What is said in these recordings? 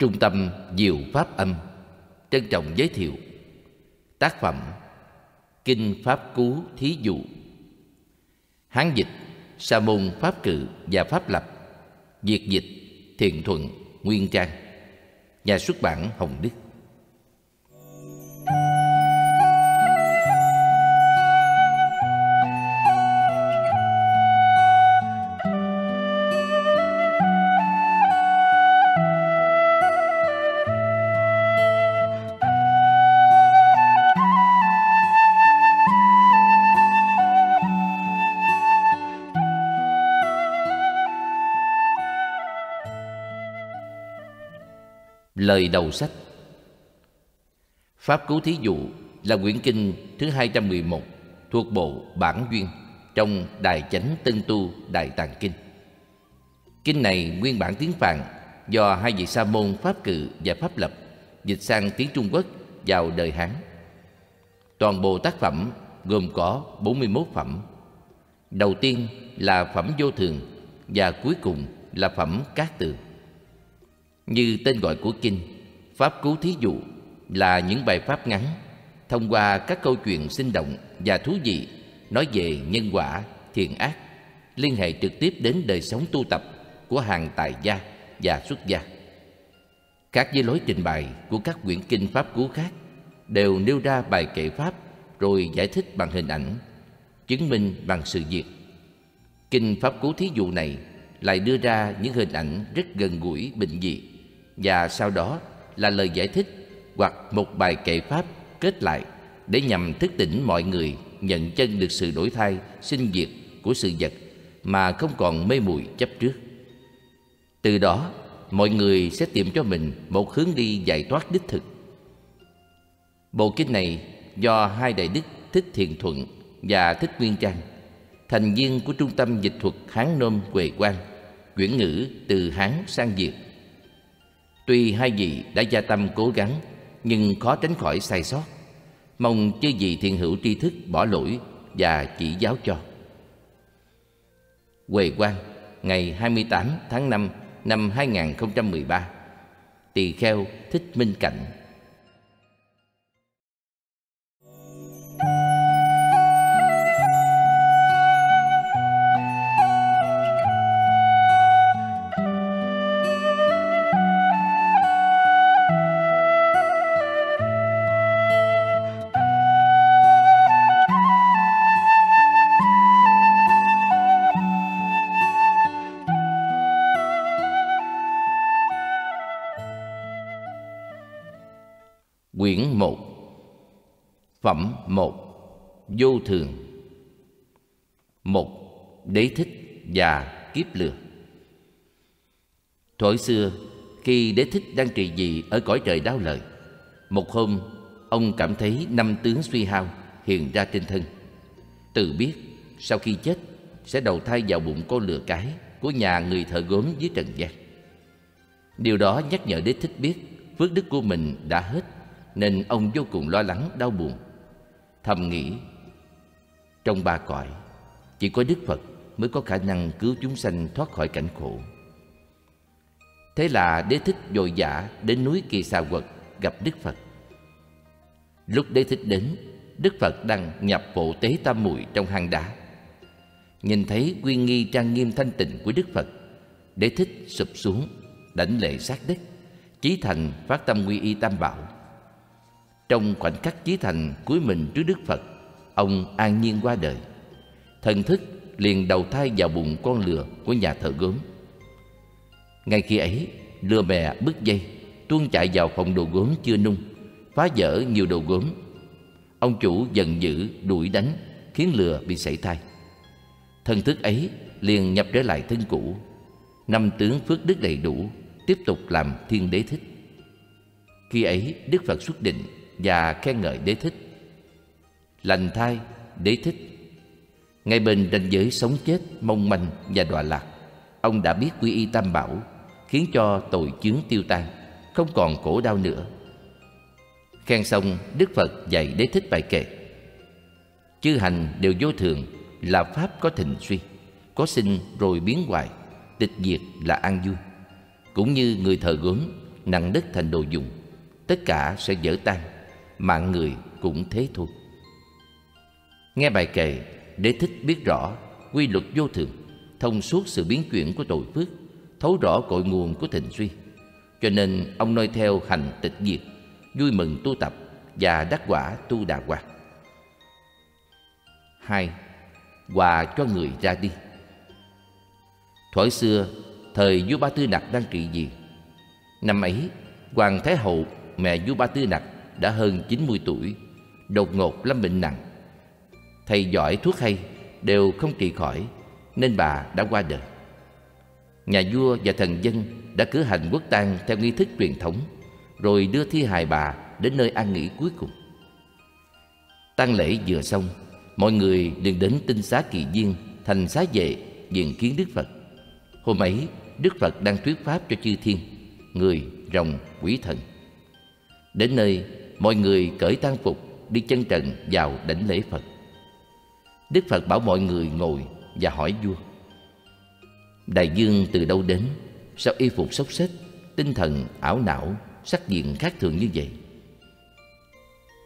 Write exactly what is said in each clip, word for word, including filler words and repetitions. Trung tâm Diệu Pháp Âm trân trọng giới thiệu tác phẩm Kinh Pháp Cú Thí Dụ, Hán dịch Sa Môn Pháp Cự và Pháp Lập, Việt dịch Thiện Thuận, Nguyên Trang, nhà xuất bản Hồng Đức. Lời đầu sách. Pháp Cú Thí Dụ là quyển kinh thứ hai trăm mười một thuộc bộ Bản Duyên trong Đại Chánh Tân Tu Đại Tạng Kinh. Kinh này nguyên bản tiếng Phạn do hai vị Sa Môn Pháp Cự và Pháp Lập dịch sang tiếng Trung Quốc vào đời Hán. Toàn bộ tác phẩm gồm có bốn mươi mốt phẩm. Đầu tiên là phẩm Vô Thường và cuối cùng là phẩm Cát Tường. Như tên gọi của kinh, Pháp Cú Thí Dụ là những bài pháp ngắn thông qua các câu chuyện sinh động và thú vị nói về nhân quả, thiện ác, liên hệ trực tiếp đến đời sống tu tập của hàng tài gia và xuất gia. Khác với lối trình bày của các quyển kinh Pháp Cú khác, đều nêu ra bài kệ pháp rồi giải thích bằng hình ảnh, chứng minh bằng sự việc. Kinh Pháp Cú Thí Dụ này lại đưa ra những hình ảnh rất gần gũi bình dị, và sau đó là lời giải thích hoặc một bài kệ pháp kết lại để nhằm thức tỉnh mọi người nhận chân được sự đổi thay, sinh diệt của sự vật mà không còn mê muội chấp trước. Từ đó, mọi người sẽ tìm cho mình một hướng đi giải thoát đích thực. Bộ kinh này do hai đại đức Thích Thiện Thuận và Thích Nguyên Trang, thành viên của Trung tâm Dịch thuật Hán Nôm Huệ Quang, chuyển ngữ từ Hán sang Việt. Tuy hai vị đã gia tâm cố gắng nhưng khó tránh khỏi sai sót, mong chư vị thiện hữu tri thức bỏ lỗi và chỉ giáo cho. Huệ Quang, ngày hai mươi tám tháng năm năm hai nghìn không trăm mười ba. Tỳ Kheo Thích Minh Cảnh. Quyển một. Phẩm một. Vô Thường. Một. Đế Thích và Kiếp Lừa. Thuở xưa, khi Đế Thích đang trị vì ở cõi trời Đao Lợi, một hôm, ông cảm thấy năm tướng suy hao hiện ra trên thân. Tự biết, sau khi chết, sẽ đầu thai vào bụng cô lừa cái của nhà người thợ gốm dưới trần gian. Điều đó nhắc nhở Đế Thích biết phước đức của mình đã hết, nên ông vô cùng lo lắng đau buồn. Thầm nghĩ, trong ba cõi chỉ có Đức Phật mới có khả năng cứu chúng sanh thoát khỏi cảnh khổ. Thế là Đế Thích vội vã đến núi Kỳ Xà Quật gặp Đức Phật. Lúc Đế Thích đến, Đức Phật đang nhập bộ tế tam muội trong hang đá. Nhìn thấy uy nghi trang nghiêm thanh tịnh của Đức Phật, Đế Thích sụp xuống đảnh lễ sát đất, chí thành phát tâm quy y tam bảo. Trong khoảnh khắc chí thành cúi mình trước Đức Phật, ông an nhiên qua đời. Thần thức liền đầu thai vào bụng con lừa của nhà thợ gốm. Ngay khi ấy, lừa mẹ bứt dây, tuôn chạy vào phòng đồ gốm chưa nung, phá vỡ nhiều đồ gốm. Ông chủ giận dữ đuổi đánh, khiến lừa bị sảy thai. Thần thức ấy liền nhập trở lại thân cũ. Năm tướng phước đức đầy đủ, tiếp tục làm Thiên Đế Thích. Khi ấy, Đức Phật xuất định và khen ngợi Đế Thích. Lành thai, Đế Thích. Ngay bên ranh giới sống chết mong manh và đọa lạc, ông đã biết quy y tam bảo, khiến cho tội chướng tiêu tan, không còn khổ đau nữa. Khen xong, Đức Phật dạy Đế Thích bài kệ. Chư hành đều vô thường, là pháp có thịnh suy, có sinh rồi biến hoài, tịch diệt là an vui. Cũng như người thợ gốm, nặng đất thành đồ dùng, tất cả sẽ vỡ tan, mạng người cũng thế thôi. Nghe bài kệ, Đế Thích biết rõ quy luật vô thường, thông suốt sự biến chuyển của tội phước, thấu rõ cội nguồn của thịnh suy. Cho nên ông noi theo hành tịch diệt, vui mừng tu tập và đắc quả Tu Đà Hoàng. Hai, hòa cho người ra đi. Thuở xưa, thời vua Ba Tư Nặc đang trị vì, năm ấy, hoàng Thái Hậu mẹ vua Ba Tư Nặc đã hơn chín mươi tuổi, đột ngột lâm bệnh nặng. Thầy giỏi thuốc hay đều không trị khỏi, nên bà đã qua đời. Nhà vua và thần dân đã cử hành quốc tang theo nghi thức truyền thống, rồi đưa thi hài bà đến nơi an nghỉ cuối cùng. Tang lễ vừa xong, mọi người liền đến tinh xá Kỳ Viên, thành Xá Vệ, diện kiến Đức Phật. Hôm ấy, Đức Phật đang thuyết pháp cho chư thiên, người, rồng, quỷ thần. Đến nơi, mọi người cởi tang phục, đi chân trần vào đảnh lễ Phật. Đức Phật bảo mọi người ngồi và hỏi vua: đại dương từ đâu đến? Sao y phục xốc xếch, tinh thần ảo não, sắc diện khác thường như vậy?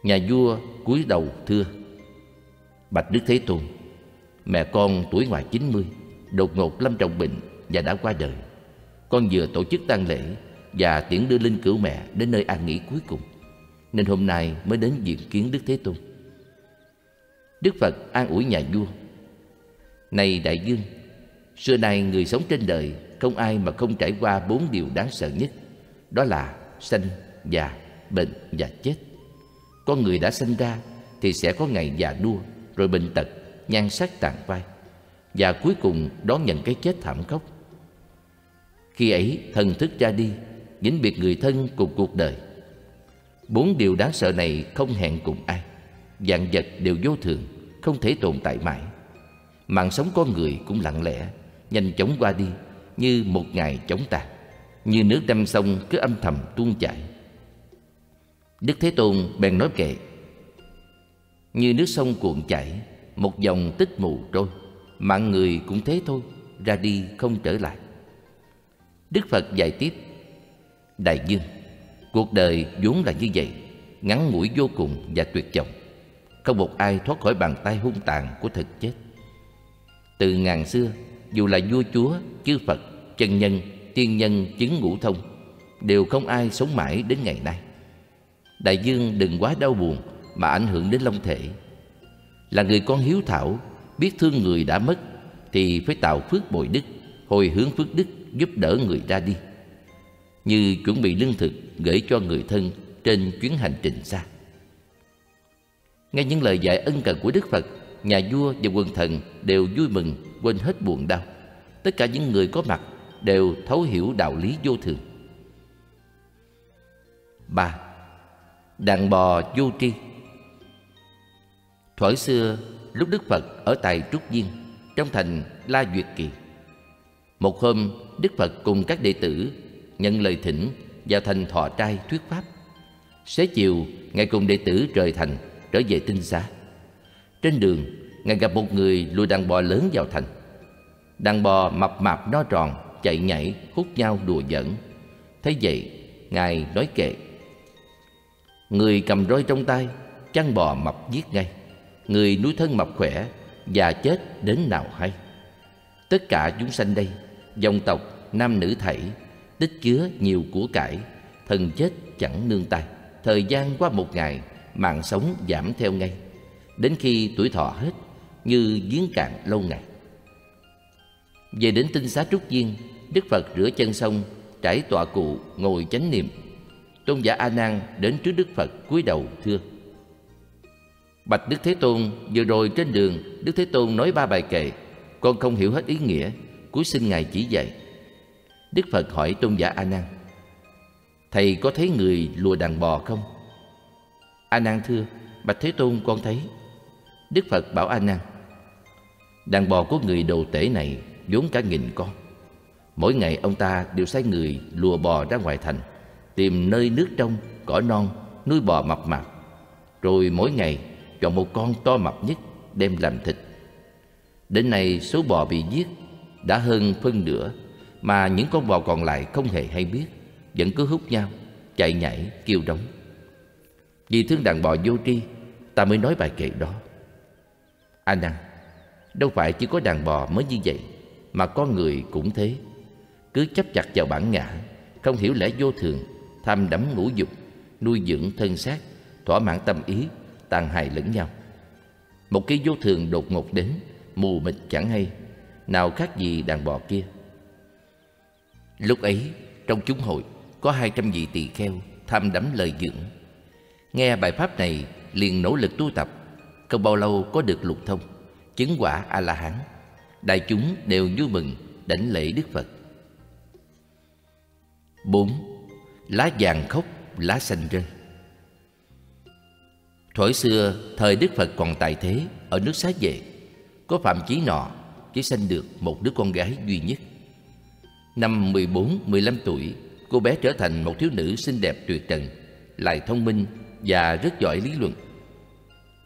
Nhà vua cúi đầu thưa: bạch Đức Thế Tôn, mẹ con tuổi ngoài chín mươi, đột ngột lâm trọng bệnh và đã qua đời. Con vừa tổ chức tang lễ và tiễn đưa linh cữu mẹ đến nơi an nghỉ cuối cùng, nên hôm nay mới đến diện kiến Đức Thế Tôn. Đức Phật an ủi nhà vua: này đại vương, xưa nay người sống trên đời không ai mà không trải qua bốn điều đáng sợ nhất, đó là sanh, già, bệnh và chết. Con người đã sinh ra thì sẽ có ngày già nua, rồi bệnh tật, nhan sắc tàn phai, và cuối cùng đón nhận cái chết thảm khốc. Khi ấy thần thức ra đi, vĩnh biệt người thân cùng cuộc đời. Bốn điều đáng sợ này không hẹn cùng ai, vạn vật đều vô thường, không thể tồn tại mãi. Mạng sống con người cũng lặng lẽ, nhanh chóng qua đi, như một ngày chóng tàn, như nước đâm sông cứ âm thầm tuôn chảy. Đức Thế Tôn bèn nói kệ: như nước sông cuộn chảy, một dòng tích mù trôi, mạng người cũng thế thôi, ra đi không trở lại. Đức Phật dạy tiếp: đại vương, cuộc đời vốn là như vậy, ngắn ngủi vô cùng và tuyệt vọng. Không một ai thoát khỏi bàn tay hung tàn của thực chết. Từ ngàn xưa, dù là vua chúa, chư Phật, chân nhân, tiên nhân, chứng ngũ thông, đều không ai sống mãi đến ngày nay. Đại vương đừng quá đau buồn mà ảnh hưởng đến long thể. Là người con hiếu thảo, biết thương người đã mất, thì phải tạo phước bồi đức, hồi hướng phước đức giúp đỡ người ra đi, như chuẩn bị lương thực gửi cho người thân trên chuyến hành trình xa. Nghe những lời dạy ân cần của Đức Phật, nhà vua và quần thần đều vui mừng, quên hết buồn đau. Tất cả những người có mặt đều thấu hiểu đạo lý vô thường. Ba, đàn bò vô tri. Thuở xưa, lúc Đức Phật ở tại Trúc Viên, trong thành La Duyệt Kỳ, một hôm Đức Phật cùng các đệ tử nhận lời thỉnh vào thành Thọ Trai thuyết pháp. Xế chiều, Ngài cùng đệ tử rời thành trở về tinh xá. Trên đường, Ngài gặp một người lùi đàn bò lớn vào thành. Đàn bò mập mạp no tròn, chạy nhảy, hút nhau đùa giỡn. Thấy vậy, Ngài nói kệ: người cầm roi trong tay, chăn bò mập giết ngay. Người nuôi thân mập khỏe, già chết đến nào hay. Tất cả chúng sanh đây, dòng tộc, nam nữ thảy, tích chứa nhiều của cải, thần chết chẳng nương tay. Thời gian qua một ngày, mạng sống giảm theo ngay, đến khi tuổi thọ hết, như giếng cạn lâu ngày. Về đến tinh xá Trúc Viên, Đức Phật rửa chân xong, trải tọa cụ, ngồi chánh niệm. Tôn giả A Nan đến trước Đức Phật cúi đầu thưa: bạch Đức Thế Tôn, vừa rồi trên đường Đức Thế Tôn nói ba bài kệ, con không hiểu hết ý nghĩa, cuối xin Ngài chỉ dạy. Đức Phật hỏi Tôn giả A Nan: thầy có thấy người lùa đàn bò không? A Nan thưa: bạch Thế Tôn, con thấy. Đức Phật bảo A Nan: đàn bò của người đồ tể này vốn cả nghìn con. Mỗi ngày ông ta đều sai người lùa bò ra ngoài thành, tìm nơi nước trong, cỏ non, nuôi bò mập mạp. Rồi mỗi ngày chọn một con to mập nhất đem làm thịt. Đến nay số bò bị giết đã hơn phân nửa, mà những con bò còn lại không hề hay biết, vẫn cứ hút nhau, chạy nhảy kêu đống. Vì thương đàn bò vô tri, ta mới nói bài kệ đó. A Nan, đâu phải chỉ có đàn bò mới như vậy, mà con người cũng thế. Cứ chấp chặt vào bản ngã, không hiểu lẽ vô thường, tham đắm ngũ dục, nuôi dưỡng thân xác, thỏa mãn tâm ý, tàn hại lẫn nhau. Một cái vô thường đột ngột đến, mù mịt chẳng hay, nào khác gì đàn bò kia. Lúc ấy, trong chúng hội có hai trăm vị tỳ kheo tham đắm lời dưỡng. Nghe bài pháp này liền nỗ lực tu tập, không bao lâu có được lục thông, chứng quả A-la-hán. Đại chúng đều vui mừng đảnh lễ Đức Phật. Bốn. Lá vàng khóc, lá xanh rơi. Thuở xưa, thời Đức Phật còn tại thế, ở nước Xá Vệ, có Phạm Chí nọ chỉ sanh được một đứa con gái duy nhất. Năm mười bốn mười lăm tuổi, cô bé trở thành một thiếu nữ xinh đẹp tuyệt trần, lại thông minh và rất giỏi lý luận.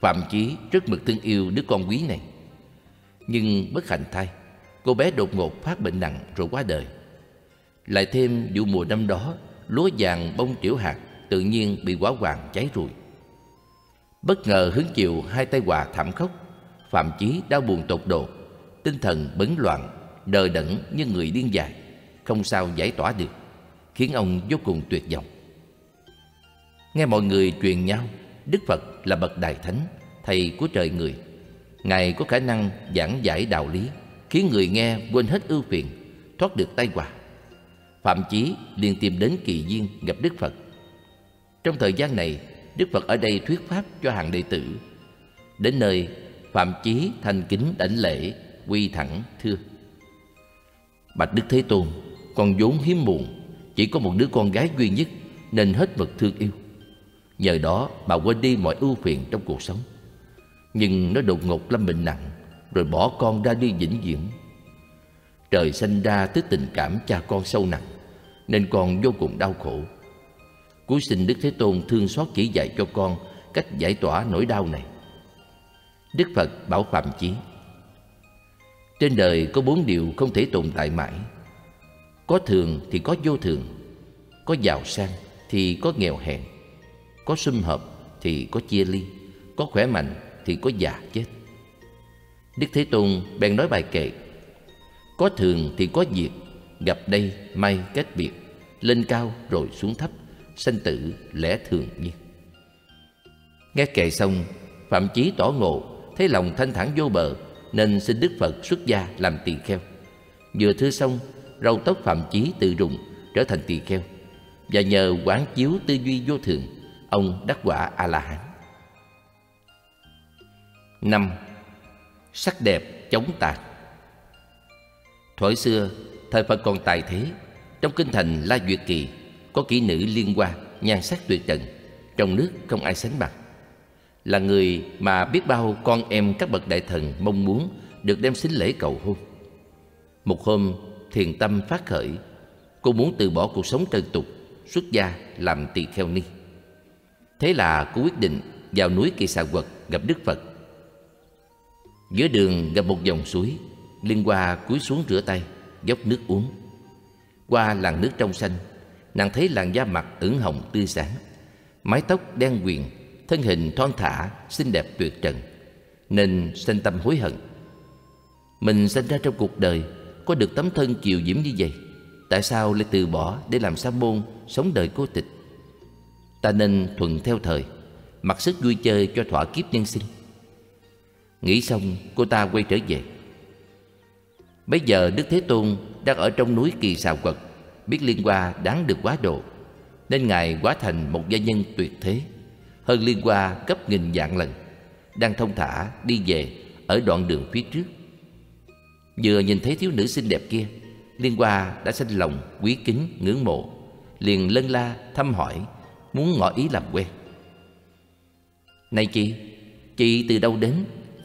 Phạm Chí rất mực thương yêu đứa con quý này. Nhưng bất hạnh thay, cô bé đột ngột phát bệnh nặng rồi qua đời. Lại thêm vụ mùa năm đó, lúa vàng bông triểu hạt tự nhiên bị hỏa hoạn cháy rụi. Bất ngờ hứng chịu hai tai họa thảm khốc, Phạm Chí đau buồn tột độ, tinh thần bấn loạn, đờ đẫn như người điên dại, không sao giải tỏa được, khiến ông vô cùng tuyệt vọng. Nghe mọi người truyền nhau, Đức Phật là bậc đại thánh, thầy của trời người, Ngài có khả năng giảng giải đạo lý, khiến người nghe quên hết ưu phiền, thoát được tai họa. Phạm Chí liền tìm đến Kỳ Viên gặp Đức Phật. Trong thời gian này, Đức Phật ở đây thuyết pháp cho hàng đệ tử. Đến nơi, Phạm Chí thành kính đảnh lễ, quy thẳng thưa: Bạch Đức Thế Tôn, con vốn hiếm muộn, chỉ có một đứa con gái duy nhất nên hết mực thương yêu. Nhờ đó mà quên đi mọi ưu phiền trong cuộc sống. Nhưng nó đột ngột lâm bệnh nặng, rồi bỏ con ra đi vĩnh viễn. Trời sanh ra tới tình cảm cha con sâu nặng, nên con vô cùng đau khổ. Cuối xin Đức Thế Tôn thương xót chỉ dạy cho con cách giải tỏa nỗi đau này. Đức Phật bảo Phạm Chí: Trên đời có bốn điều không thể tồn tại mãi. Có thường thì có vô thường, có giàu sang thì có nghèo hèn, có sum họp thì có chia ly, có khỏe mạnh thì có già chết. Đức Thế Tôn bèn nói bài kệ: Có thường thì có diệt, gặp đây may cách biệt, lên cao rồi xuống thấp, sanh tử lẽ thường nhiên. Nghe kệ xong, Phạm Chí tỏ ngộ, thấy lòng thanh thản vô bờ, nên xin Đức Phật xuất gia làm tỳ kheo. Vừa thưa xong, râu tóc Phạm Chí tự rụng, trở thành tỳ kheo. Và nhờ quán chiếu tư duy vô thường, ông đắc quả A-la-hán. Năm. Sắc đẹp chống tà. Thuở xưa, thời Phật còn tại thế, trong kinh thành La Duyệt Kỳ có kỹ nữ Liên Hoa, nhan sắc tuyệt trần, trong nước không ai sánh bằng. Là người mà biết bao con em các bậc đại thần mong muốn được đem sính lễ cầu hôn. Một hôm, thiền tâm phát khởi, cô muốn từ bỏ cuộc sống trần tục, xuất gia làm tỳ kheo ni. Thế là cô quyết định vào núi Kỳ Xà Quật gặp Đức Phật. Giữa đường gặp một dòng suối, Liên Hoa cúi xuống rửa tay, dốc nước uống. Qua làn nước trong xanh, nàng thấy làn da mặt ửng hồng tươi sáng, mái tóc đen quyền, thân hình thon thả, xinh đẹp tuyệt trần, nên sanh tâm hối hận. Mình sinh ra trong cuộc đời có được tấm thân kiều diễm như vậy, tại sao lại từ bỏ để làm sa môn, sống đời cô tịch? Ta nên thuận theo thời, mặc sức vui chơi cho thỏa kiếp nhân sinh. Nghĩ xong, cô ta quay trở về. Bây giờ Đức Thế Tôn đang ở trong núi Kỳ Xà Quật, biết Liên Hoa đáng được quá độ, nên Ngài hóa thành một gia nhân tuyệt thế, hơn Liên Hoa gấp nghìn vạn lần, đang thông thả đi về ở đoạn đường phía trước. Vừa nhìn thấy thiếu nữ xinh đẹp kia, Liên Hoa đã sanh lòng quý kính ngưỡng mộ, liền lân la thăm hỏi, muốn ngỏ ý làm quen. Này chị, chị từ đâu đến?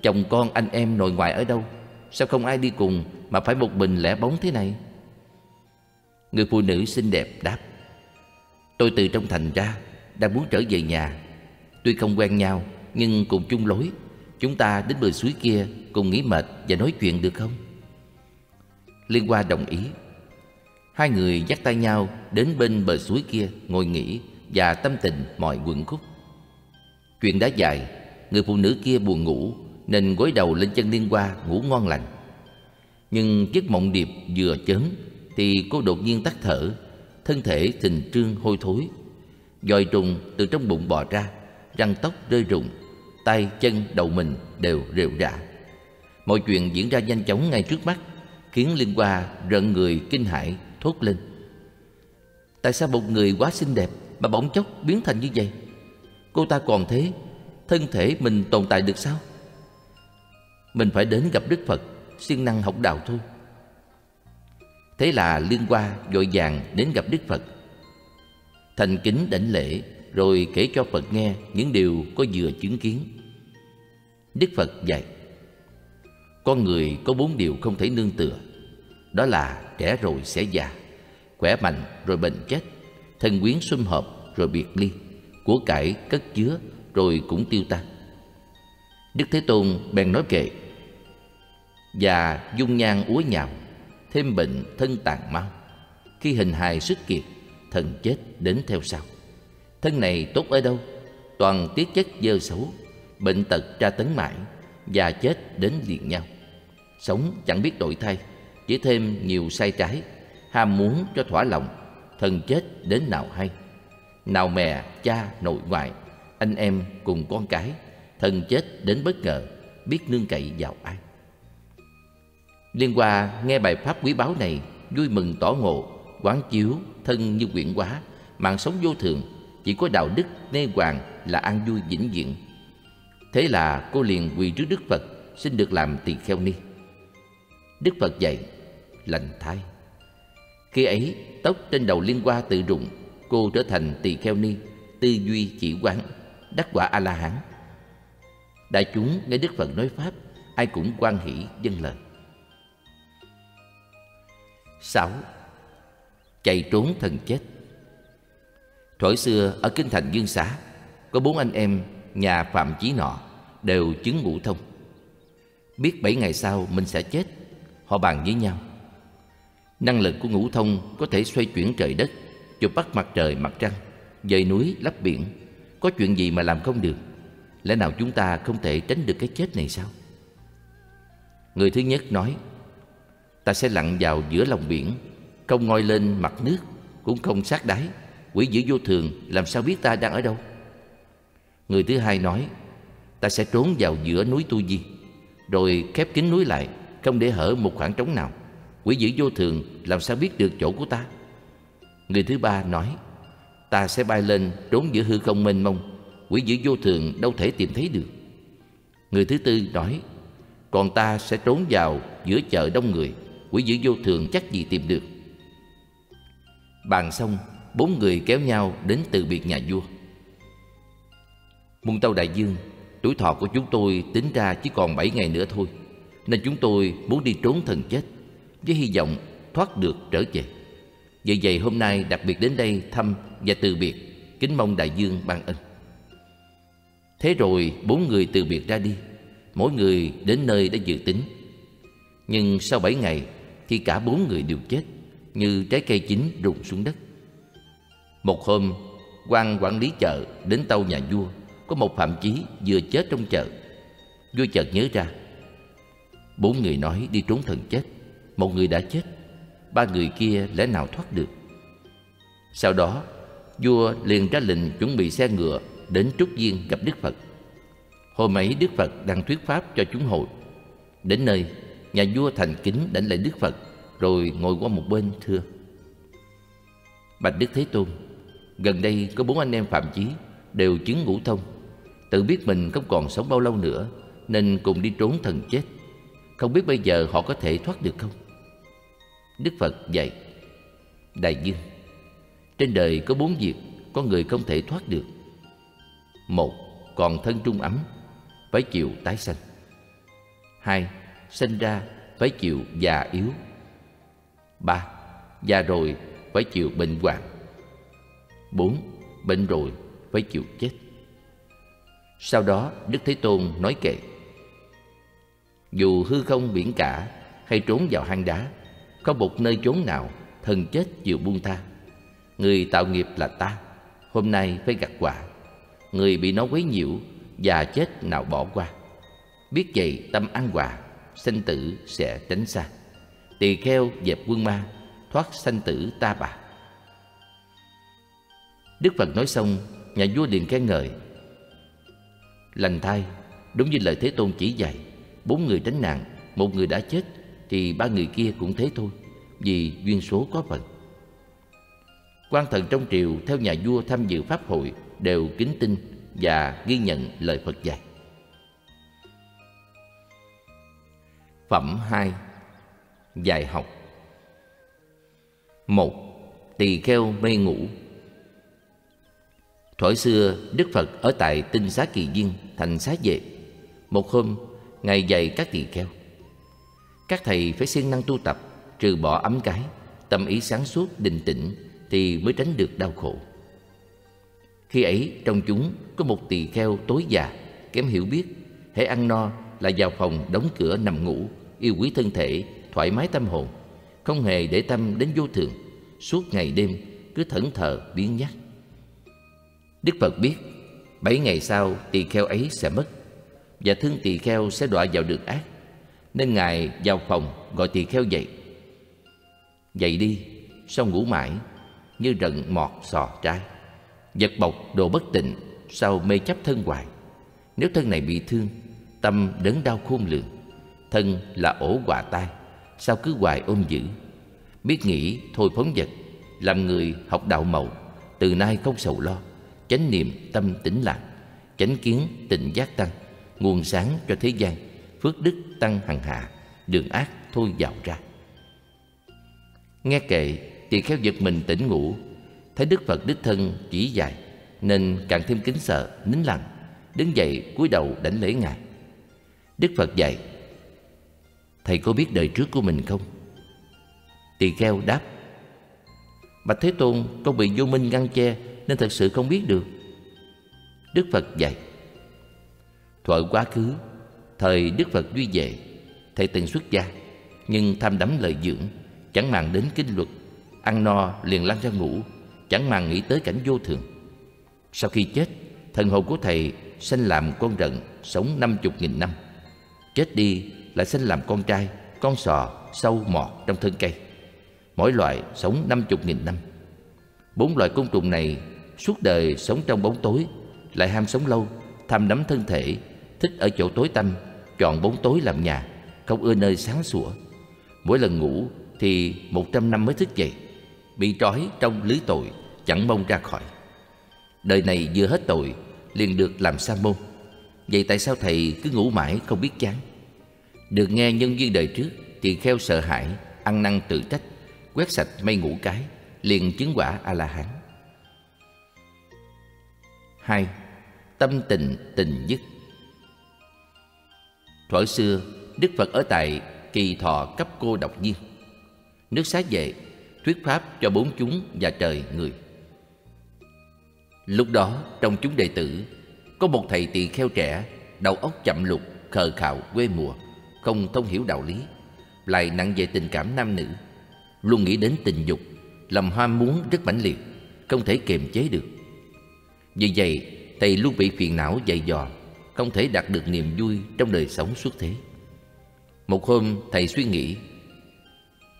Chồng con anh em nội ngoại ở đâu? Sao không ai đi cùng mà phải một mình lẻ bóng thế này? Người phụ nữ xinh đẹp đáp: Tôi từ trong thành ra, đang muốn trở về nhà. Tuy không quen nhau, nhưng cùng chung lối. Chúng ta đến bờ suối kia cùng nghỉ mệt và nói chuyện được không? Liên Hoa đồng ý. Hai người dắt tay nhau đến bên bờ suối kia ngồi nghỉ và tâm tình mọi quẩn khúc. Chuyện đã dài, người phụ nữ kia buồn ngủ nên gối đầu lên chân liên hoa ngủ ngon lành. Nhưng giấc mộng điệp vừa chớm thì cô đột nhiên tắt thở, thân thể thình trương hôi thối, vòi trùng từ trong bụng bò ra, răng tóc rơi rụng, tay chân đầu mình đều rệu rã. Mọi chuyện diễn ra nhanh chóng ngay trước mắt, khiến Liên Hoa rợn người kinh hãi thốt lên: tại sao một người quá xinh đẹp mà bỗng chốc biến thành như vậy? Cô ta còn thế, thân thể mình tồn tại được sao? Mình phải đến gặp Đức Phật siêng năng học đạo thôi. Thế là Liên Hoa vội vàng đến gặp Đức Phật, thành kính đảnh lễ rồi kể cho Phật nghe những điều có vừa chứng kiến. Đức Phật dạy: con người có bốn điều không thể nương tựa, đó là trẻ rồi sẽ già, khỏe mạnh rồi bệnh chết, thân quyến sum họp rồi biệt ly, của cải cất chứa rồi cũng tiêu tan. Đức Thế Tôn bèn nói kệ: già dung nhan úa nhào, thêm bệnh thân tàn mau, khi hình hài sức kiệt, thần chết đến theo sau. Thân này tốt ở đâu, toàn tiết chất dơ xấu, bệnh tật tra tấn mãi, già chết đến liền nhau. Sống chẳng biết đổi thay, chỉ thêm nhiều sai trái, ham muốn cho thỏa lòng, thần chết đến nào hay. Nào mẹ, cha, nội ngoại, anh em cùng con cái, thần chết đến bất ngờ, biết nương cậy vào ai. Liên Hoa nghe bài pháp quý báu này, vui mừng tỏ ngộ, quán chiếu thân như quyển quá, mạng sống vô thường, chỉ có đạo đức nê hoàng là an vui vĩnh viễn. Thế là cô liền quỳ trước Đức Phật xin được làm Tỳ Kheo Ni. Đức Phật dạy: lành thai. Khi ấy tóc trên đầu Liên Hoa tự rụng, cô trở thành Tỳ Kheo Ni, tư duy chỉ quán, đắc quả A La Hán. Đại chúng nghe Đức Phật nói pháp, ai cũng hoan hỷ dâng lời. Sáu, chạy trốn thần chết. Thuở xưa ở kinh thành Dương Xá có bốn anh em nhà Phạm Chí nọ đều chứng ngũ thông, biết bảy ngày sau mình sẽ chết. Họ bàn với nhau, năng lực của ngũ thông có thể xoay chuyển trời đất, chụp bắt mặt trời mặt trăng, dời núi lấp biển, có chuyện gì mà làm không được? Lẽ nào chúng ta không thể tránh được cái chết này sao? Người thứ nhất nói: ta sẽ lặn vào giữa lòng biển, không ngoi lên mặt nước, cũng không sát đáy, quỷ dữ vô thường làm sao biết ta đang ở đâu? Người thứ hai nói: ta sẽ trốn vào giữa núi Tu Di, rồi khép kín núi lại, không để hở một khoảng trống nào, quỷ dữ vô thường làm sao biết được chỗ của ta? Người thứ ba nói: ta sẽ bay lên trốn giữa hư không mênh mông, quỷ dữ vô thường đâu thể tìm thấy được. Người thứ tư nói: còn ta sẽ trốn vào giữa chợ đông người, quỷ dữ vô thường chắc gì tìm được. Bàn xong, bốn người kéo nhau đến từ biệt nhà vua. Muôn Tâu đại dương, tuổi thọ của chúng tôi tính ra chỉ còn bảy ngày nữa thôi, nên chúng tôi muốn đi trốn thần chết với hy vọng thoát được trở về. Vì vậy hôm nay đặc biệt đến đây thăm và từ biệt, kính mong đại dương ban ân. Thế rồi bốn người từ biệt ra đi, mỗi người đến nơi đã dự tính. Nhưng sau bảy ngày thì cả bốn người đều chết, như trái cây chín rụng xuống đất. Một hôm, quan quản lý chợ đến tâu nhà vua, có một Phạm Chí vừa chết trong chợ. Vua chợt nhớ ra, bốn người nói đi trốn thần chết, một người đã chết, ba người kia lẽ nào thoát được? Sau đó, vua liền ra lệnh chuẩn bị xe ngựa đến Trúc Viên gặp Đức Phật. Hôm ấy Đức Phật đang thuyết pháp cho chúng hội. Đến nơi, nhà vua thành kính đảnh lễ Đức Phật, rồi ngồi qua một bên thưa: bạch Đức Thế Tôn, gần đây có bốn anh em Phạm Chí đều chứng ngũ thông, tự biết mình không còn sống bao lâu nữa nên cùng đi trốn thần chết. Không biết bây giờ họ có thể thoát được không? Đức Phật dạy: đại dương, trên đời có bốn việc con người không thể thoát được. Một, còn thân trung ấm, phải chịu tái sanh. Hai, sinh ra phải chịu già yếu. Ba, già rồi phải chịu bệnh hoạn. Bốn, bệnh rồi phải chịu chết. Sau đó Đức Thế Tôn nói kệ: dù hư không biển cả hay trốn vào hang đá, không một nơi chốn nào thần chết chịu buông tha. Người tạo nghiệp là ta, hôm nay phải gặt quả. Người bị nó quấy nhiễu, già chết nào bỏ qua. Biết vậy tâm ăn quả, sanh tử sẽ tránh xa. Tỳ kheo dẹp quân ma, thoát sanh tử ta bà. Đức Phật nói xong, nhà vua liền khen ngợi. Lành thay, đúng như lời Thế Tôn chỉ dạy, bốn người tránh nạn, một người đã chết thì ba người kia cũng thế thôi, vì duyên số có phận. Quan thần trong triều theo nhà vua tham dự pháp hội đều kính tin và ghi nhận lời Phật dạy. Phẩm hai. Dạy học. Một. Tỳ kheo mê ngủ. Thuở xưa, Đức Phật ở tại Tinh Xá Kỳ Viên, thành Xá Vệ. Một hôm, Ngài dạy các tỳ kheo. Các thầy phải siêng năng tu tập, trừ bỏ ấm cái, tâm ý sáng suốt, định tĩnh thì mới tránh được đau khổ. Khi ấy, trong chúng có một tỳ kheo tối già, kém hiểu biết, hễ ăn no là vào phòng đóng cửa nằm ngủ, yêu quý thân thể, thoải mái tâm hồn, không hề để tâm đến vô thường, suốt ngày đêm cứ thẫn thờ biếng nhác. Đức Phật biết bảy ngày sau tỳ kheo ấy sẽ mất, và thương tỳ kheo sẽ đọa vào đường ác, nên Ngài vào phòng gọi tỳ kheo dậy. Dậy đi, sao ngủ mãi như rận mọt sò trái, vật bộc đồ bất tịnh, sao mê chấp thân hoài. Nếu thân này bị thương, tâm đớn đau khôn lường, thân là ổ họa tai, sao cứ hoài ôm giữ. Biết nghĩ thôi phóng vật, làm người học đạo màu, từ nay không sầu lo, chánh niệm tâm tĩnh lặng, chánh kiến tịnh giác tăng, nguồn sáng cho thế gian, phước đức tăng hằng hạ, đường ác thôi dạo ra. Nghe kệ, tỳ kheo giật mình tỉnh ngủ, thấy Đức Phật đích thân chỉ dạy nên càng thêm kính sợ, nín lặng, đứng dậy cúi đầu đảnh lễ Ngài. Đức Phật dạy: Thầy có biết đời trước của mình không? Tỳ kheo đáp: Bạch Thế Tôn, con bị vô minh ngăn che nên thật sự không biết được. Đức Phật dạy: Thuở quá khứ, thời Đức Phật Duy Vệ, thầy từng xuất gia, nhưng tham đắm lợi dưỡng, chẳng màng đến kinh luật, ăn no liền lăn ra ngủ, chẳng màng nghĩ tới cảnh vô thường. Sau khi chết, thần hồn của thầy sanh làm con rận, sống năm chục nghìn năm. Chết đi lại sanh làm con trai, con sò, sâu mọt trong thân cây. Mỗi loại sống năm chục nghìn năm. Bốn loại côn trùng này suốt đời sống trong bóng tối, lại ham sống lâu, tham đắm thân thể, thích ở chỗ tối tăm, chọn bóng tối làm nhà, không ưa nơi sáng sủa. Mỗi lần ngủ thì một trăm năm mới thức dậy, bị trói trong lưới tội, chẳng mong ra khỏi. Đời này vừa hết tội liền được làm sa môn. Vậy tại sao thầy cứ ngủ mãi không biết chán? Được nghe nhân duyên đời trước, tỳ kheo sợ hãi, ăn năn tự trách, quét sạch mây ngủ cái, liền chứng quả A-la-hán. Hai. Tâm tình tình dứt. Thuở xưa, Đức Phật ở tại Kỳ Thọ Cấp Cô Độc Viên, nước Xá Vệ, thuyết pháp cho bốn chúng và trời người. Lúc đó, trong chúng đệ tử có một thầy tỳ kheo trẻ, đầu óc chậm lục, khờ khạo quê mùa, không thông hiểu đạo lý, lại nặng về tình cảm nam nữ, luôn nghĩ đến tình dục, lòng ham muốn rất mãnh liệt, không thể kiềm chế được. Vì vậy, thầy luôn bị phiền não dày dò, không thể đạt được niềm vui trong đời sống xuất thế. Một hôm, thầy suy nghĩ: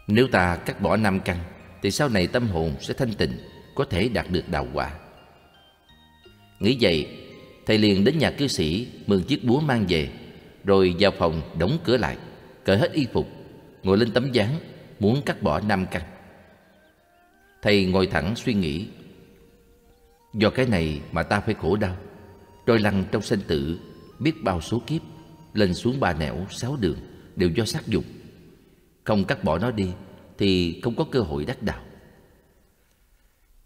Nếu ta cắt bỏ năm căn thì sau này tâm hồn sẽ thanh tịnh, có thể đạt được đạo quả. Nghĩ vậy, thầy liền đến nhà cư sĩ mượn chiếc búa mang về, rồi vào phòng đóng cửa lại, cởi hết y phục, ngồi lên tấm ván, muốn cắt bỏ năm căn. Thầy ngồi thẳng suy nghĩ: Do cái này mà ta phải khổ đau, trôi lăn trong sanh tử biết bao số kiếp, lên xuống ba nẻo sáu đường đều do sắc dục. Không cắt bỏ nó đi thì không có cơ hội đắc đạo.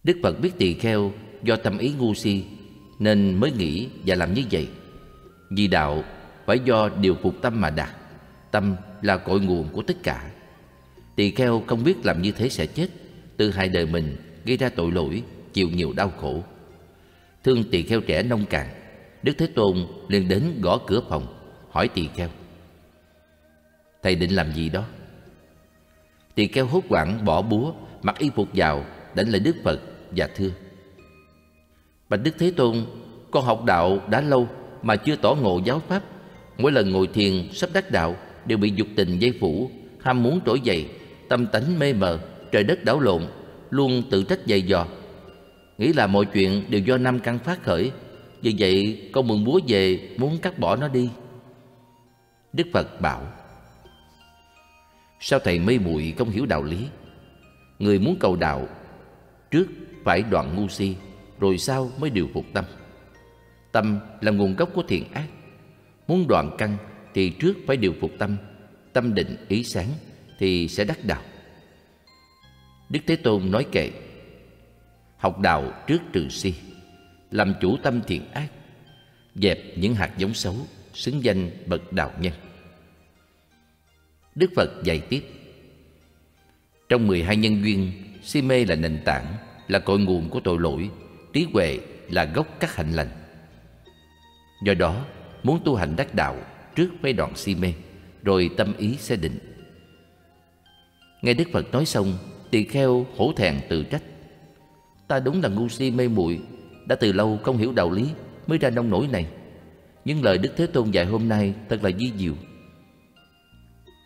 Đức Phật biết tỳ kheo do tâm ý ngu si nên mới nghĩ và làm như vậy. Vì đạo phải do điều phục tâm mà đạt, tâm là cội nguồn của tất cả. Tỳ kheo không biết làm như thế sẽ chết, tự hại đời mình, gây ra tội lỗi, chịu nhiều đau khổ. Thương tỳ kheo trẻ nông cạn, Đức Thế Tôn liền đến gõ cửa phòng, hỏi tỳ kheo: Thầy định làm gì đó? Tỳ kheo hốt hoảng bỏ búa, mặc y phục vào, đảnh lễ Đức Phật và thưa: Bạch Đức Thế Tôn, con học đạo đã lâu mà chưa tỏ ngộ giáo pháp. Mỗi lần ngồi thiền sắp đắc đạo đều bị dục tình dây phủ, ham muốn trỗi dậy, tâm tánh mê mờ, trời đất đảo lộn, luôn tự trách dày dò, nghĩ là mọi chuyện đều do năm căn phát khởi. Vì vậy con mượn búa về muốn cắt bỏ nó đi. Đức Phật bảo: sao thầy mê muội không hiểu đạo lý? Người muốn cầu đạo, trước phải đoạn ngu si, rồi sau mới điều phục tâm. Tâm là nguồn gốc của thiện ác. Muốn đoạn căn thì trước phải điều phục tâm. Tâm định ý sáng thì sẽ đắc đạo. Đức Thế Tôn nói kệ: học đạo trước trừ si, làm chủ tâm thiện ác, dẹp những hạt giống xấu, xứng danh bậc đạo nhân. Đức Phật dạy tiếp: trong mười hai nhân duyên, si mê là nền tảng, là cội nguồn của tội lỗi, trí huệ là gốc các hạnh lành. Do đó, muốn tu hành đắc đạo, trước phải đoạn si mê, rồi tâm ý sẽ định. Nghe Đức Phật nói xong, Tỳ Kheo hổ thẹn tự trách: ta đúng là ngu si mê muội, đã từ lâu không hiểu đạo lý mới ra nông nỗi này. Nhưng lời Đức Thế Tôn dạy hôm nay thật là vi diệu.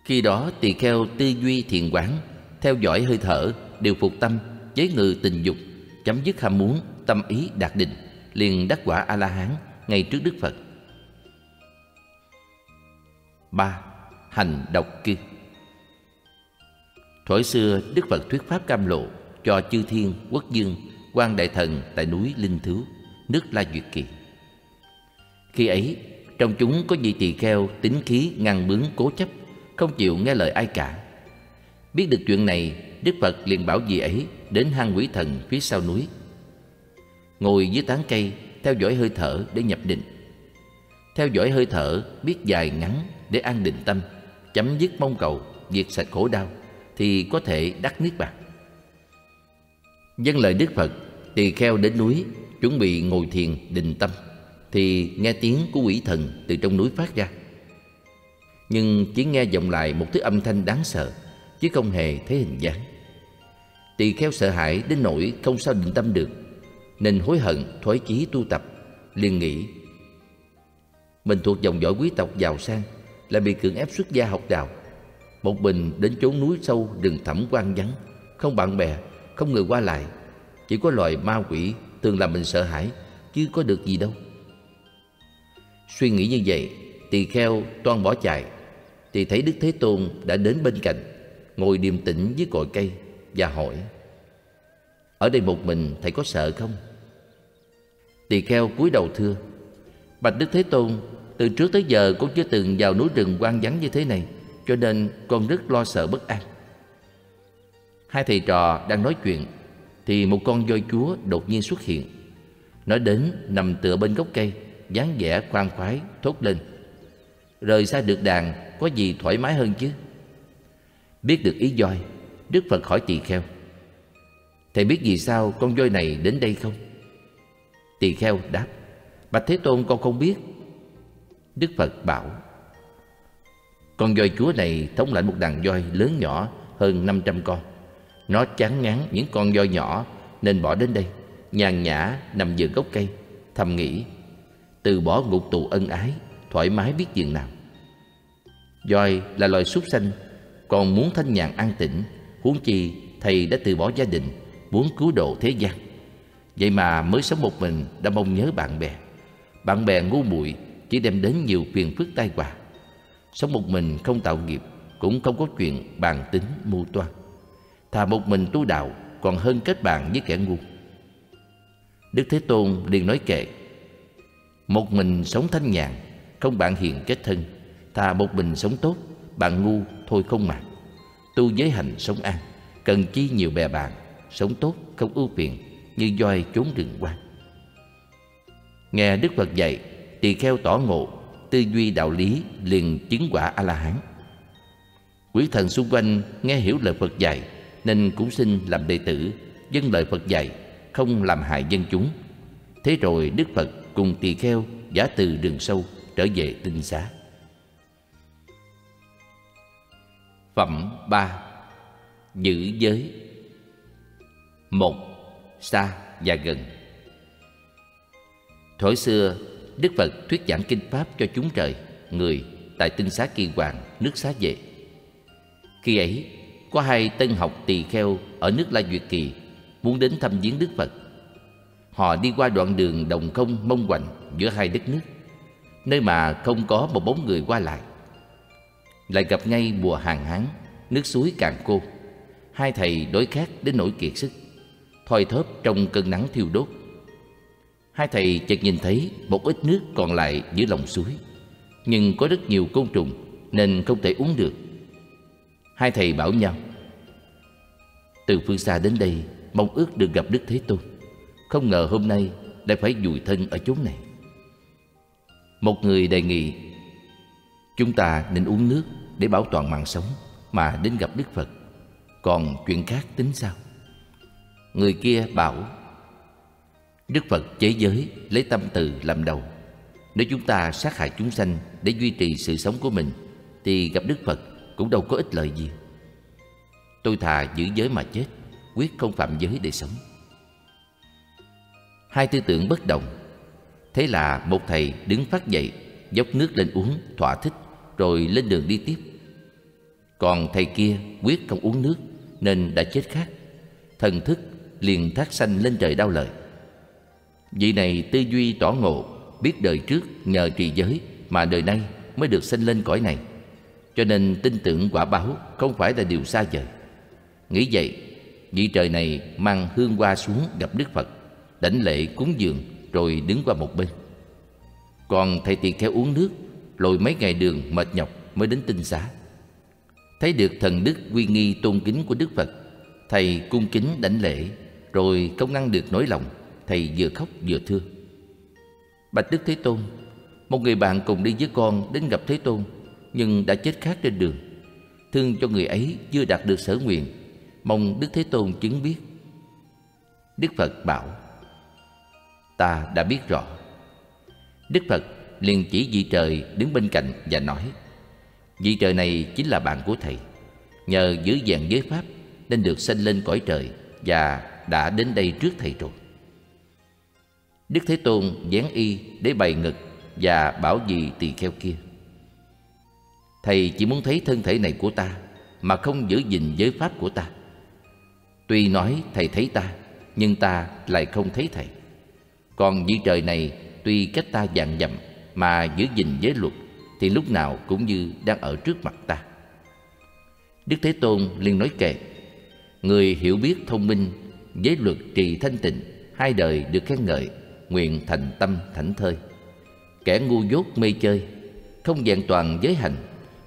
Khi đó Tỳ Kheo tư duy thiền quán, theo dõi hơi thở, điều phục tâm, chế ngự tình dục, chấm dứt ham muốn, tâm ý đạt định, liền đắc quả A-la-hán ngay trước Đức Phật. Ba. Hành độc cư. Thuở xưa Đức Phật thuyết pháp cam lộ cho chư thiên, quốc dương, quan đại thần tại núi Linh Thứu, nước La Duyệt Kỳ. Khi ấy trong chúng có vị tỳ kheo tính khí ngang bướng cố chấp, không chịu nghe lời ai cả. Biết được chuyện này, Đức Phật liền bảo vị ấy đến hang Quỷ Thần phía sau núi, ngồi dưới tán cây theo dõi hơi thở để nhập định. Theo dõi hơi thở biết dài ngắn để an định tâm, chấm dứt mong cầu, diệt sạch khổ đau, thì có thể đắc niết bàn. Vâng lời Đức Phật, Tỳ Kheo đến núi chuẩn bị ngồi thiền định tâm, thì nghe tiếng của quỷ thần từ trong núi phát ra. Nhưng chỉ nghe vọng lại một thứ âm thanh đáng sợ, chứ không hề thấy hình dáng. Tỳ Kheo sợ hãi đến nỗi không sao định tâm được, nên hối hận thoái chí tu tập. Liền nghĩ mình thuộc dòng dõi quý tộc giàu sang, lại bị cưỡng ép xuất gia học đạo. Một mình đến chốn núi sâu rừng thẳm hoang vắng, không bạn bè, không người qua lại, chỉ có loài ma quỷ thường làm mình sợ hãi, chứ có được gì đâu. Suy nghĩ như vậy, Tỳ Kheo toan bỏ chạy, thì thấy Đức Thế Tôn đã đến bên cạnh, ngồi điềm tĩnh dưới cội cây và hỏi: ở đây một mình thầy có sợ không? Tỳ Kheo cúi đầu thưa: bạch Đức Thế Tôn, từ trước tới giờ con chưa từng vào núi rừng hoang vắng như thế này, cho nên con rất lo sợ bất an. Hai thầy trò đang nói chuyện thì một con voi chúa đột nhiên xuất hiện. Nó đến nằm tựa bên gốc cây, dáng vẻ khoan khoái thốt lên: rời xa được đàn có gì thoải mái hơn chứ. Biết được ý voi, Đức Phật hỏi Tỳ Kheo: thầy biết vì sao con voi này đến đây không? Tỳ Kheo đáp: bạch Thế Tôn, con không biết. Đức Phật bảo: con voi chúa này thống lãnh một đàn voi lớn nhỏ hơn năm trăm con. Nó chán ngán những con voi nhỏ nên bỏ đến đây, nhàn nhã nằm giữa gốc cây, thầm nghĩ từ bỏ ngục tù ân ái, thoải mái biết chừng nào. Voi là loài súc sanh, còn muốn thanh nhàn an tĩnh, huống chi thầy đã từ bỏ gia đình, muốn cứu độ thế gian. Vậy mà mới sống một mình đã mong nhớ bạn bè. Bạn bè ngu muội chỉ đem đến nhiều phiền phức tai họa. Sống một mình không tạo nghiệp, cũng không có chuyện bàn tính mưu toan. Thà một mình tu đạo còn hơn kết bạn với kẻ ngu. Đức Thế Tôn liền nói kệ: một mình sống thanh nhàn, không bạn hiền kết thân. Thà một mình sống tốt, bạn ngu thôi không màng. Tu giới hạnh sống an, cần chi nhiều bè bạn. Sống tốt không ưu phiền, như voi trốn rừng hoang. Nghe Đức Phật dạy, Tỳ Kheo tỏ ngộ, tư duy đạo lý, liền chứng quả A-la-hán. Quỷ thần xung quanh nghe hiểu lời Phật dạy nên cũng xin làm đệ tử, vâng lời Phật dạy, không làm hại dân chúng. Thế rồi Đức Phật cùng Tỳ Kheo giả từ rừng sâu trở về tinh xá. Phẩm ba. Giữ giới. Một. Xa và gần. Thổi xưa, Đức Phật thuyết giảng kinh pháp cho chúng trời, người tại tinh xá Kỳ Hoàng, nước Xá Vệ. Khi ấy, có hai tân học tỳ kheo ở nước La Duyệt Kỳ muốn đến thăm viếng Đức Phật. Họ đi qua đoạn đường đồng không mông quạnh giữa hai đất nước, nơi mà không có một bóng người qua lại. Lại gặp ngay mùa hạn hán, nước suối cạn khô. Hai thầy đói khát đến nỗi kiệt sức, thoi thóp trong cơn nắng thiêu đốt. Hai thầy chợt nhìn thấy một ít nước còn lại dưới lòng suối, nhưng có rất nhiều côn trùng nên không thể uống được. Hai thầy bảo nhau: từ phương xa đến đây mong ước được gặp Đức Thế Tôn, không ngờ hôm nay lại phải vùi thân ở chốn này. Một người đề nghị: chúng ta nên uống nước để bảo toàn mạng sống mà đến gặp Đức Phật, còn chuyện khác tính sao? Người kia bảo: Đức Phật chế giới lấy tâm từ làm đầu, nếu chúng ta sát hại chúng sanh để duy trì sự sống của mình thì gặp Đức Phật cũng đâu có ích lợi gì. Tôi thà giữ giới mà chết, quyết không phạm giới để sống. Hai tư tưởng bất đồng. Thế là một thầy đứng phát dậy, dốc nước lên uống thỏa thích, rồi lên đường đi tiếp. Còn thầy kia quyết không uống nước nên đã chết khát. Thần thức liền thác sanh lên trời đau lợi. Vị này tư duy tỏ ngộ, biết đời trước nhờ trì giới mà đời nay mới được sanh lên cõi này, cho nên tin tưởng quả báo không phải là điều xa vời. Nghĩ vậy, vị trời này mang hương hoa xuống gặp Đức Phật, đảnh lễ cúng dường rồi đứng qua một bên. Còn thầy tỳ kheo uống nước, lội mấy ngày đường mệt nhọc mới đến tinh xá. Thấy được thần đức uy nghi tôn kính của Đức Phật, thầy cung kính đảnh lễ, rồi không ngăn được nỗi lòng, thầy vừa khóc vừa thưa: Bạch Đức Thế Tôn, một người bạn cùng đi với con đến gặp Thế Tôn nhưng đã chết khát trên đường. Thương cho người ấy chưa đạt được sở nguyện, mong Đức Thế Tôn chứng biết. Đức Phật bảo: Ta đã biết rõ. Đức Phật liền chỉ vị trời đứng bên cạnh và nói: Vị trời này chính là bạn của thầy, nhờ giữ vẹn giới pháp nên được sanh lên cõi trời và đã đến đây trước thầy rồi. Đức Thế Tôn dán y để bày ngực và bảo vị tỳ kheo kia: Thầy chỉ muốn thấy thân thể này của ta mà không giữ gìn giới pháp của ta. Tuy nói thầy thấy ta, nhưng ta lại không thấy thầy. Còn vị trời này tuy cách ta vạn dặm mà giữ gìn giới luật thì lúc nào cũng như đang ở trước mặt ta. Đức Thế Tôn liền nói kệ: Người hiểu biết thông minh, giới luật trì thanh tịnh, hai đời được khen ngợi, nguyện thành tâm thảnh thơi. Kẻ ngu dốt mê chơi, không vẹn toàn giới hành,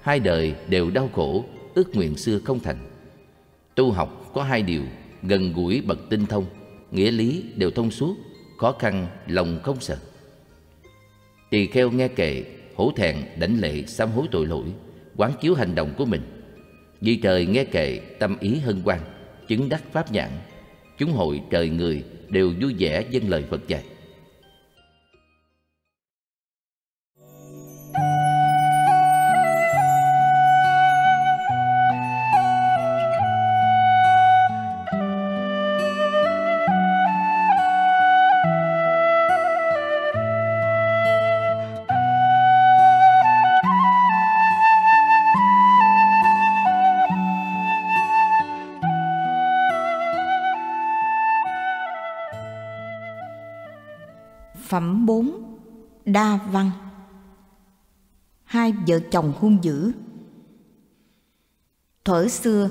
hai đời đều đau khổ, ước nguyện xưa không thành. Tu học có hai điều, gần gũi bậc tinh thông, nghĩa lý đều thông suốt, khó khăn lòng không sợ. Tỳ kheo nghe kệ, hổ thẹn đảnh lễ sám hối tội lỗi, quán chiếu hành động của mình. Vì trời nghe kệ, tâm ý hân hoan, chứng đắc pháp nhãn. Chúng hội trời người đều vui vẻ dâng lời Phật dạy. Phẩm bốn. Đa văn. Hai vợ chồng hung dữ. Thuở xưa,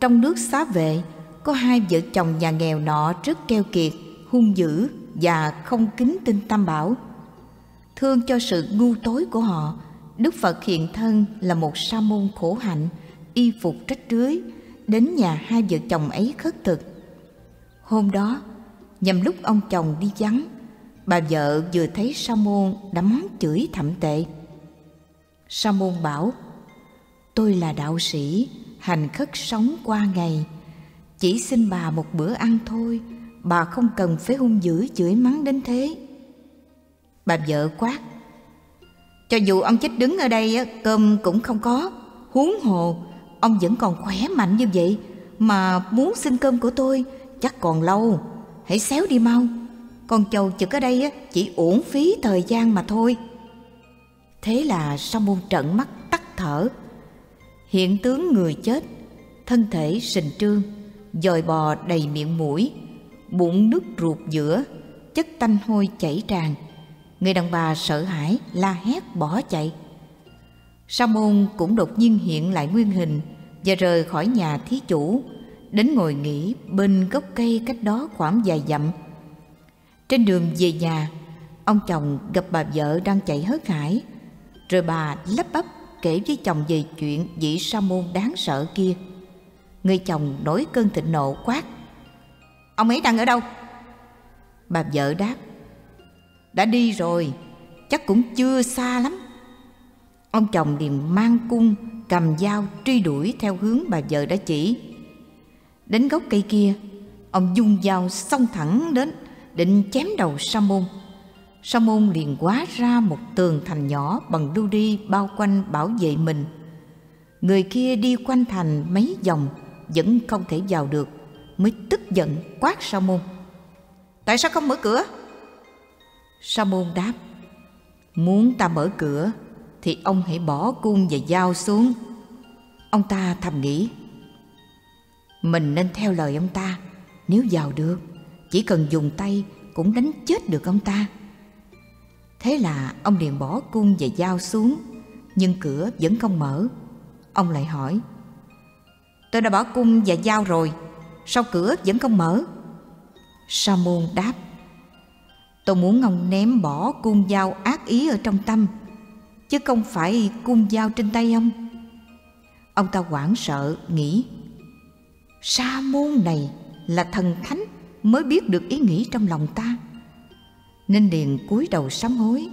trong nước Xá Vệ có hai vợ chồng nhà nghèo nọ rất keo kiệt, hung dữ và không kính tin Tam Bảo. Thương cho sự ngu tối của họ, Đức Phật hiện thân là một sa môn khổ hạnh, y phục rách rưới, đến nhà hai vợ chồng ấy khất thực. Hôm đó, nhằm lúc ông chồng đi vắng, bà vợ vừa thấy sa môn đã mắng chửi thậm tệ. Sa môn bảo: Tôi là đạo sĩ, hành khất sống qua ngày, chỉ xin bà một bữa ăn thôi, bà không cần phải hung dữ chửi mắng đến thế. Bà vợ quát: Cho dù ông chết đứng ở đây cơm cũng không có, huống hồ ông vẫn còn khỏe mạnh như vậy, mà muốn xin cơm của tôi chắc còn lâu, hãy xéo đi mau. con châu chực ở đây chỉ uổng phí thời gian mà thôi. Thế là Sa Môn trợn mắt tắt thở. Hiện tướng người chết, thân thể sình trương, dòi bò đầy miệng mũi, bụng nứt ruột giữa, chất tanh hôi chảy tràn. Người đàn bà sợ hãi la hét bỏ chạy. Sa Môn cũng đột nhiên hiện lại nguyên hình và rời khỏi nhà thí chủ, đến ngồi nghỉ bên gốc cây cách đó khoảng vài dặm. Trên đường về nhà, ông chồng gặp bà vợ đang chạy hớt hải, rồi bà lắp bắp kể với chồng về chuyện vị Sa Môn đáng sợ kia. Người chồng nổi cơn thịnh nộ quát: "Ông ấy đang ở đâu?" Bà vợ đáp: "Đã đi rồi, chắc cũng chưa xa lắm." Ông chồng liền mang cung, cầm dao truy đuổi theo hướng bà vợ đã chỉ. Đến gốc cây kia, ông dung dao xông thẳng đến, định chém đầu Sa Môn. Sa Môn liền hóa ra một tường thành nhỏ bằng lưu ly bao quanh bảo vệ mình. Người kia đi quanh thành mấy vòng vẫn không thể vào được, mới tức giận quát Sa Môn: "Tại sao không mở cửa?" Sa Môn đáp: "Muốn ta mở cửa thì ông hãy bỏ cung và dao xuống." Ông ta thầm nghĩ: "Mình nên theo lời ông ta, nếu vào được, chỉ cần dùng tay cũng đánh chết được ông ta." Thế là ông liền bỏ cung và dao xuống, nhưng cửa vẫn không mở. Ông lại hỏi: "Tôi đã bỏ cung và dao rồi, sao cửa vẫn không mở?" Sa Môn đáp: "Tôi muốn ông ném bỏ cung dao ác ý ở trong tâm, chứ không phải cung dao trên tay ông." Ông ta hoảng sợ nghĩ: Sa Môn này là thần thánh mới biết được ý nghĩ trong lòng ta, nên liền cúi đầu sám hối,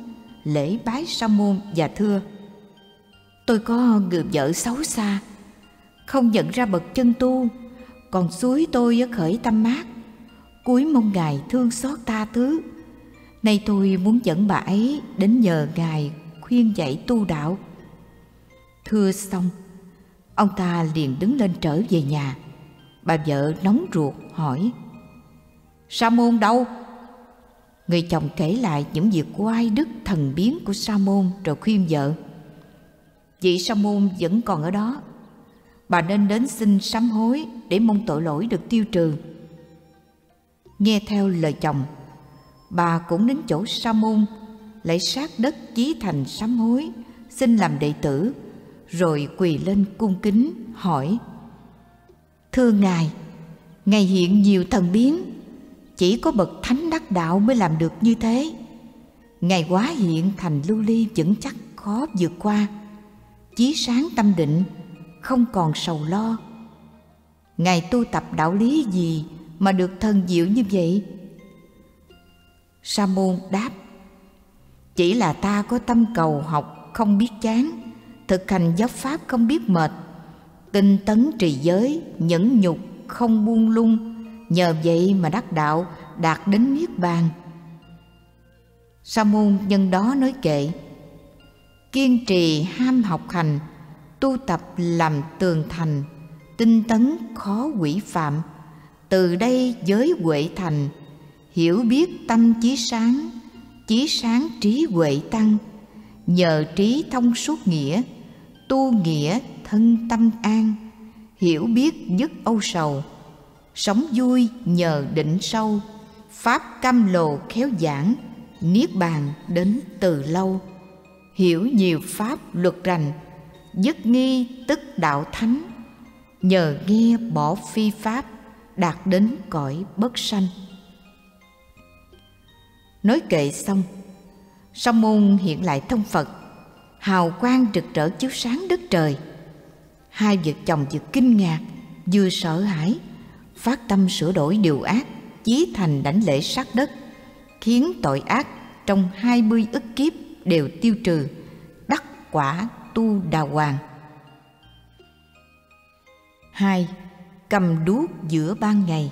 lễ bái Sa Môn và thưa: "Tôi có người vợ xấu xa, không nhận ra bậc chân tu, còn xúi tôi khởi tâm mát, cúi mong Ngài thương xót ta thứ. Nay tôi muốn dẫn bà ấy đến nhờ Ngài khuyên dạy tu đạo." Thưa xong, ông ta liền đứng lên trở về nhà. Bà vợ nóng ruột hỏi: "Sa Môn đâu?" Người chồng kể lại những việc oai đức thần biến của Sa Môn rồi khuyên vợ: "Vị Sa Môn vẫn còn ở đó, bà nên đến xin sám hối để mong tội lỗi được tiêu trừ." Nghe theo lời chồng, bà cũng đến chỗ Sa Môn, lại sát đất chí thành sám hối, xin làm đệ tử, rồi quỳ lên cung kính hỏi: "Thưa Ngài, Ngài hiện nhiều thần biến, chỉ có bậc thánh đắc đạo mới làm được như thế. Ngài quá hiện thành lưu ly vững chắc khó vượt qua, chí sáng tâm định, không còn sầu lo. Ngài tu tập đạo lý gì mà được thần diệu như vậy?" Sa Môn đáp: "Chỉ là ta có tâm cầu học không biết chán, thực hành giáo pháp không biết mệt, tinh tấn trì giới, nhẫn nhục không buông lung, nhờ vậy mà đắc đạo, đạt đến niết bàn." Sa Môn nhân đó nói kệ: "Kiên trì ham học hành, tu tập làm tường thành, tinh tấn khó quỷ phạm, từ đây giới huệ thành, hiểu biết tâm chí sáng, chí sáng trí huệ tăng, nhờ trí thông suốt nghĩa, tu nghĩa thân tâm an, hiểu biết dứt âu sầu, sống vui nhờ định sâu, pháp cam lồ khéo giảng, niết bàn đến từ lâu, hiểu nhiều pháp luật rành, dứt nghi tức đạo thánh, nhờ nghe bỏ phi pháp, đạt đến cõi bất sanh." Nói kệ xong, Sa Môn hiện lại thông Phật, hào quang rực rỡ chiếu sáng đất trời. Hai vợ chồng vừa kinh ngạc vừa sợ hãi, phát tâm sửa đổi điều ác, chí thành đảnh lễ sát đất, khiến tội ác trong hai mươi ức kiếp đều tiêu trừ, đắc quả tu đà hoàng. Hai. Cầm đuốc giữa ban ngày.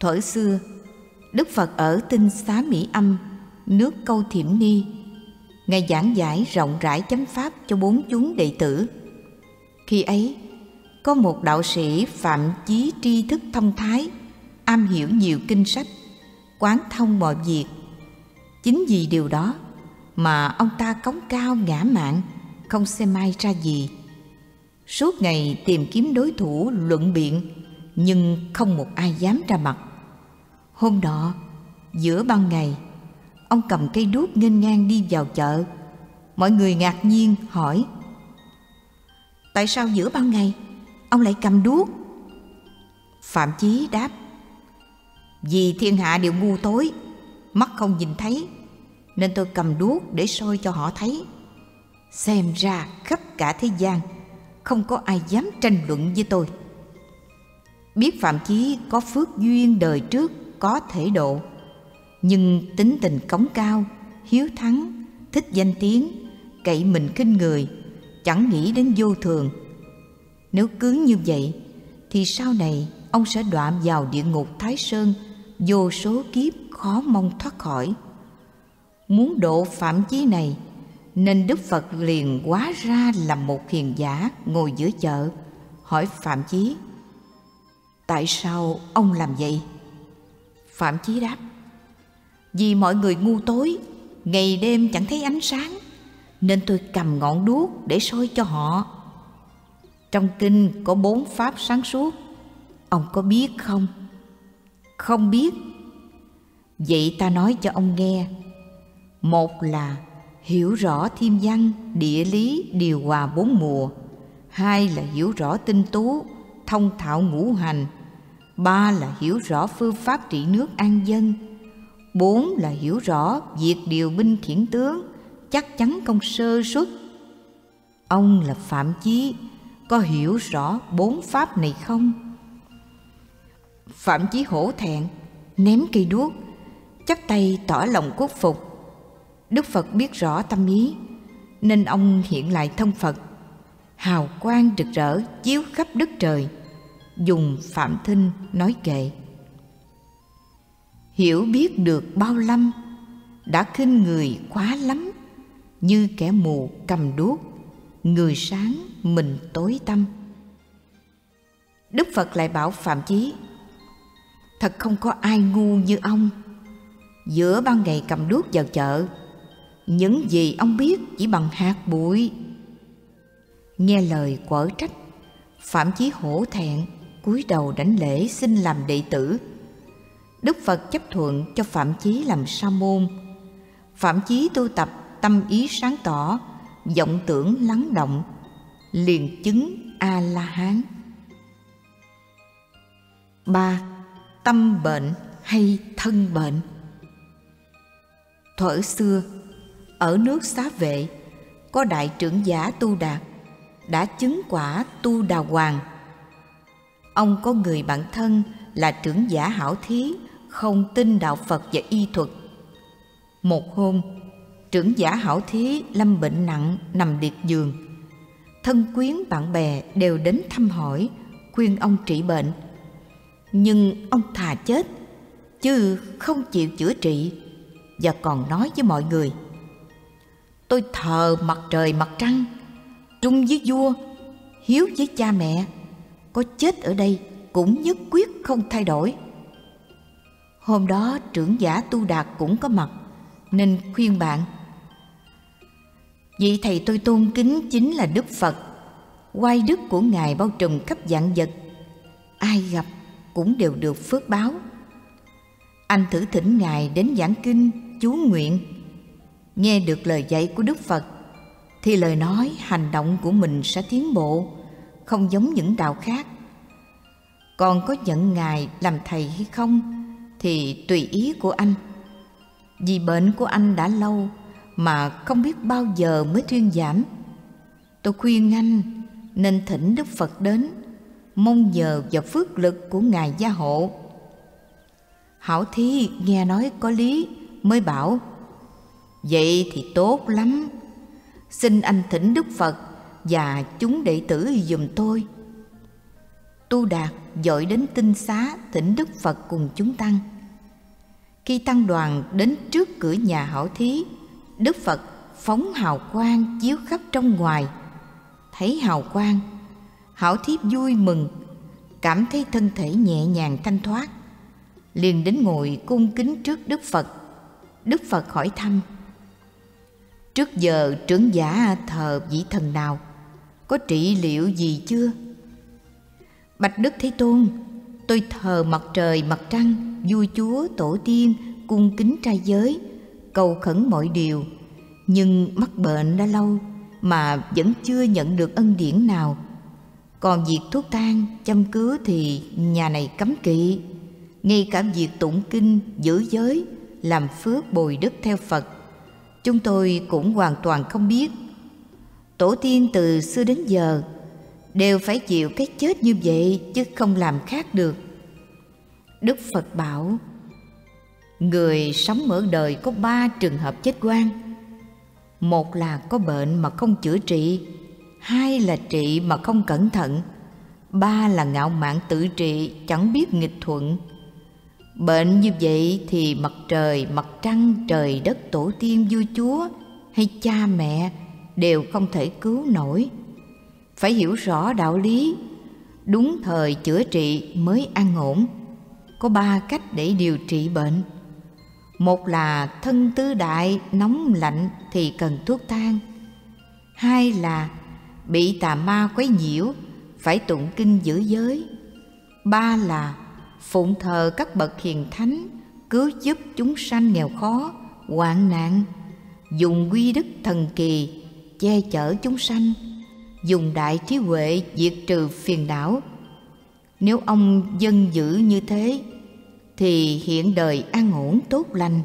Thuở xưa, Đức Phật ở Tinh Xá Mỹ Âm, nước Câu Thiểm Ni, Ngài giảng giải rộng rãi chánh pháp cho bốn chúng đệ tử. Khi ấy, có một đạo sĩ Phạm Chí Tri Thức thông thái, am hiểu nhiều kinh sách, quán thông mọi việc. Chính vì điều đó mà ông ta cống cao ngã mạn, không xem ai ra gì. Suốt ngày tìm kiếm đối thủ luận biện, nhưng không một ai dám ra mặt. Hôm nọ, giữa ban ngày, ông cầm cây đuốc nghênh ngang đi vào chợ. Mọi người ngạc nhiên hỏi: "Tại sao giữa ban ngày ông lại cầm đuốc?" Phạm Chí đáp: "Vì thiên hạ đều ngu tối, mắt không nhìn thấy, nên tôi cầm đuốc để soi cho họ thấy. Xem ra khắp cả thế gian không có ai dám tranh luận với tôi." Biết Phạm Chí có phước duyên đời trước có thể độ, nhưng tính tình cống cao, hiếu thắng, thích danh tiếng, cậy mình khinh người, chẳng nghĩ đến vô thường. Nếu cứ như vậy thì sau này ông sẽ đọa vào địa ngục Thái Sơn vô số kiếp, khó mong thoát khỏi. Muốn độ Phạm Chí này nên Đức Phật liền hóa ra là một hiền giả ngồi giữa chợ, hỏi Phạm Chí: "Tại sao ông làm vậy?" Phạm Chí đáp: "Vì mọi người ngu tối, ngày đêm chẳng thấy ánh sáng, nên tôi cầm ngọn đuốc để soi cho họ. Trong kinh có bốn pháp sáng suốt, ông có biết không?" "Không biết." "Vậy ta nói cho ông nghe. Một là hiểu rõ thiên văn, địa lý, điều hòa bốn mùa. Hai là hiểu rõ tinh tú, thông thạo ngũ hành. Ba là hiểu rõ phương pháp trị nước an dân. Bốn là hiểu rõ việc điều binh khiển tướng, chắc chắn không sơ suất. Ông là Phạm Chí, có hiểu rõ bốn pháp này không?" Phạm Chí hổ thẹn, ném cây đuốc, chắp tay tỏ lòng khuất phục. Đức Phật biết rõ tâm ý, nên ông hiện lại thân Phật, hào quang rực rỡ chiếu khắp đất trời, dùng Phạm Thinh nói kệ: "Hiểu biết được bao lâm, đã khinh người quá lắm. Như kẻ mù cầm đuốc, người sáng mình tối tăm." Đức Phật lại bảo Phạm Chí: "Thật không có ai ngu như ông. Giữa ban ngày cầm đuốc vào chợ, những gì ông biết chỉ bằng hạt bụi." Nghe lời quở trách, Phạm Chí hổ thẹn, cúi đầu đảnh lễ xin làm đệ tử. Đức Phật chấp thuận cho Phạm Chí làm sa môn. Phạm Chí tu tập tâm ý sáng tỏ, vọng tưởng lắng động, liền chứng A La Hán. Ba, tâm bệnh hay thân bệnh. Thuở xưa, ở nước Xá Vệ, có đại trưởng giả Tu Đạt đã chứng quả Tu Đà Hoàng. Ông có người bạn thân là trưởng giả Hảo Thí, không tin đạo Phật và y thuật. Một hôm, trưởng giả Hảo Thí lâm bệnh nặng, nằm liệt giường. Thân quyến bạn bè đều đến thăm hỏi, khuyên ông trị bệnh, nhưng ông thà chết chứ không chịu chữa trị, và còn nói với mọi người: "Tôi thờ mặt trời mặt trăng, trung với vua, hiếu với cha mẹ, có chết ở đây cũng nhất quyết không thay đổi." Hôm đó trưởng giả Tu Đạt cũng có mặt, nên khuyên bạn: "Vị thầy tôi tôn kính chính là Đức Phật, oai đức của Ngài bao trùm khắp vạn vật, ai gặp cũng đều được phước báo. Anh thử thỉnh Ngài đến giảng kinh, chú nguyện. Nghe được lời dạy của Đức Phật thì lời nói, hành động của mình sẽ tiến bộ, không giống những đạo khác. Còn có nhận Ngài làm thầy hay không thì tùy ý của anh. Vì bệnh của anh đã lâu mà không biết bao giờ mới thuyên giảm. Tôi khuyên anh nên thỉnh Đức Phật đến, mong nhờ vào phước lực của Ngài gia hộ." Hảo Thí nghe nói có lý mới bảo: "Vậy thì tốt lắm. Xin anh thỉnh Đức Phật và chúng đệ tử giùm tôi." Tu Đạt dội đến tinh xá thỉnh Đức Phật cùng chúng tăng. Khi tăng đoàn đến trước cửa nhà Hảo Thí, Đức Phật phóng hào quang chiếu khắp trong ngoài. Thấy hào quang, Hảo Thí vui mừng, cảm thấy thân thể nhẹ nhàng thanh thoát, liền đến ngồi cung kính trước Đức Phật. Đức Phật hỏi thăm: Trước giờ trưởng giả thờ vị thần nào? Có trị liệu gì chưa? Bạch Đức Thế Tôn, tôi thờ mặt trời, mặt trăng, vua chúa, tổ tiên, cung kính trai giới, cầu khẩn mọi điều, nhưng mắc bệnh đã lâu mà vẫn chưa nhận được ân điển nào. Còn việc thuốc thang, châm cứu thì nhà này cấm kỵ. Ngay cả việc tụng kinh, giữ giới, làm phước bồi đức theo Phật, chúng tôi cũng hoàn toàn không biết. Tổ tiên từ xưa đến giờ đều phải chịu cái chết như vậy chứ không làm khác được. Đức Phật bảo: Người sống ở đời có ba trường hợp chết oan. Một là có bệnh mà không chữa trị, hai là trị mà không cẩn thận, ba là ngạo mạn tự trị chẳng biết nghịch thuận. Bệnh như vậy thì mặt trời, mặt trăng, trời đất, tổ tiên, vua chúa hay cha mẹ đều không thể cứu nổi. Phải hiểu rõ đạo lý, đúng thời chữa trị mới an ổn. Có ba cách để điều trị bệnh. Một là thân tứ đại nóng lạnh thì cần thuốc thang. Hai là bị tà ma quấy nhiễu, phải tụng kinh giữ giới. Ba là phụng thờ các bậc hiền thánh, cứu giúp chúng sanh nghèo khó, hoạn nạn, dùng quy đức thần kỳ che chở chúng sanh, dùng đại trí huệ diệt trừ phiền não. Nếu ông dân giữ như thế thì hiện đời an ổn tốt lành,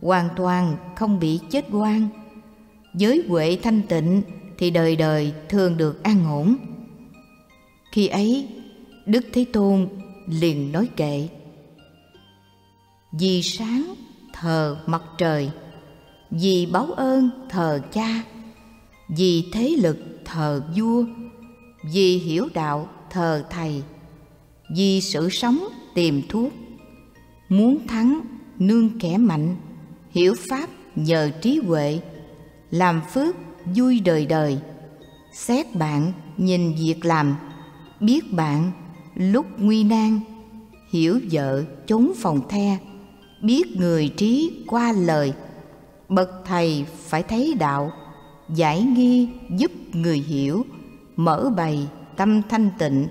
hoàn toàn không bị chết oan. Với huệ thanh tịnh thì đời đời thường được an ổn. Khi ấy Đức Thế Tôn liền nói kệ: Vì sáng thờ mặt trời, vì báo ơn thờ cha, vì thế lực thờ vua, vì hiểu đạo thờ thầy, vì sự sống tìm thuốc. Muốn thắng nương kẻ mạnh, hiểu pháp nhờ trí huệ, làm phước vui đời đời. Xét bạn nhìn việc làm, biết bạn lúc nguy nan, hiểu vợ trốn phòng the, biết người trí qua lời. Bậc thầy phải thấy đạo, giải nghi giúp người hiểu, mở bày tâm thanh tịnh,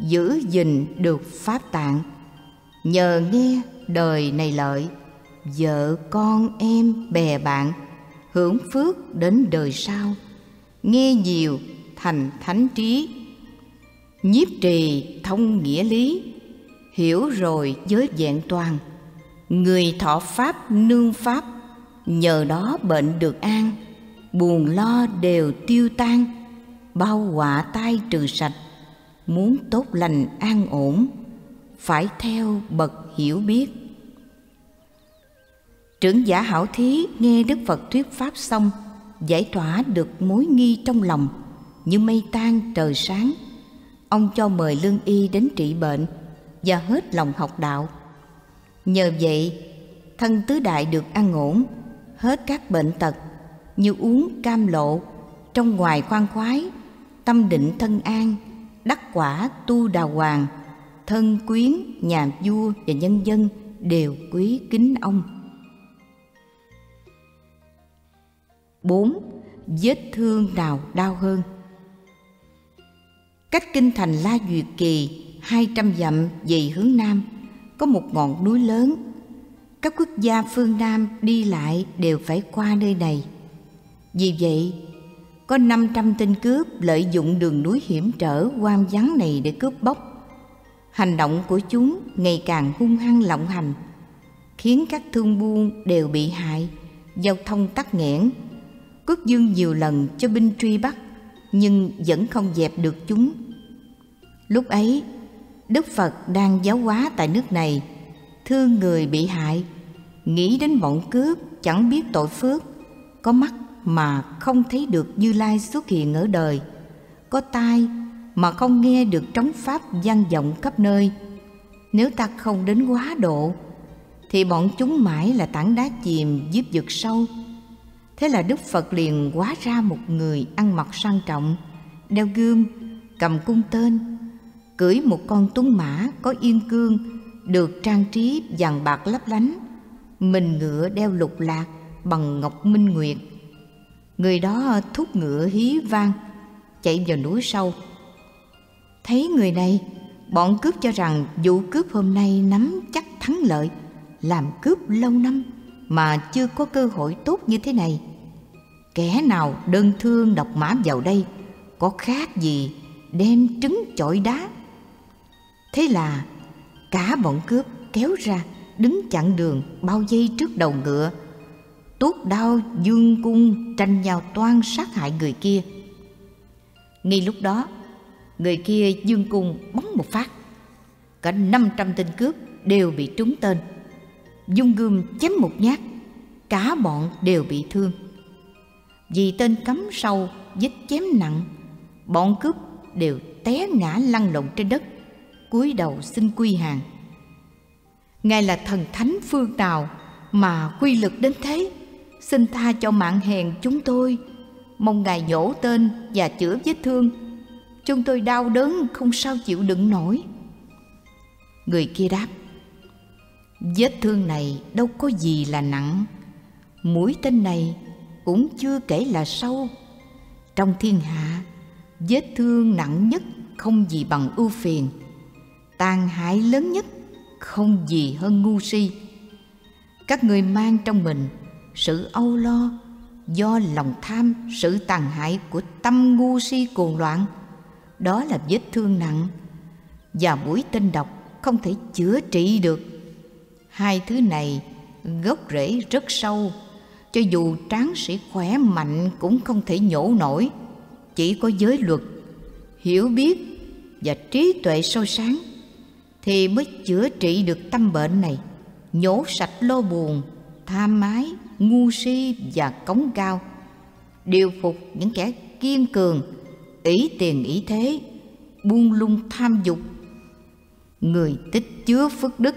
giữ gìn được pháp tạng. Nhờ nghe đời này lợi, vợ con em bè bạn, hưởng phước đến đời sau. Nghe nhiều thành thánh trí, nhiếp trì thông nghĩa lý, hiểu rồi giới vẹn toàn. Người thọ pháp nương pháp, nhờ đó bệnh được an, buồn lo đều tiêu tan, bao họa tai trừ sạch. Muốn tốt lành an ổn, phải theo bậc hiểu biết. Trưởng giả Hảo Thí nghe Đức Phật thuyết pháp xong, giải tỏa được mối nghi trong lòng như mây tan trời sáng. Ông cho mời lương y đến trị bệnh và hết lòng học đạo. Nhờ vậy thân tứ đại được an ổn, hết các bệnh tật như uống cam lộ, trong ngoài khoan khoái, tâm định thân an, đắc quả tu đà hoàng. Thân quyến nhà vua và nhân dân đều quý kính ông. Bốn. Vết thương nào đau hơn? Cách kinh thành La Duyệt Kỳ hai trăm dặm về hướng nam có một ngọn núi lớn. Các quốc gia phương Nam đi lại đều phải qua nơi này. Vì vậy có năm trăm tên cướp lợi dụng đường núi hiểm trở hoang vắng này để cướp bóc. Hành động của chúng ngày càng hung hăng lộng hành, khiến các thương buôn đều bị hại, giao thông tắc nghẽn. Quốc vương nhiều lần cho binh truy bắt nhưng vẫn không dẹp được chúng. Lúc ấy Đức Phật đang giáo hóa tại nước này, thương người bị hại, nghĩ đến bọn cướp chẳng biết tội phước. Có mắt mà không thấy được Như Lai xuất hiện ở đời, có tai mà không nghe được trống pháp vang vọng khắp nơi. Nếu ta không đến quá độ thì bọn chúng mãi là tảng đá chìm dưới vực sâu. Thế là Đức Phật liền hóa ra một người ăn mặc sang trọng, đeo gươm, cầm cung tên, cưỡi một con tuấn mã có yên cương, được trang trí vàng bạc lấp lánh, mình ngựa đeo lục lạc bằng ngọc minh nguyệt. Người đó thúc ngựa hí vang chạy vào núi sâu. Thấy người này, bọn cướp cho rằng vụ cướp hôm nay nắm chắc thắng lợi, làm cướp lâu năm mà chưa có cơ hội tốt như thế này. Kẻ nào đơn thương độc mã vào đây, có khác gì đem trứng chọi đá. Thế là cả bọn cướp kéo ra đứng chặn đường bao vây trước đầu ngựa, tuốt đao dương cung tranh nhau toan sát hại người kia. Ngay lúc đó, người kia dương cung bắn một phát, cả năm trăm tên cướp đều bị trúng tên, dung gươm chém một nhát, cả bọn đều bị thương. Vì tên cắm sâu vết chém nặng, bọn cướp đều té ngã lăn lộn trên đất, cúi đầu xin quy hàng. Ngài là thần thánh phương nào mà quy lực đến thế, xin tha cho mạng hèn chúng tôi, mong Ngài nhổ tên và chữa vết thương, chúng tôi đau đớn không sao chịu đựng nổi. Người kia đáp: vết thương này đâu có gì là nặng, mũi tên này cũng chưa kể là sâu. Trong thiên hạ, vết thương nặng nhất không gì bằng ưu phiền, tàn hại lớn nhất không gì hơn ngu si. Các người mang trong mình sự âu lo do lòng tham, sự tàn hại của tâm ngu si cuồng loạn, đó là vết thương nặng, và mũi tên độc không thể chữa trị được. Hai thứ này gốc rễ rất sâu, cho dù tráng sĩ khỏe mạnh cũng không thể nhổ nổi. Chỉ có giới luật, hiểu biết và trí tuệ soi sáng thì mới chữa trị được tâm bệnh này, nhổ sạch lo buồn, tham ái, ngu si và cống cao, điều phục những kẻ kiên cường, ỷ tiền ỷ thế, buông lung tham dục. Người tích chứa phước đức,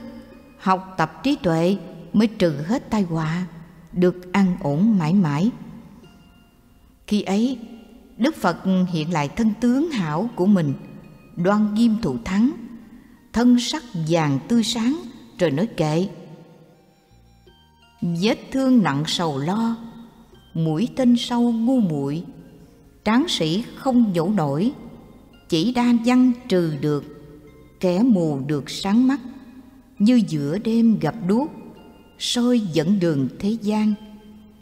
học tập trí tuệ mới trừ hết tai họa, được an ổn mãi mãi. Khi ấy, Đức Phật hiện lại thân tướng hảo của mình, đoan nghiêm thụ thắng, thân sắc vàng tươi sáng, rồi nói kệ: vết thương nặng sầu lo, mũi tên sâu ngu muội, tráng sĩ không nhổ nổi, chỉ đa văn trừ được, kẻ mù được sáng mắt, như giữa đêm gặp đuốc, soi dẫn đường thế gian,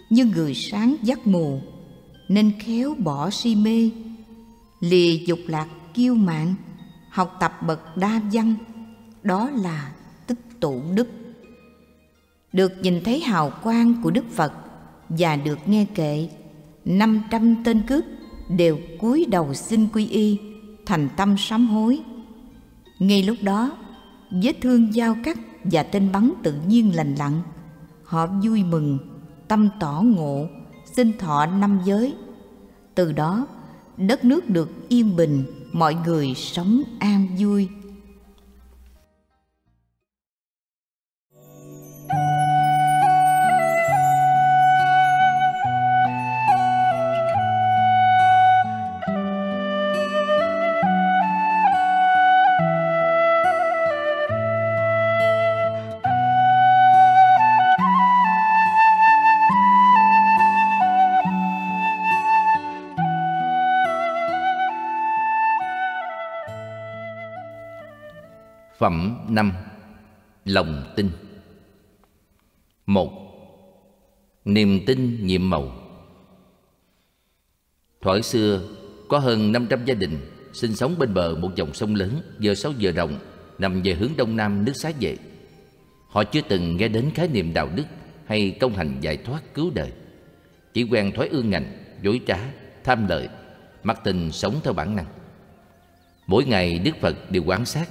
như người sáng dắt mù, nên khéo bỏ si mê, lìa dục lạc kiêu mạn, học tập bậc đa văn, đó là tích tụ đức. Được nhìn thấy hào quang của Đức Phật và được nghe kệ, năm trăm tên cướp đều cúi đầu xin quy y, thành tâm sám hối. Ngay lúc đó, vết thương dao cắt và tên bắn tự nhiên lành lặn. Họ vui mừng, tâm tỏ ngộ, xin thọ năm giới. Từ đó, đất nước được yên bình, mọi người sống an vui. Phẩm năm. Lòng tin. Một. Niềm tin nhiệm màu. Thuở xưa, có hơn năm trăm gia đình sinh sống bên bờ một dòng sông lớn do sáu giờ rộng nằm về hướng đông nam nước Xá Vệ. Họ chưa từng nghe đến khái niệm đạo đức hay công hành giải thoát cứu đời, chỉ quen thói ương ngạnh, dối trá, tham lợi, mặc tình sống theo bản năng. Mỗi ngày Đức Phật đều quan sát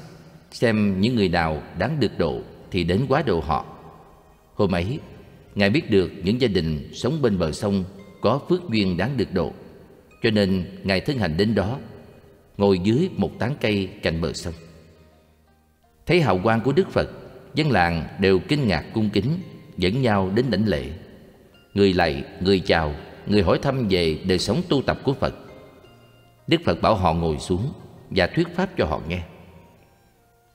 xem những người nào đáng được độ thì đến quá độ họ. Hôm ấy, Ngài biết được những gia đình sống bên bờ sông có phước duyên đáng được độ, cho nên Ngài thân hành đến đó, ngồi dưới một tán cây cạnh bờ sông. Thấy hào quang của Đức Phật, dân làng đều kinh ngạc cung kính, dẫn nhau đến đảnh lễ. Người lạy, người chào, người hỏi thăm về đời sống tu tập của Phật. Đức Phật bảo họ ngồi xuống và thuyết pháp cho họ nghe.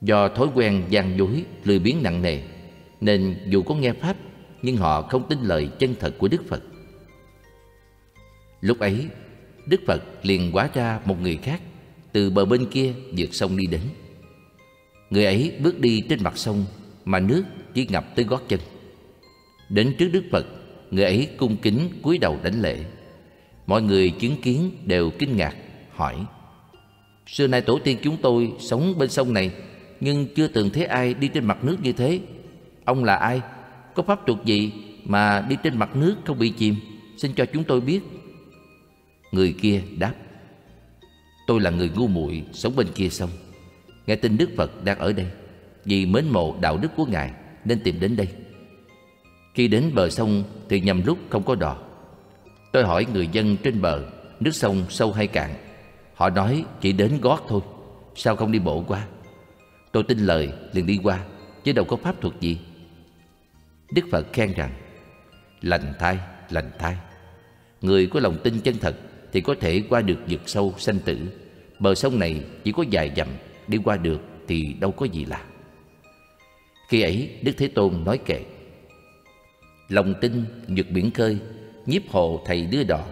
Do thói quen gian dối, lười biếng nặng nề, nên dù có nghe Pháp nhưng họ không tin lời chân thật của Đức Phật. Lúc ấy, Đức Phật liền hóa ra một người khác, từ bờ bên kia vượt sông đi đến. Người ấy bước đi trên mặt sông mà nước chỉ ngập tới gót chân. Đến trước Đức Phật, người ấy cung kính cúi đầu đảnh lễ. Mọi người chứng kiến đều kinh ngạc, hỏi: "Xưa nay tổ tiên chúng tôi sống bên sông này, nhưng chưa từng thấy ai đi trên mặt nước như thế. Ông là ai? Có pháp thuật gì mà đi trên mặt nước không bị chìm? Xin cho chúng tôi biết." Người kia đáp: "Tôi là người ngu muội sống bên kia sông. Nghe tin Đức Phật đang ở đây, vì mến mộ đạo đức của Ngài nên tìm đến đây. Khi đến bờ sông thì nhầm lúc không có đò. Tôi hỏi người dân trên bờ nước sông sâu hay cạn. Họ nói chỉ đến gót thôi, sao không đi bộ qua? Tôi tin lời liền đi qua, chứ đâu có pháp thuật gì." Đức Phật khen rằng: "Lành thay, lành thay. Người có lòng tin chân thật thì có thể qua được vực sâu sanh tử. Bờ sông này chỉ có vài dặm, đi qua được thì đâu có gì lạ." Khi ấy Đức Thế Tôn nói kệ: "Lòng tin vượt biển khơi, nhiếp hộ thầy đưa đò,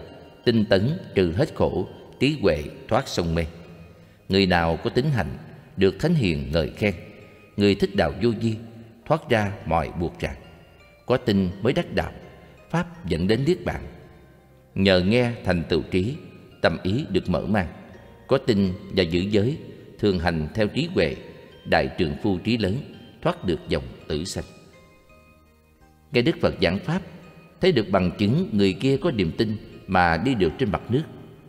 tinh tấn trừ hết khổ, trí huệ thoát sông mê. Người nào có tính hành, được thánh hiền ngợi khen. Người thích đạo vô vi, thoát ra mọi buộc ràng. Có tin mới đắc đạo, pháp dẫn đến niết bàn. Nhờ nghe thành tựu trí, tâm ý được mở mang. Có tin và giữ giới, thường hành theo trí huệ, đại trượng phu trí lớn, thoát được dòng tử sanh." Nghe Đức Phật giảng pháp, thấy được bằng chứng người kia có niềm tin mà đi được trên mặt nước,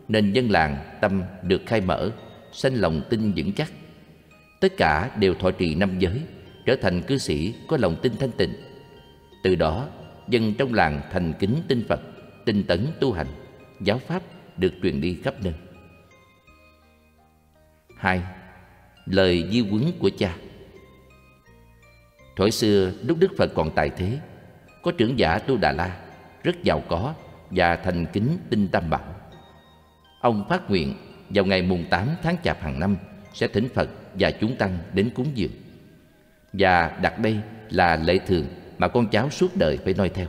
nên dân làng tâm được khai mở, sanh lòng tin vững chắc. Tất cả đều thọ trì năm giới, trở thành cư sĩ có lòng tin thanh tịnh. Từ đó dân trong làng thành kính tin Phật, tinh tấn tu hành, giáo pháp được truyền đi khắp nơi. Hai, lời di huấn của cha. Thuở xưa lúc Đức Phật còn tại thế, có trưởng giả Tu Đà La rất giàu có và thành kính tin Tam Bảo. Ông phát nguyện vào ngày mùng tám tháng Chạp hàng năm sẽ thỉnh Phật và chúng tăng đến cúng dường, và đặt đây là lệ thường mà con cháu suốt đời phải noi theo.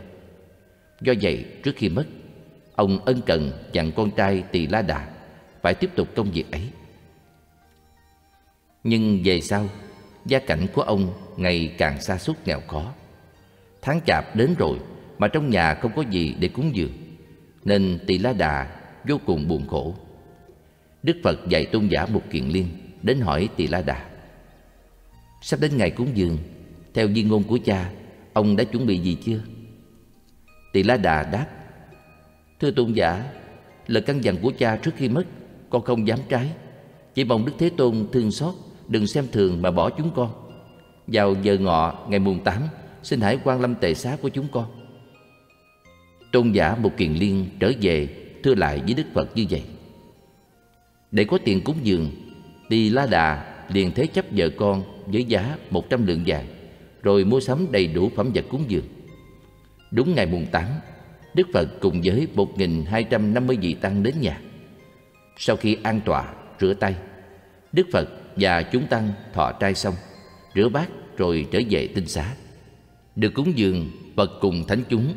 Do vậy, trước khi mất, ông ân cần dặn con trai Tỳ La Đà phải tiếp tục công việc ấy. Nhưng về sau, gia cảnh của ông ngày càng sa sút nghèo khó. Tháng Chạp đến rồi mà trong nhà không có gì để cúng dường, nên Tỳ La Đà vô cùng buồn khổ. Đức Phật dạy tôn giả Mục Kiền Liên đến hỏi Tỳ La Đà: "Sắp đến ngày cúng dường, theo di ngôn của cha, ông đã chuẩn bị gì chưa?" Tỳ La Đà đáp: "Thưa tôn giả, lời căn dặn của cha trước khi mất, con không dám trái. Chỉ mong Đức Thế Tôn thương xót, đừng xem thường mà bỏ chúng con. Vào giờ ngọ ngày mùng tám, xin hãy quan lâm tề xá của chúng con." Tôn giả Mục Kiền Liên trở về thưa lại với Đức Phật như vậy. Để có tiền cúng dường, Tỳ La Đà liền thế chấp vợ con với giá một trăm lượng vàng, rồi mua sắm đầy đủ phẩm vật cúng dường. Đúng ngày mùng tám, Đức Phật cùng với một nghìn hai trăm năm mươi vị tăng đến nhà. Sau khi an tọa, rửa tay, Đức Phật và chúng tăng thọ trai xong, rửa bát rồi trở về tinh xá. Được cúng dường Phật cùng thánh chúng,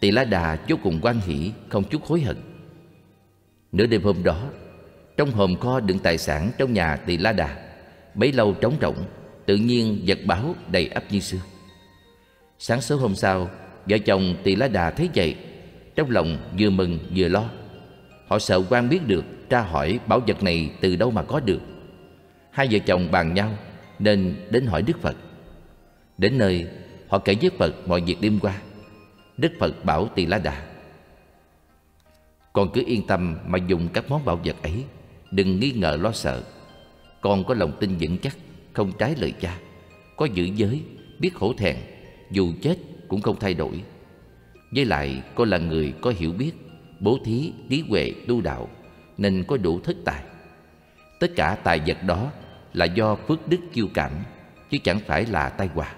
Tỳ La Đà vô cùng hoan hỷ, không chút hối hận. Nửa đêm hôm đó, trong hòm kho đựng tài sản trong nhà Tỳ La Đà, bấy lâu trống rỗng, tự nhiên vật báo đầy ắp như xưa. Sáng sớm hôm sau, vợ chồng Tỳ La Đà thấy vậy, trong lòng vừa mừng vừa lo. Họ sợ quan biết được, tra hỏi bảo vật này từ đâu mà có được. Hai vợ chồng bàn nhau nên đến hỏi Đức Phật. Đến nơi, họ kể với Phật mọi việc đêm qua. Đức Phật bảo Tỳ La Đà: "Con cứ yên tâm mà dùng các món bảo vật ấy, đừng nghi ngờ lo sợ. Con có lòng tin vững chắc, không trái lời cha, có giữ giới, biết hổ thẹn, dù chết cũng không thay đổi. Với lại con là người có hiểu biết, bố thí, trí huệ, tu đạo, nên có đủ thất tài. Tất cả tài vật đó là do phước đức chiêu cảm, chứ chẳng phải là tai họa.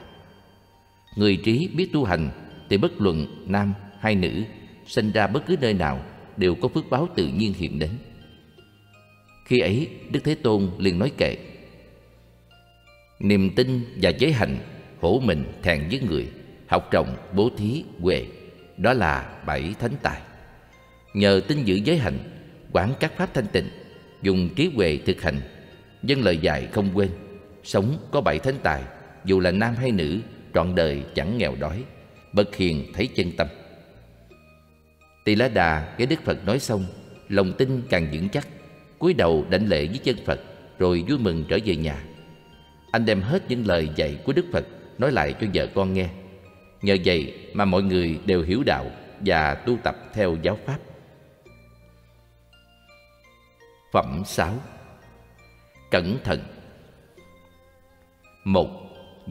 Người trí biết tu hành thì bất luận nam hay nữ, sinh ra bất cứ nơi nào đều có phước báo tự nhiên hiện đến." Khi ấy Đức Thế Tôn liền nói kệ: niềm tin và giới hành, hổ mình, thẹn với người, học rộng, bố thí, huệ. Đó là bảy thánh tài. Nhờ tin giữ giới hành, quán các pháp thanh tịnh, dùng trí huệ thực hành, dân lời dạy không quên, sống có bảy thánh tài, dù là nam hay nữ, trọn đời chẳng nghèo đói, bậc hiền thấy chân tâm. Tỳ La Đà nghe Đức Phật nói xong, lòng tin càng vững chắc, cúi đầu đảnh lễ với chân Phật, rồi vui mừng trở về nhà. Anh đem hết những lời dạy của Đức Phật nói lại cho vợ con nghe. Nhờ vậy mà mọi người đều hiểu đạo và tu tập theo giáo pháp. Phẩm sáu. Cẩn thận. Một.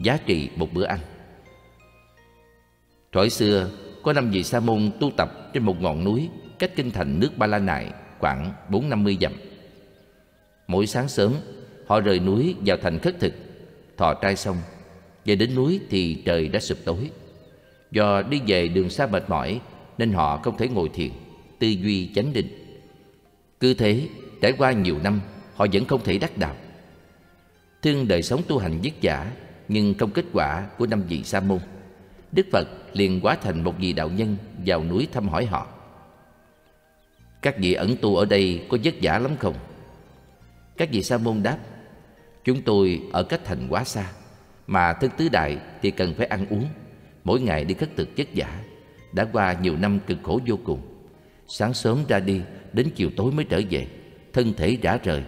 Giá trị một bữa ăn. Thuở xưa, có năm vị sa môn tu tập trên một ngọn núi cách kinh thành nước Ba La Nại khoảng bốn trăm năm mươi dặm. Mỗi sáng sớm, họ rời núi vào thành khất thực, thọ trai xong, về đến núi thì trời đã sụp tối. Do đi về đường xa mệt mỏi nên họ không thể ngồi thiền, tư duy chánh định. Cứ thế, trải qua nhiều năm, họ vẫn không thể đắc đạo. Thương đời sống tu hành vất vả nhưng không kết quả của năm vị sa môn, Đức Phật liền hóa thành một vị đạo nhân vào núi thăm hỏi họ. Các vị ẩn tu ở đây có vất vả lắm không? Các vị sa môn đáp: chúng tôi ở cách thành quá xa, mà thân tứ đại thì cần phải ăn uống, mỗi ngày đi khất thực vất vả, đã qua nhiều năm cực khổ vô cùng. Sáng sớm ra đi, đến chiều tối mới trở về, thân thể rã rời,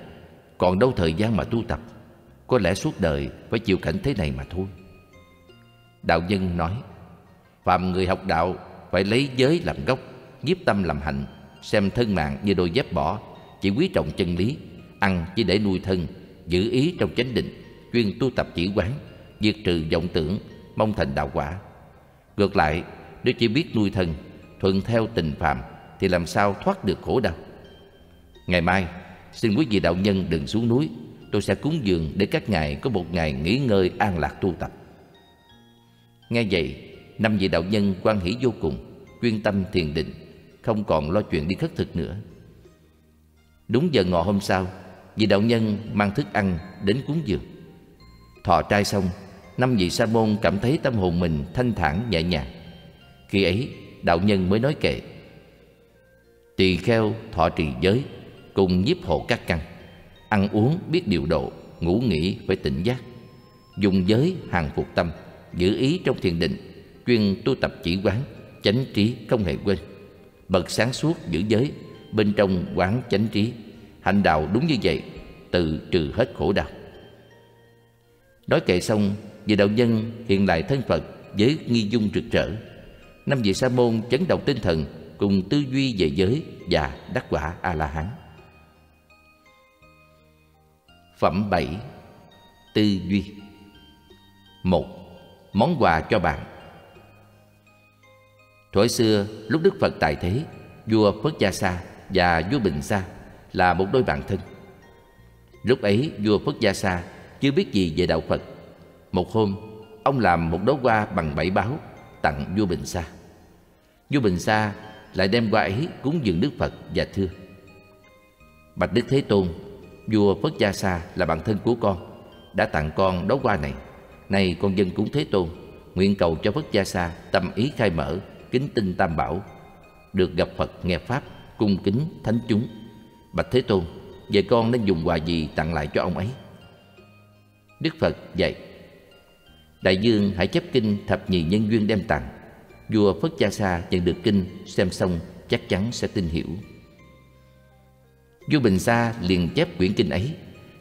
còn đâu thời gian mà tu tập. Có lẽ suốt đời phải chịu cảnh thế này mà thôi. Đạo nhân nói: phàm người học đạo phải lấy giới làm gốc, nhiếp tâm làm hạnh, xem thân mạng như đôi dép bỏ, chỉ quý trọng chân lý, ăn chỉ để nuôi thân, giữ ý trong chánh định, chuyên tu tập chỉ quán, diệt trừ vọng tưởng, mong thành đạo quả. Ngược lại, nếu chỉ biết nuôi thân, thuận theo tình phàm thì làm sao thoát được khổ đau. Ngày mai, xin quý vị đạo nhân đừng xuống núi, tôi sẽ cúng dường để các ngài có một ngày nghỉ ngơi an lạc tu tập. Nghe vậy, năm vị đạo nhân hoan hỷ vô cùng, chuyên tâm thiền định, không còn lo chuyện đi khất thực nữa. Đúng giờ ngọ hôm sau, vị đạo nhân mang thức ăn đến cúng dường. Thọ trai xong, năm vị sa môn cảm thấy tâm hồn mình thanh thản nhẹ nhàng. Khi ấy, đạo nhân mới nói kệ: tỳ kheo thọ trì giới, cùng nhiếp hộ các căn, ăn uống biết điều độ, ngủ nghỉ phải tỉnh giác, dùng giới hàng phục tâm, giữ ý trong thiền định, chuyên tu tập chỉ quán, chánh trí không hề quên. Bậc sáng suốt giữ giới, bên trong quán chánh trí, hành đạo đúng như vậy, tự trừ hết khổ đau. Nói kệ xong, vị đạo nhân hiện lại thân Phật với nghi dung rực rỡ. Năm vị sa môn chấn động tinh thần, cùng tư duy về giới và đắc quả A La Hán. Phẩm bảy. Tư duy. Một. Món quà cho bạn. Thuở xưa, lúc Đức Phật tại thế, vua Phật Gia Sa và vua Bình Sa là một đôi bạn thân. Lúc ấy, vua Phật Gia Sa chưa biết gì về đạo Phật. Một hôm, ông làm một đóa hoa bằng bảy báo tặng vua Bình Sa. Vua Bình Sa lại đem hoa ấy cúng dường Đức Phật và thưa: bạch Đức Thế Tôn, vua Phật Gia Sa là bạn thân của con, đã tặng con đóa hoa này. Nay con dâng cúng Thế Tôn, nguyện cầu cho Phật Gia Sa tâm ý khai mở, kính tinh Tam Bảo, được gặp Phật nghe pháp, cung kính thánh chúng. Bạch Thế Tôn, vậy con nên dùng quà gì tặng lại cho ông ấy? Đức Phật dạy: đại dương hãy chép kinh thập nhì nhân duyên đem tặng. Vua Phật Gia Sa nhận được kinh, xem xong chắc chắn sẽ tin hiểu. Vua Bình Sa liền chép quyển kinh ấy,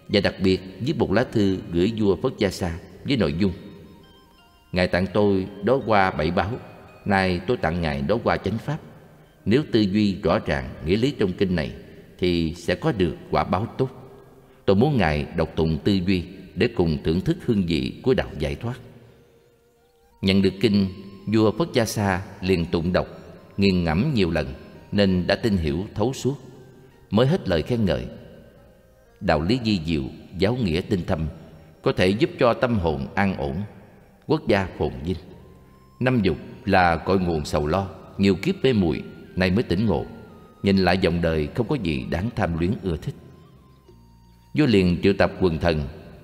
và đặc biệt viết một lá thư gửi vua Phật Gia Sa với nội dung: ngài tặng tôi đóa hoa bảy báo, nay tôi tặng ngài đóa hoa chánh pháp. Nếu tư duy rõ ràng nghĩa lý trong kinh này thì sẽ có được quả báo tốt. Tôi muốn ngài đọc tụng tư duy để cùng thưởng thức hương vị của đạo giải thoát. Nhận được kinh, vua Phật Gia Sa liền tụng đọc, nghiền ngẫm nhiều lần nên đã tin hiểu thấu suốt, mới hết lời khen ngợi: đạo lý vi diệu, giáo nghĩa tinh thâm, có thể giúp cho tâm hồn an ổn, quốc gia phồn vinh. Năm dục là cội nguồn sầu lo, nhiều kiếp mê muội, nay mới tỉnh ngộ, nhìn lại dòng đời không có gì đáng tham luyến ưa thích. Vua liền triệu tập quần thần,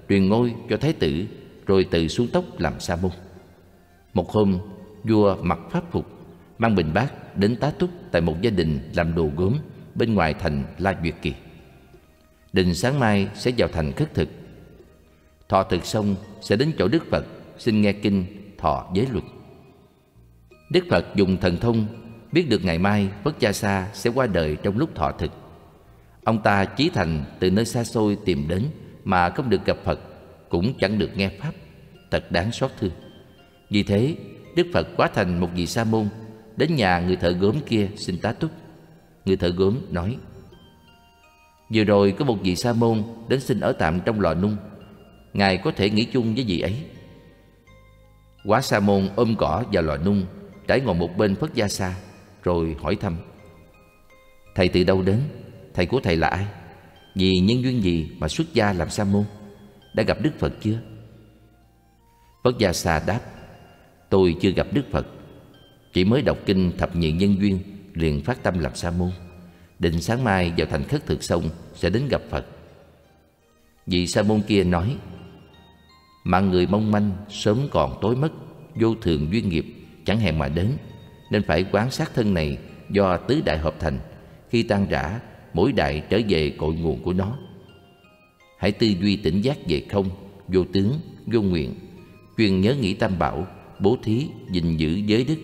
truyền ngôi cho thái tử rồi tự xuống tóc làm sa môn. Một hôm, vua mặc pháp phục, mang bình bát đến tá túc tại một gia đình làm đồ gốm bên ngoài thành La Duyệt Kỳ, định sáng mai sẽ vào thành khất thực. Thọ thực xong sẽ đến chỗ Đức Phật xin nghe kinh thọ giới luật. Đức Phật dùng thần thông biết được ngày mai Phật Gia Sa sẽ qua đời trong lúc thọ thực. Ông ta chí thành từ nơi xa xôi tìm đến mà không được gặp Phật, cũng chẳng được nghe pháp, thật đáng xót thương. Vì thế Đức Phật hóa thành một vị sa môn đến nhà người thợ gốm kia xin tá túc. Người thợ gốm nói: vừa rồi có một vị sa môn đến xin ở tạm trong lò nung, ngài có thể nghỉ chung với vị ấy. Quá sa môn ôm cỏ vào lò nung, trải ngồi một bên Phất Gia Sa, rồi hỏi thăm: thầy từ đâu đến? Thầy của thầy là ai? Vì nhân duyên gì mà xuất gia làm sa môn? Đã gặp Đức Phật chưa? Phất Gia Sa đáp: tôi chưa gặp Đức Phật, chỉ mới đọc kinh thập nhị nhân duyên liền phát tâm làm sa môn, định sáng mai vào thành khất thực xong sẽ đến gặp Phật. Vị sa môn kia nói: mạng người mong manh, sớm còn tối mất, vô thường duyên nghiệp chẳng hẹn mà đến, nên phải quán sát thân này do tứ đại hợp thành, khi tan rã mỗi đại trở về cội nguồn của nó. Hãy tư duy tỉnh giác về không, vô tướng, vô nguyện, chuyên nhớ nghĩ tam bảo, bố thí, gìn giữ giới đức.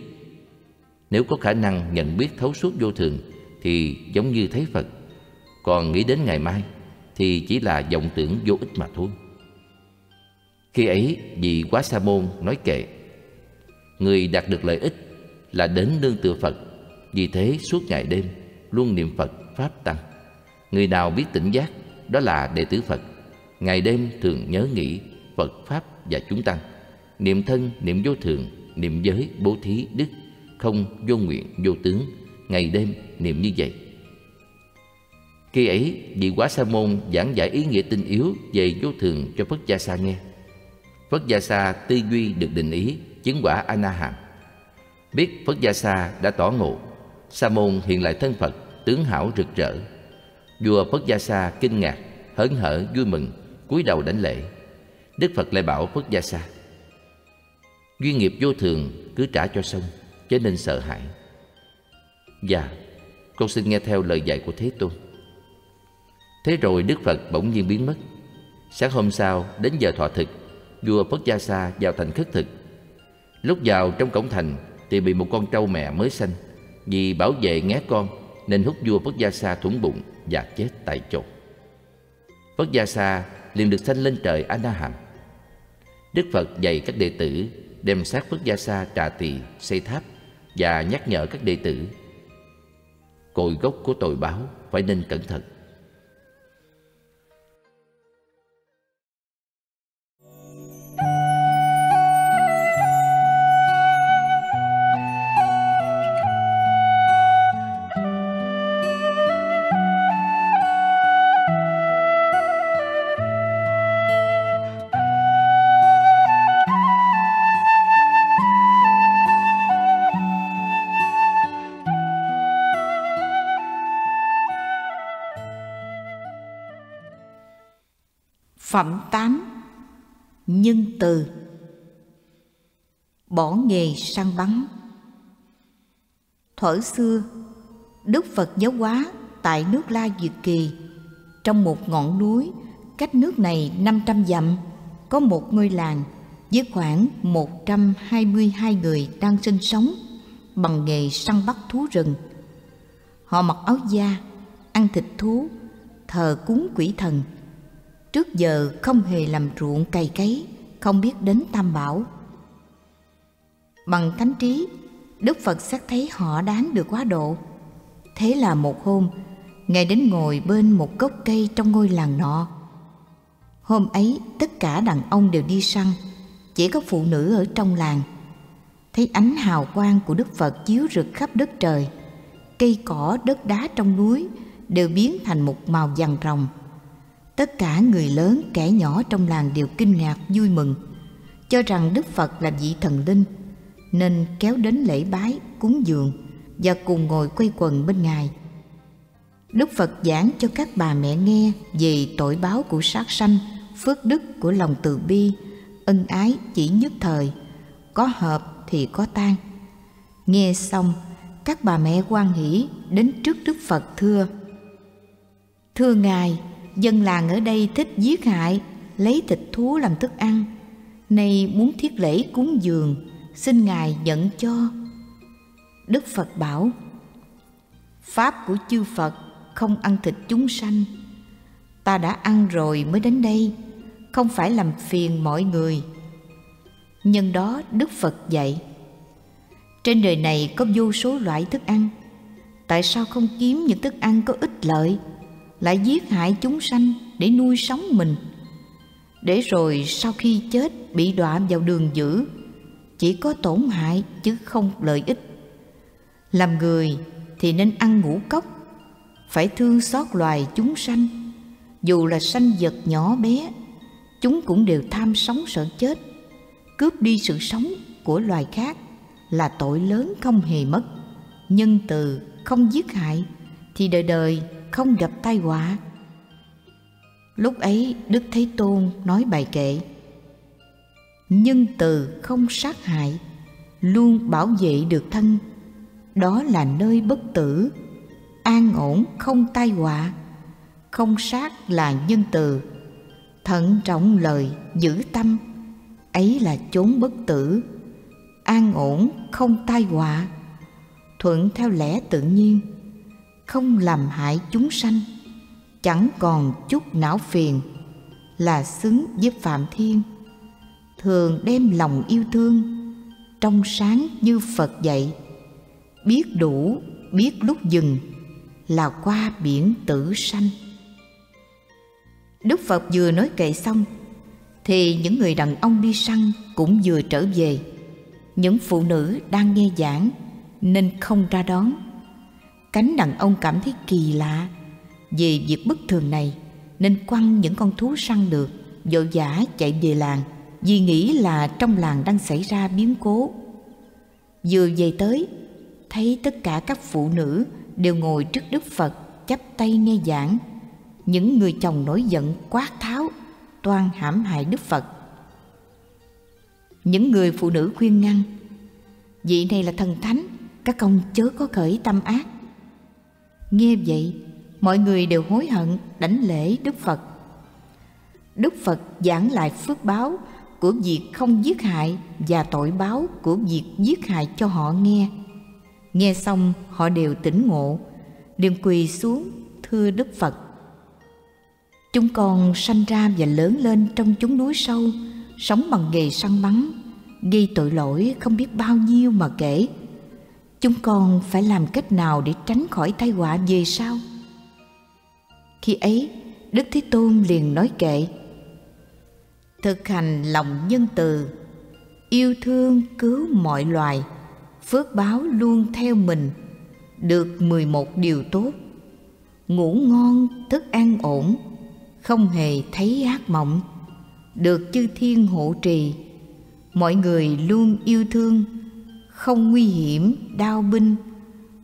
Nếu có khả năng nhận biết thấu suốt vô thường thì giống như thấy Phật, còn nghĩ đến ngày mai thì chỉ là vọng tưởng vô ích mà thôi. Khi ấy vị Quá Sa Môn nói kệ: người đạt được lợi ích là đến nương tựa Phật, vì thế suốt ngày đêm luôn niệm Phật pháp tăng. Người nào biết tỉnh giác, đó là đệ tử Phật, ngày đêm thường nhớ nghĩ Phật pháp và chúng tăng, niệm thân, niệm vô thường, niệm giới, bố thí, đức, không, vô nguyện, vô tướng, ngày đêm niệm như vậy. Khi ấy vị Quá Sa Môn giảng giải ý nghĩa tinh yếu về vô thường cho Phất Gia Sa nghe. Phất Gia Sa tư duy được định ý, chứng quả A Na Hàm. Biết Phất Gia Sa đã tỏ ngộ, sa môn hiện lại thân Phật, tướng hảo rực rỡ. Vua Phất Gia Sa kinh ngạc, hớn hở vui mừng, cúi đầu đảnh lễ. Đức Phật lại bảo Phất Gia Sa: duyên nghiệp vô thường cứ trả cho xong, chớ nên sợ hãi. Dạ, con xin nghe theo lời dạy của Thế Tôn. Thế rồi Đức Phật bỗng nhiên biến mất. Sáng hôm sau đến giờ thọ thực, vua Phất Gia Sa vào thành khất thực. Lúc vào trong cổng thành thì bị một con trâu mẹ mới sanh, vì bảo vệ nghé con nên húc vua Phất Gia Sa thủng bụng và chết tại chỗ. Phất Gia Sa liền được sanh lên trời A Na Hàm. Đức Phật dạy các đệ tử đem xác Phất Gia Sa trà tỳ xây tháp, và nhắc nhở các đệ tử cội gốc của tội báo phải nên cẩn thận. Phẩm tám. Nhân từ. Bỏ nghề săn bắn. Thuở xưa, Đức Phật giáo hóa tại nước La Duyệt Kỳ. Trong một ngọn núi cách nước này năm trăm dặm, có một ngôi làng với khoảng một trăm hai mươi hai người đang sinh sống bằng nghề săn bắt thú rừng. Họ mặc áo da, ăn thịt thú, thờ cúng quỷ thần. Trước giờ không hề làm ruộng cày cấy, không biết đến tam bảo. Bằng thánh trí, Đức Phật xét thấy họ đáng được hóa độ. Thế là một hôm, Ngài đến ngồi bên một gốc cây trong ngôi làng nọ. Hôm ấy, tất cả đàn ông đều đi săn, chỉ có phụ nữ ở trong làng. Thấy ánh hào quang của Đức Phật chiếu rực khắp đất trời, cây cỏ, đất đá trong núi đều biến thành một màu vàng ròng. Tất cả người lớn, kẻ nhỏ trong làng đều kinh ngạc vui mừng, cho rằng Đức Phật là vị thần linh, nên kéo đến lễ bái, cúng dường và cùng ngồi quây quần bên Ngài. Đức Phật giảng cho các bà mẹ nghe về tội báo của sát sanh, phước đức của lòng từ bi, ân ái chỉ nhất thời, có hợp thì có tan. Nghe xong, các bà mẹ hoan hỉ đến trước Đức Phật thưa: Thưa Ngài, dân làng ở đây thích giết hại, lấy thịt thú làm thức ăn. Nay muốn thiết lễ cúng dường, xin Ngài nhận cho. Đức Phật bảo: Pháp của chư Phật không ăn thịt chúng sanh. Ta đã ăn rồi mới đến đây, không phải làm phiền mọi người. Nhân đó Đức Phật dạy: Trên đời này có vô số loại thức ăn, tại sao không kiếm những thức ăn có ích lợi, lại giết hại chúng sanh để nuôi sống mình? Để rồi sau khi chết bị đọa vào đường dữ, chỉ có tổn hại chứ không lợi ích. Làm người thì nên ăn ngũ cốc, phải thương xót loài chúng sanh. Dù là sanh vật nhỏ bé, chúng cũng đều tham sống sợ chết, cướp đi sự sống của loài khác là tội lớn không hề mất. Nhân từ không giết hại thì đời đời không gặp tai họa. Lúc ấy Đức Thế Tôn nói bài kệ: Nhân từ không sát hại, luôn bảo vệ được thân, đó là nơi bất tử, an ổn không tai họa. Không sát là nhân từ, thận trọng lời giữ tâm, ấy là chốn bất tử, an ổn không tai họa. Thuận theo lẽ tự nhiên, không làm hại chúng sanh, chẳng còn chút não phiền, là xứng với Phạm Thiên. Thường đem lòng yêu thương, trong sáng như Phật dạy, biết đủ, biết lúc dừng, là qua biển tử sanh. Đức Phật vừa nói kệ xong thì những người đàn ông đi săn cũng vừa trở về. Những phụ nữ đang nghe giảng nên không ra đón. Cánh đàn ông cảm thấy kỳ lạ vì việc bất thường này nên quăng những con thú săn được, vội vã chạy về làng vì nghĩ là trong làng đang xảy ra biến cố. Vừa về tới, thấy tất cả các phụ nữ đều ngồi trước Đức Phật chắp tay nghe giảng. Những người chồng nổi giận quát tháo, toan hãm hại Đức Phật. Những người phụ nữ khuyên ngăn: Vị này là thần thánh, các ông chớ có khởi tâm ác. Nghe vậy, mọi người đều hối hận đảnh lễ Đức Phật. Đức Phật giảng lại phước báo của việc không giết hại và tội báo của việc giết hại cho họ nghe. Nghe xong họ đều tỉnh ngộ, đều quỳ xuống thưa Đức Phật: Chúng con sanh ra và lớn lên trong chốn núi sâu, sống bằng nghề săn bắn, gây tội lỗi không biết bao nhiêu mà kể. Chúng con phải làm cách nào để tránh khỏi tai họa về sau? Khi ấy, Đức Thế Tôn liền nói kệ: Thực hành lòng nhân từ, yêu thương cứu mọi loài, phước báo luôn theo mình, được mười một điều tốt, ngủ ngon, thức an ổn, không hề thấy ác mộng, được chư thiên hộ trì, mọi người luôn yêu thương, không nguy hiểm đao binh,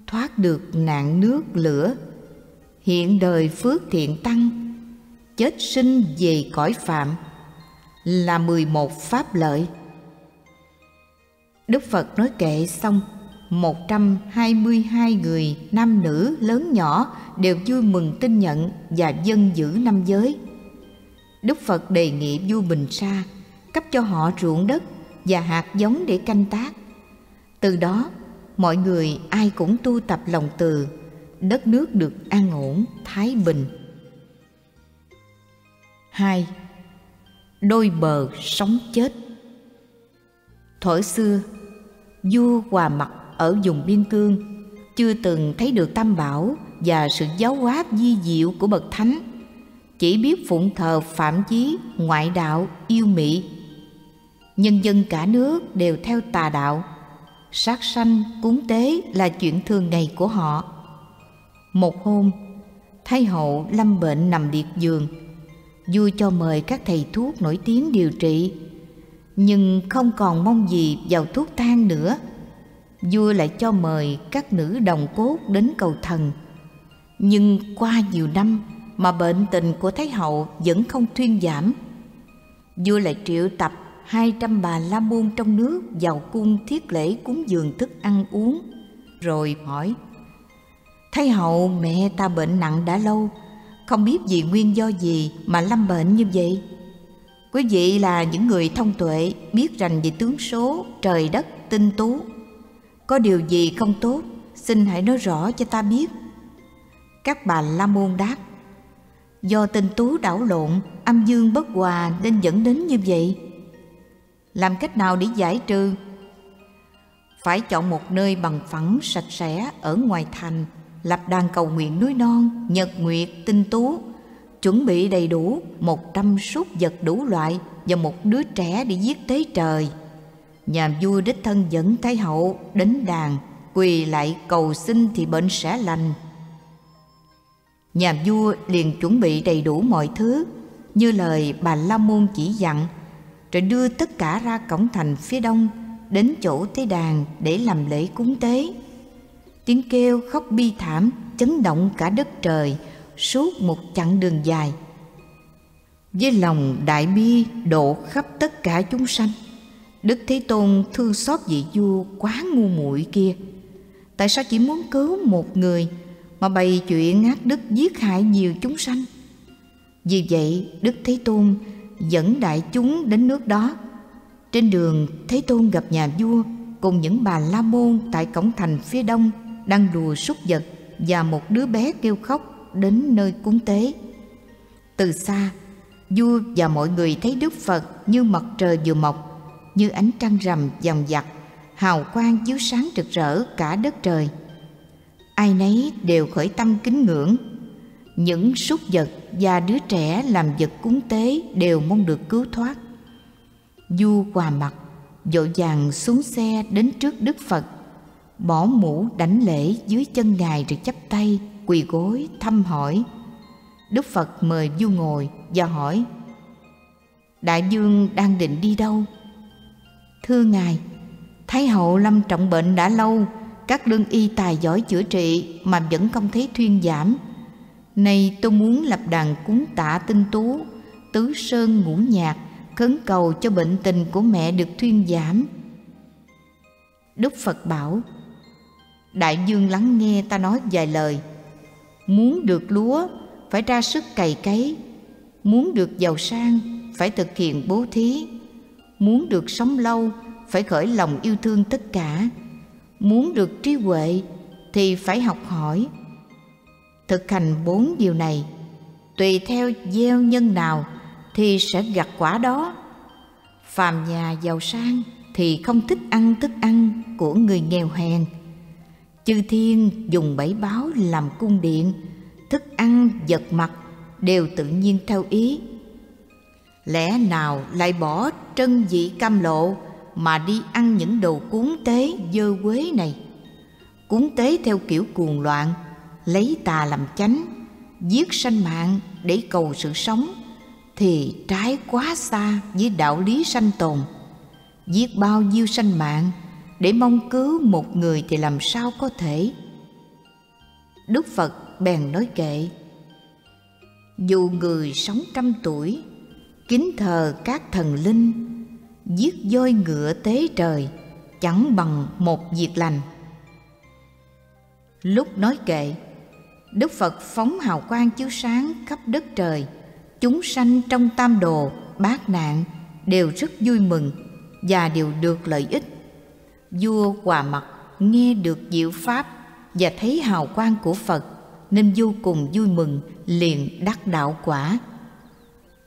thoát được nạn nước lửa, hiện đời phước thiện tăng, chết sinh về cõi Phạm, là mười một pháp lợi. Đức Phật nói kệ xong, một trăm hai mươi hai người nam nữ lớn nhỏ đều vui mừng tin nhận và dân giữ năm giới. Đức Phật đề nghị vua Bình Sa cấp cho họ ruộng đất và hạt giống để canh tác. Từ đó, mọi người ai cũng tu tập lòng từ, đất nước được an ổn, thái bình. Hai. Đôi bờ sống chết. Thuở xưa, vua Hòa Mặt ở vùng biên cương chưa từng thấy được tam bảo và sự giáo hóa vi diệu của bậc thánh, chỉ biết phụng thờ phạm chí, ngoại đạo, yêu mị. Nhân dân cả nước đều theo tà đạo, sát sanh, cúng tế là chuyện thường ngày của họ. Một hôm, Thái Hậu lâm bệnh nằm liệt giường, vua cho mời các thầy thuốc nổi tiếng điều trị, nhưng không còn mong gì vào thuốc thang nữa. Vua lại cho mời các nữ đồng cốt đến cầu thần, nhưng qua nhiều năm mà bệnh tình của Thái Hậu vẫn không thuyên giảm. Vua lại triệu tập hai trăm bà la môn trong nước vào cung thiết lễ cúng dường thức ăn uống, rồi hỏi: Thái hậu, mẹ ta bệnh nặng đã lâu, không biết vì nguyên do gì mà lâm bệnh như vậy. Quý vị là những người thông tuệ, biết rành về tướng số, trời đất, tinh tú. Có điều gì không tốt, xin hãy nói rõ cho ta biết. Các bà la môn đáp: Do tinh tú đảo lộn, âm dương bất hòa nên dẫn đến như vậy. Làm cách nào để giải trừ? Phải chọn một nơi bằng phẳng sạch sẽ ở ngoài thành, lập đàn cầu nguyện núi non, nhật nguyệt, tinh tú, chuẩn bị đầy đủ một trăm súc vật đủ loại và một đứa trẻ để giết tế trời. Nhà vua đích thân dẫn Thái hậu đến đàn, quỳ lại cầu xin thì bệnh sẽ lành. Nhà vua liền chuẩn bị đầy đủ mọi thứ như lời bà la môn chỉ dặn, rồi đưa tất cả ra cổng thành phía đông, đến chỗ tế đàn để làm lễ cúng tế. Tiếng kêu khóc bi thảm chấn động cả đất trời suốt một chặng đường dài. Với lòng đại bi độ khắp tất cả chúng sanh, Đức Thế Tôn thương xót vị vua quá ngu muội kia. Tại sao chỉ muốn cứu một người mà bày chuyện ác đức giết hại nhiều chúng sanh? Vì vậy Đức Thế Tôn dẫn đại chúng đến nước đó. Trên đường, Thế Tôn gặp nhà vua cùng những bà la môn tại cổng thành phía đông đang đùa súc vật và một đứa bé kêu khóc đến nơi cúng tế. Từ xa, vua và mọi người thấy Đức Phật như mặt trời vừa mọc, như ánh trăng rằm vằn vặt, hào quang chiếu sáng rực rỡ cả đất trời. Ai nấy đều khởi tâm kính ngưỡng. Những súc vật và đứa trẻ làm vật cúng tế đều mong được cứu thoát. Vua Hòa Mặt vội vàng xuống xe đến trước Đức Phật, bỏ mũ đảnh lễ dưới chân Ngài rồi chắp tay, quỳ gối thăm hỏi. Đức Phật mời vua ngồi và hỏi: Đại vương đang định đi đâu? Thưa Ngài, Thái hậu lâm trọng bệnh đã lâu, các lương y tài giỏi chữa trị mà vẫn không thấy thuyên giảm. Nay tôi muốn lập đàn cúng tạ tinh tú, tứ sơn ngũ nhạc, khấn cầu cho bệnh tình của mẹ được thuyên giảm. Đức Phật bảo: Đại vương lắng nghe ta nói vài lời. Muốn được lúa phải ra sức cày cấy, muốn được giàu sang phải thực hiện bố thí, muốn được sống lâu phải khởi lòng yêu thương tất cả, muốn được trí huệ thì phải học hỏi. Thực hành bốn điều này, tùy theo gieo nhân nào thì sẽ gặt quả đó. Phàm nhà giàu sang thì không thích ăn thức ăn của người nghèo hèn. Chư thiên dùng bảy báo làm cung điện, thức ăn vật mặc đều tự nhiên theo ý. Lẽ nào lại bỏ trân vị cam lộ mà đi ăn những đồ cúng tế dơ quế này? Cúng tế theo kiểu cuồng loạn, lấy tà làm chánh, giết sanh mạng để cầu sự sống, thì trái quá xa với đạo lý sanh tồn. Giết bao nhiêu sanh mạng để mong cứu một người thì làm sao có thể? Đức Phật bèn nói kệ: Dù người sống trăm tuổi, kính thờ các thần linh, giết voi ngựa tế trời, chẳng bằng một việc lành. Lúc nói kệ, Đức Phật phóng hào quang chiếu sáng khắp đất trời. Chúng sanh trong tam đồ, bát nạn đều rất vui mừng và đều được lợi ích. Vua Hòa Mặt nghe được diệu pháp và thấy hào quang của Phật nên vô cùng vui mừng, liền đắc đạo quả.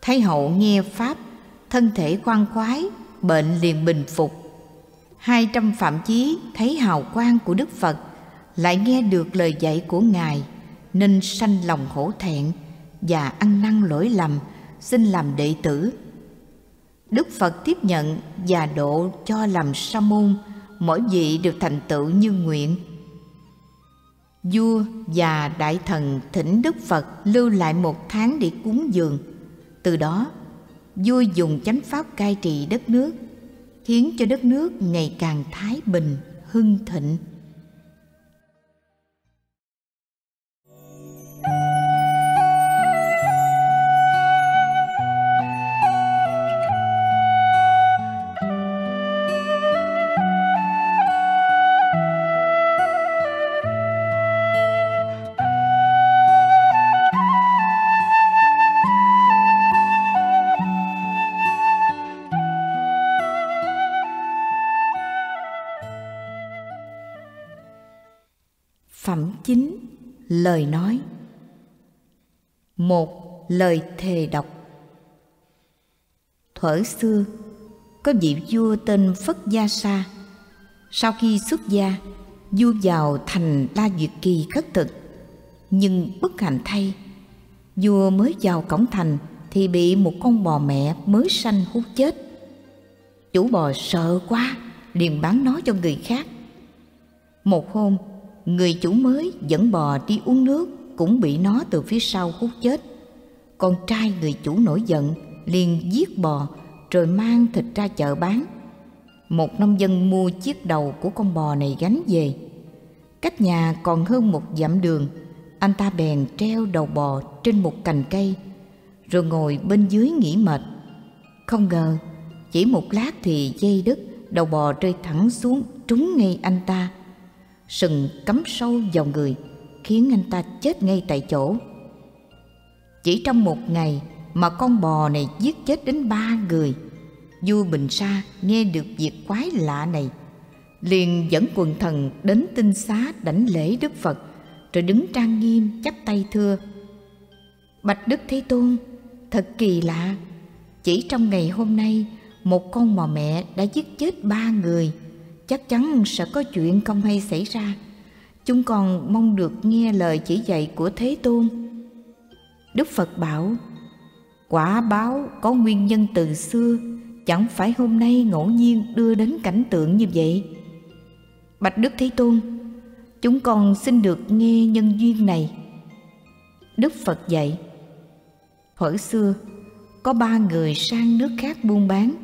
Thái hậu nghe pháp, thân thể khoan khoái, bệnh liền bình phục. Hai trăm phạm chí thấy hào quang của Đức Phật, lại nghe được lời dạy của Ngài, nên sanh lòng hổ thẹn và ăn năn lỗi lầm, xin làm đệ tử. Đức Phật tiếp nhận và độ cho làm sa môn, mỗi vị đều thành tựu như nguyện. Vua và đại thần thỉnh Đức Phật lưu lại một tháng để cúng dường. Từ đó, vua dùng chánh pháp cai trị đất nước, khiến cho đất nước ngày càng thái bình, hưng thịnh. Phẩm chín, lời nói. Một, lời thề độc. Thuở xưa, có vị vua tên Phật Gia Sa. Sau khi xuất gia, vua vào thành La Duyệt Kỳ khất thực. Nhưng bất hạnh thay, vua mới vào cổng thành thì bị một con bò mẹ mới sanh hút chết. Chủ bò sợ quá, liền bán nó cho người khác. Một hôm, người chủ mới dẫn bò đi uống nước cũng bị nó từ phía sau hút chết. Con trai người chủ nổi giận, liền giết bò rồi mang thịt ra chợ bán. Một nông dân mua chiếc đầu của con bò này gánh về. Cách nhà còn hơn một dặm đường, anh ta bèn treo đầu bò trên một cành cây, rồi ngồi bên dưới nghỉ mệt. Không ngờ, chỉ một lát thì dây đứt, đầu bò rơi thẳng xuống trúng ngay anh ta. Sừng cắm sâu vào người, khiến anh ta chết ngay tại chỗ. Chỉ trong một ngày mà con bò này giết chết đến ba người. Vua Bình Sa nghe được việc quái lạ này, liền dẫn quần thần đến tinh xá đảnh lễ Đức Phật, rồi đứng trang nghiêm chắp tay thưa: Bạch Đức Thế Tôn, thật kỳ lạ, chỉ trong ngày hôm nay một con bò mẹ đã giết chết ba người, chắc chắn sẽ có chuyện không hay xảy ra. Chúng con mong được nghe lời chỉ dạy của Thế Tôn. Đức Phật bảo: Quả báo có nguyên nhân từ xưa, chẳng phải hôm nay ngẫu nhiên đưa đến cảnh tượng như vậy. Bạch Đức Thế Tôn, chúng con xin được nghe nhân duyên này. Đức Phật dạy: Thuở xưa, có ba người sang nước khác buôn bán.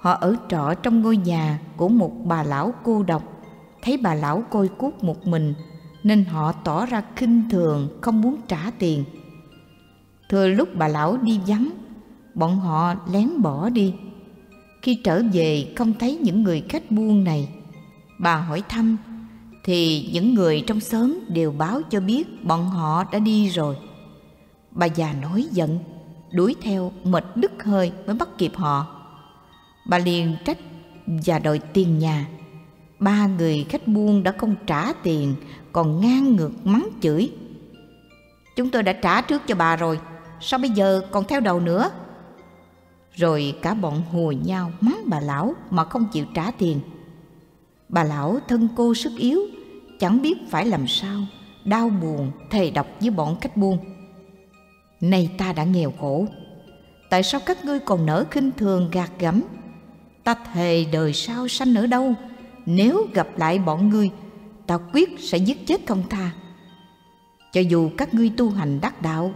Họ ở trọ trong ngôi nhà của một bà lão cô độc. Thấy bà lão côi cút một mình, nên họ tỏ ra khinh thường, không muốn trả tiền. Thừa lúc bà lão đi vắng, bọn họ lén bỏ đi. Khi trở về không thấy những người khách buôn này, bà hỏi thăm thì những người trong xóm đều báo cho biết bọn họ đã đi rồi. Bà già nổi giận, đuổi theo mệt đứt hơi mới bắt kịp họ. Bà liền trách và đòi tiền nhà. Ba người khách buôn đã không trả tiền, còn ngang ngược mắng chửi: Chúng tôi đã trả trước cho bà rồi, sao bây giờ còn theo đầu nữa? Rồi cả bọn hùa nhau mắng bà lão mà không chịu trả tiền. Bà lão thân cô sức yếu, chẳng biết phải làm sao, đau buồn thề độc với bọn khách buôn: Này ta đã nghèo khổ, tại sao các ngươi còn nỡ khinh thường gạt gẫm? Ta thề đời sau sanh ở đâu, nếu gặp lại bọn ngươi, ta quyết sẽ giết chết không tha. Cho dù các ngươi tu hành đắc đạo,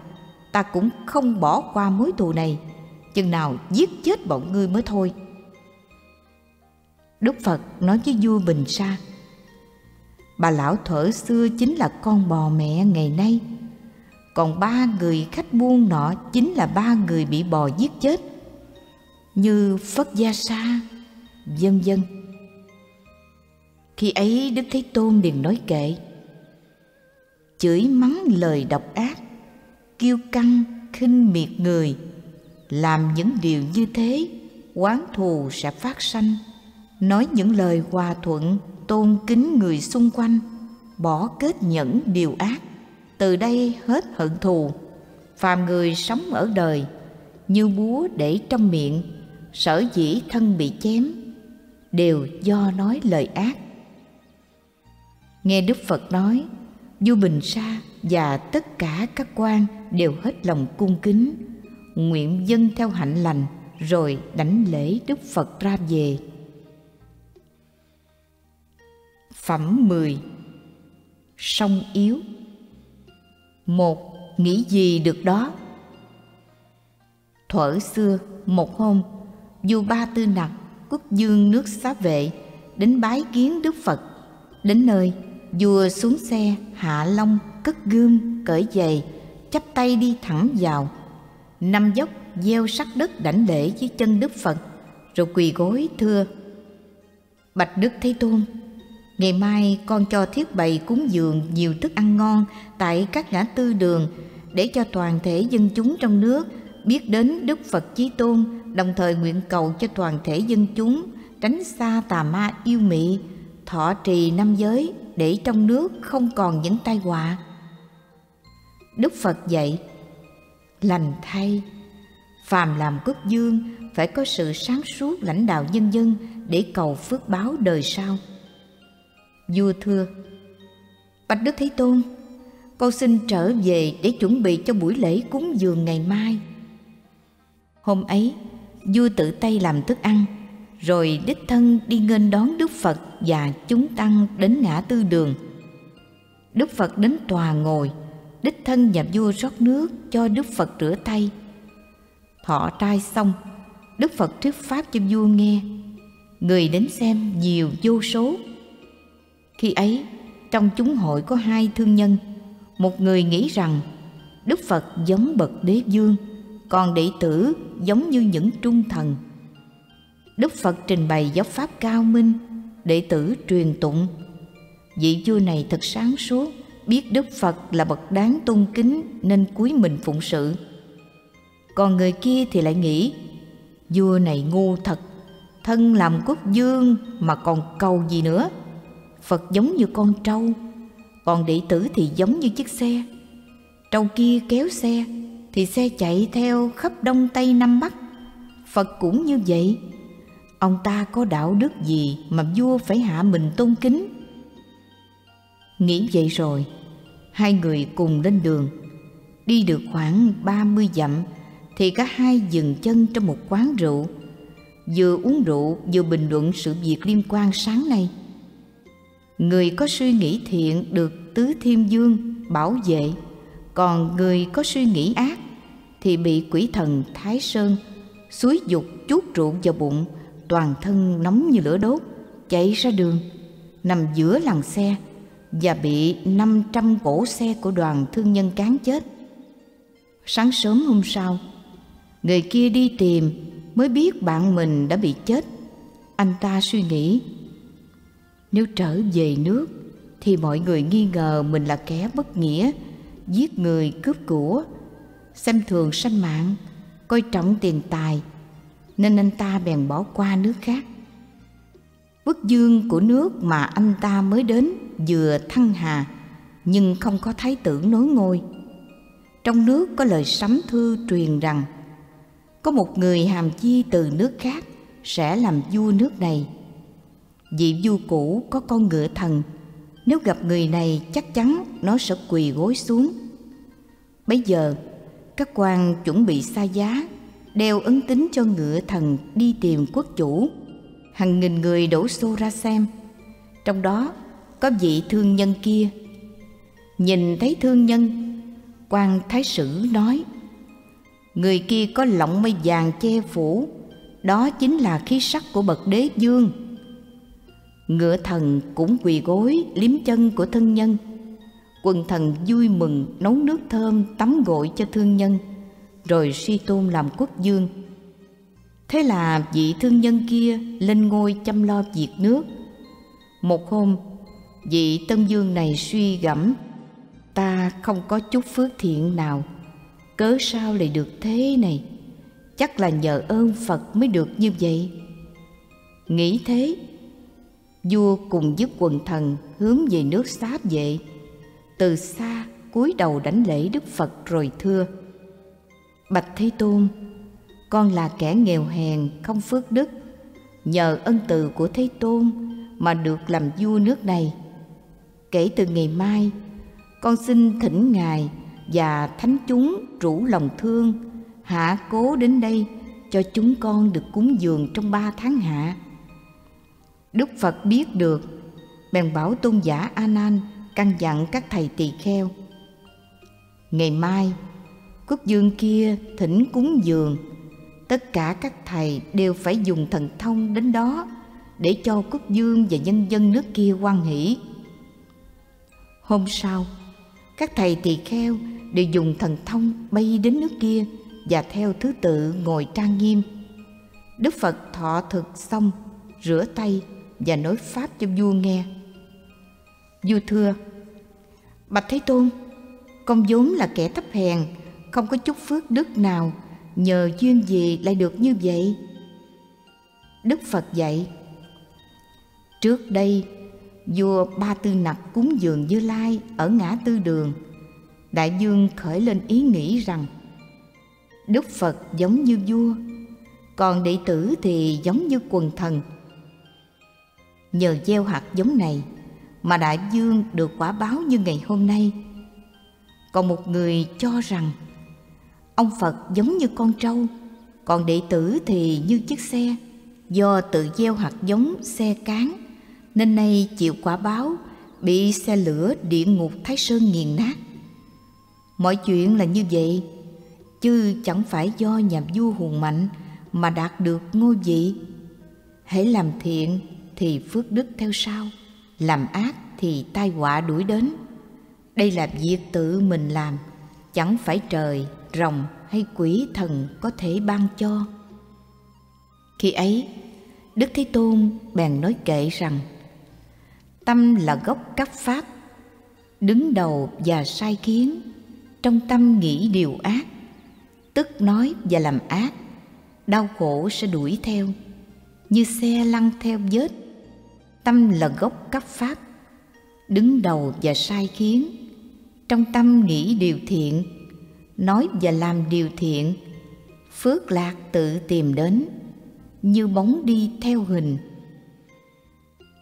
ta cũng không bỏ qua mối thù này, chừng nào giết chết bọn ngươi mới thôi. Đức Phật nói với vua Bình Sa: Bà lão thuở xưa chính là con bò mẹ ngày nay, còn ba người khách buôn nọ chính là ba người bị bò giết chết, như Phật Gia Sa, vân vân. Khi ấy Đức Thế Tôn liền nói kệ: Chửi mắng lời độc ác, kiêu căng khinh miệt người, làm những điều như thế, oán thù sẽ phát sanh. Nói những lời hòa thuận, tôn kính người xung quanh, bỏ kết nhẫn điều ác, từ đây hết hận thù. Phàm người sống ở đời, như búa để trong miệng, sở dĩ thân bị chém, đều do nói lời ác. Nghe Đức Phật nói, vua Bình Sa và tất cả các quan đều hết lòng cung kính, nguyện dâng theo hạnh lành, rồi đảnh lễ Đức Phật ra về. Phẩm mười. Song yếu. Một, nghĩ gì được đó. Thuở xưa, một hôm, vua Ba Tư Nặc, quốc vương nước Xá Vệ, đến bái kiến Đức Phật. Đến nơi, vua xuống xe, hạ long, cất gươm, cởi giày, chắp tay đi thẳng vào. Năm dốc gieo sắc đất đảnh lễ dưới chân Đức Phật, rồi quỳ gối thưa: Bạch Đức Thế Tôn, ngày mai con cho thiết bày cúng dường nhiều thức ăn ngon tại các ngã tư đường, để cho toàn thể dân chúng trong nước biết đến Đức Phật Chí Tôn, đồng thời nguyện cầu cho toàn thể dân chúng tránh xa tà ma yêu mị, thọ trì năm giới để trong nước không còn những tai họa. Đức Phật dạy, lành thay, phàm làm quốc vương phải có sự sáng suốt lãnh đạo nhân dân để cầu phước báo đời sau. Vua thưa, bạch Đức Thế Tôn, con xin trở về để chuẩn bị cho buổi lễ cúng dường ngày mai. Hôm ấy, vua tự tay làm thức ăn, rồi đích thân đi nghênh đón Đức Phật và chúng tăng đến ngã tư đường. Đức Phật đến tòa ngồi, đích thân và vua rót nước cho Đức Phật rửa tay. Thọ trai xong, Đức Phật thuyết pháp cho vua nghe. Người đến xem nhiều vô số. Khi ấy, trong chúng hội có hai thương nhân. Một người nghĩ rằng Đức Phật giống bậc đế vương, còn đệ tử giống như những trung thần. Đức Phật trình bày giáo pháp cao minh, đệ tử truyền tụng. Vị vua này thật sáng suốt, biết Đức Phật là bậc đáng tôn kính nên cúi mình phụng sự. Còn người kia thì lại nghĩ, vua này ngu thật, thân làm quốc vương mà còn cầu gì nữa. Phật giống như con trâu, còn đệ tử thì giống như chiếc xe. Trâu kia kéo xe thì xe chạy theo khắp đông tây nam bắc. Phật cũng như vậy. Ông ta có đạo đức gì mà vua phải hạ mình tôn kính? Nghĩ vậy rồi, hai người cùng lên đường. Đi được khoảng ba mươi dặm thì cả hai dừng chân trong một quán rượu. Vừa uống rượu vừa bình luận sự việc liên quan sáng nay. Người có suy nghĩ thiện được tứ thiên vương bảo vệ, còn người có suy nghĩ ác thì bị quỷ thần Thái Sơn xúi dục chuốt rượu vào bụng, toàn thân nóng như lửa đốt, chạy ra đường, nằm giữa làn xe và bị năm trăm cỗ xe của đoàn thương nhân cán chết. Sáng sớm hôm sau, người kia đi tìm mới biết bạn mình đã bị chết. Anh ta suy nghĩ, nếu trở về nước thì mọi người nghi ngờ mình là kẻ bất nghĩa, giết người cướp của, xem thường sanh mạng, coi trọng tiền tài, nên anh ta bèn bỏ qua nước khác. Quốc vương của nước mà anh ta mới đến vừa thăng hà, nhưng không có thái tử nối ngôi. Trong nước có lời sấm thư truyền rằng, có một người hàm chi từ nước khác sẽ làm vua nước này. Vị vua cũ có con ngựa thần, nếu gặp người này chắc chắn nó sẽ quỳ gối xuống. Bấy giờ, các quan chuẩn bị xa giá, đeo ấn tín cho ngựa thần đi tìm quốc chủ. Hàng nghìn người đổ xô ra xem, trong đó có vị thương nhân kia. Nhìn thấy thương nhân, quan thái sử nói, người kia có lọng mây vàng che phủ, đó chính là khí sắc của bậc đế vương. Ngựa thần cũng quỳ gối liếm chân của thương nhân. Quần thần vui mừng nấu nước thơm tắm gội cho thương nhân, rồi suy tôn làm quốc vương. Thế là vị thương nhân kia lên ngôi chăm lo việc nước. Một hôm, vị tân vương này suy gẫm, ta không có chút phước thiện nào, cớ sao lại được thế này? Chắc là nhờ ơn Phật mới được như vậy. Nghĩ thế, vua cùng giúp quần thần hướng về nước Xá Vệ. Từ xa cúi đầu đảnh lễ Đức Phật rồi thưa, bạch Thế Tôn, con là kẻ nghèo hèn không phước đức, nhờ ân từ của Thế Tôn mà được làm vua nước này. Kể từ ngày mai, con xin thỉnh Ngài và thánh chúng rủ lòng thương, hạ cố đến đây cho chúng con được cúng dường trong ba tháng hạ. Đức Phật biết được, bèn bảo tôn giả A Nan căn dặn các thầy tỳ kheo, ngày mai quốc vương kia thỉnh cúng dường, tất cả các thầy đều phải dùng thần thông đến đó để cho quốc vương và nhân dân nước kia hoan hỷ. Hôm sau, các thầy tỳ kheo đều dùng thần thông bay đến nước kia và theo thứ tự ngồi trang nghiêm. Đức Phật thọ thực xong, rửa tay và nói pháp cho vua nghe. Vua thưa, bạch Thế Tôn, con vốn là kẻ thấp hèn, không có chút phước đức nào, nhờ duyên gì lại được như vậy? Đức Phật dạy, trước đây vua Ba Tư Nặc cúng dường Như Lai ở ngã tư đường, Đại Vương khởi lên ý nghĩ rằng Đức Phật giống như vua, còn đệ tử thì giống như quần thần. Nhờ gieo hạt giống này mà Đại Vương được quả báo như ngày hôm nay. Còn một người cho rằng ông Phật giống như con trâu, còn đệ tử thì như chiếc xe, do tự gieo hạt giống xe cán nên nay chịu quả báo bị xe lửa địa ngục Thái Sơn nghiền nát. Mọi chuyện là như vậy, chứ chẳng phải do nhà vua hùng mạnh mà đạt được ngôi vị. Hễ làm thiện thì phước đức theo sau, làm ác thì tai họa đuổi đến. Đây là việc tự mình làm, chẳng phải trời, rồng hay quỷ thần có thể ban cho. Khi ấy, Đức Thế Tôn bèn nói kệ rằng: tâm là gốc các pháp, đứng đầu và sai khiến, trong tâm nghĩ điều ác, tức nói và làm ác, đau khổ sẽ đuổi theo, như xe lăn theo vết. Tâm là gốc các pháp, đứng đầu và sai khiến, trong tâm nghĩ điều thiện, nói và làm điều thiện, phước lạc tự tìm đến, như bóng đi theo hình.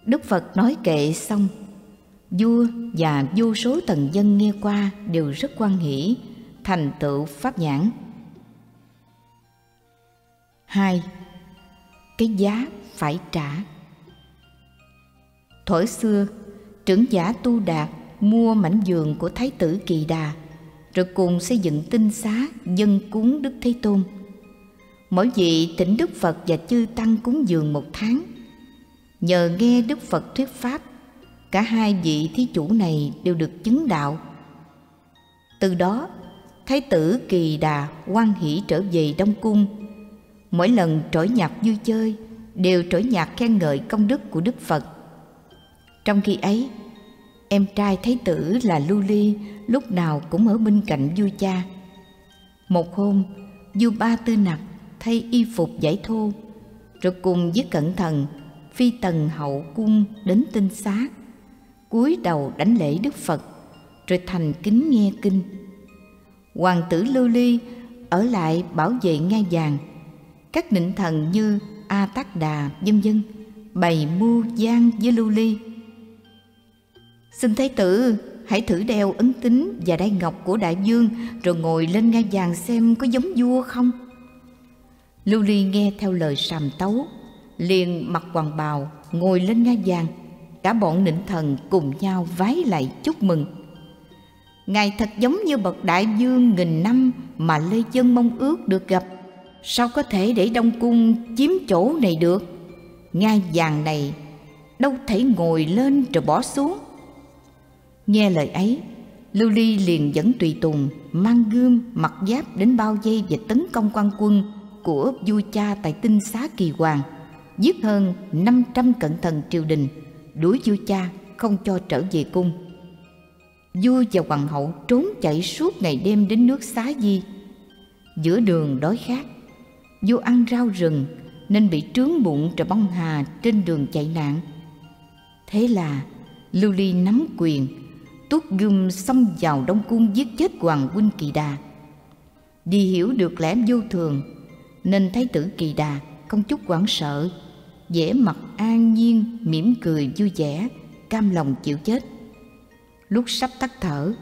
Đức Phật nói kệ xong, vua và vô số thần dân nghe qua đều rất hoan hỷ, thành tựu pháp nhãn. Hai, cái giá phải trả. Thuở xưa, trưởng giả Tu Đạt mua mảnh vườn của Thái tử Kỳ Đà, rồi cùng xây dựng tinh xá dân cúng Đức Thế Tôn. Mỗi vị thỉnh Đức Phật và chư tăng cúng dường một tháng. Nhờ nghe Đức Phật thuyết pháp, cả hai vị thí chủ này đều được chứng đạo. Từ đó, Thái tử Kỳ Đà hoan hỷ trở về Đông Cung. Mỗi lần trỗi nhạc vui chơi, đều trỗi nhạc khen ngợi công đức của Đức Phật. Trong khi ấy, em trai Thái tử là Lưu Ly lúc nào cũng ở bên cạnh vua cha. Một hôm, vua Ba Tư Nặc thay y phục giải thô, rồi cùng với cận thần, phi tần hậu cung đến tinh xá, cúi đầu đánh lễ Đức Phật, rồi thành kính nghe kinh. Hoàng tử Lưu Ly ở lại bảo vệ ngai vàng. Các nịnh thần như A Tát Đà vân vân bày mưu gian với Lưu Ly. Xin Thái tử hãy thử đeo ấn tín và đai ngọc của Đại Vương, rồi ngồi lên ngai vàng xem có giống vua không. Lưu Ly nghe theo lời sàm tấu, liền mặc hoàng bào ngồi lên ngai vàng. Cả bọn nịnh thần cùng nhau vái lại chúc mừng: ngài thật giống như bậc Đại Vương nghìn năm mà Lê Chân mong ước được gặp. Sao có thể để Đông Cung chiếm chỗ này được? Ngai vàng này đâu thể ngồi lên rồi bỏ xuống. Nghe lời ấy, Lưu Ly liền dẫn tùy tùng mang gươm mặc giáp đến bao vây và tấn công quan quân của vua cha tại tinh xá Kỳ Hoàng, giết hơn năm trăm cận thần triều đình, đuổi vua cha không cho trở về cung. Vua và hoàng hậu trốn chạy suốt ngày đêm đến nước Xá Di. Giữa đường đói khát, vua ăn rau rừng nên bị trướng bụng rồi băng hà trên đường chạy nạn. Thế là Lưu Ly nắm quyền, tuốt gươm xông vào Đông Cung giết chết hoàng huynh Kỳ Đà. Vì hiểu được lẽ vô thường nên Thái tử Kỳ Đà không chút hoảng sợ, vẻ mặt an nhiên, mỉm cười vui vẻ, cam lòng chịu chết. Lúc sắp tắt thở,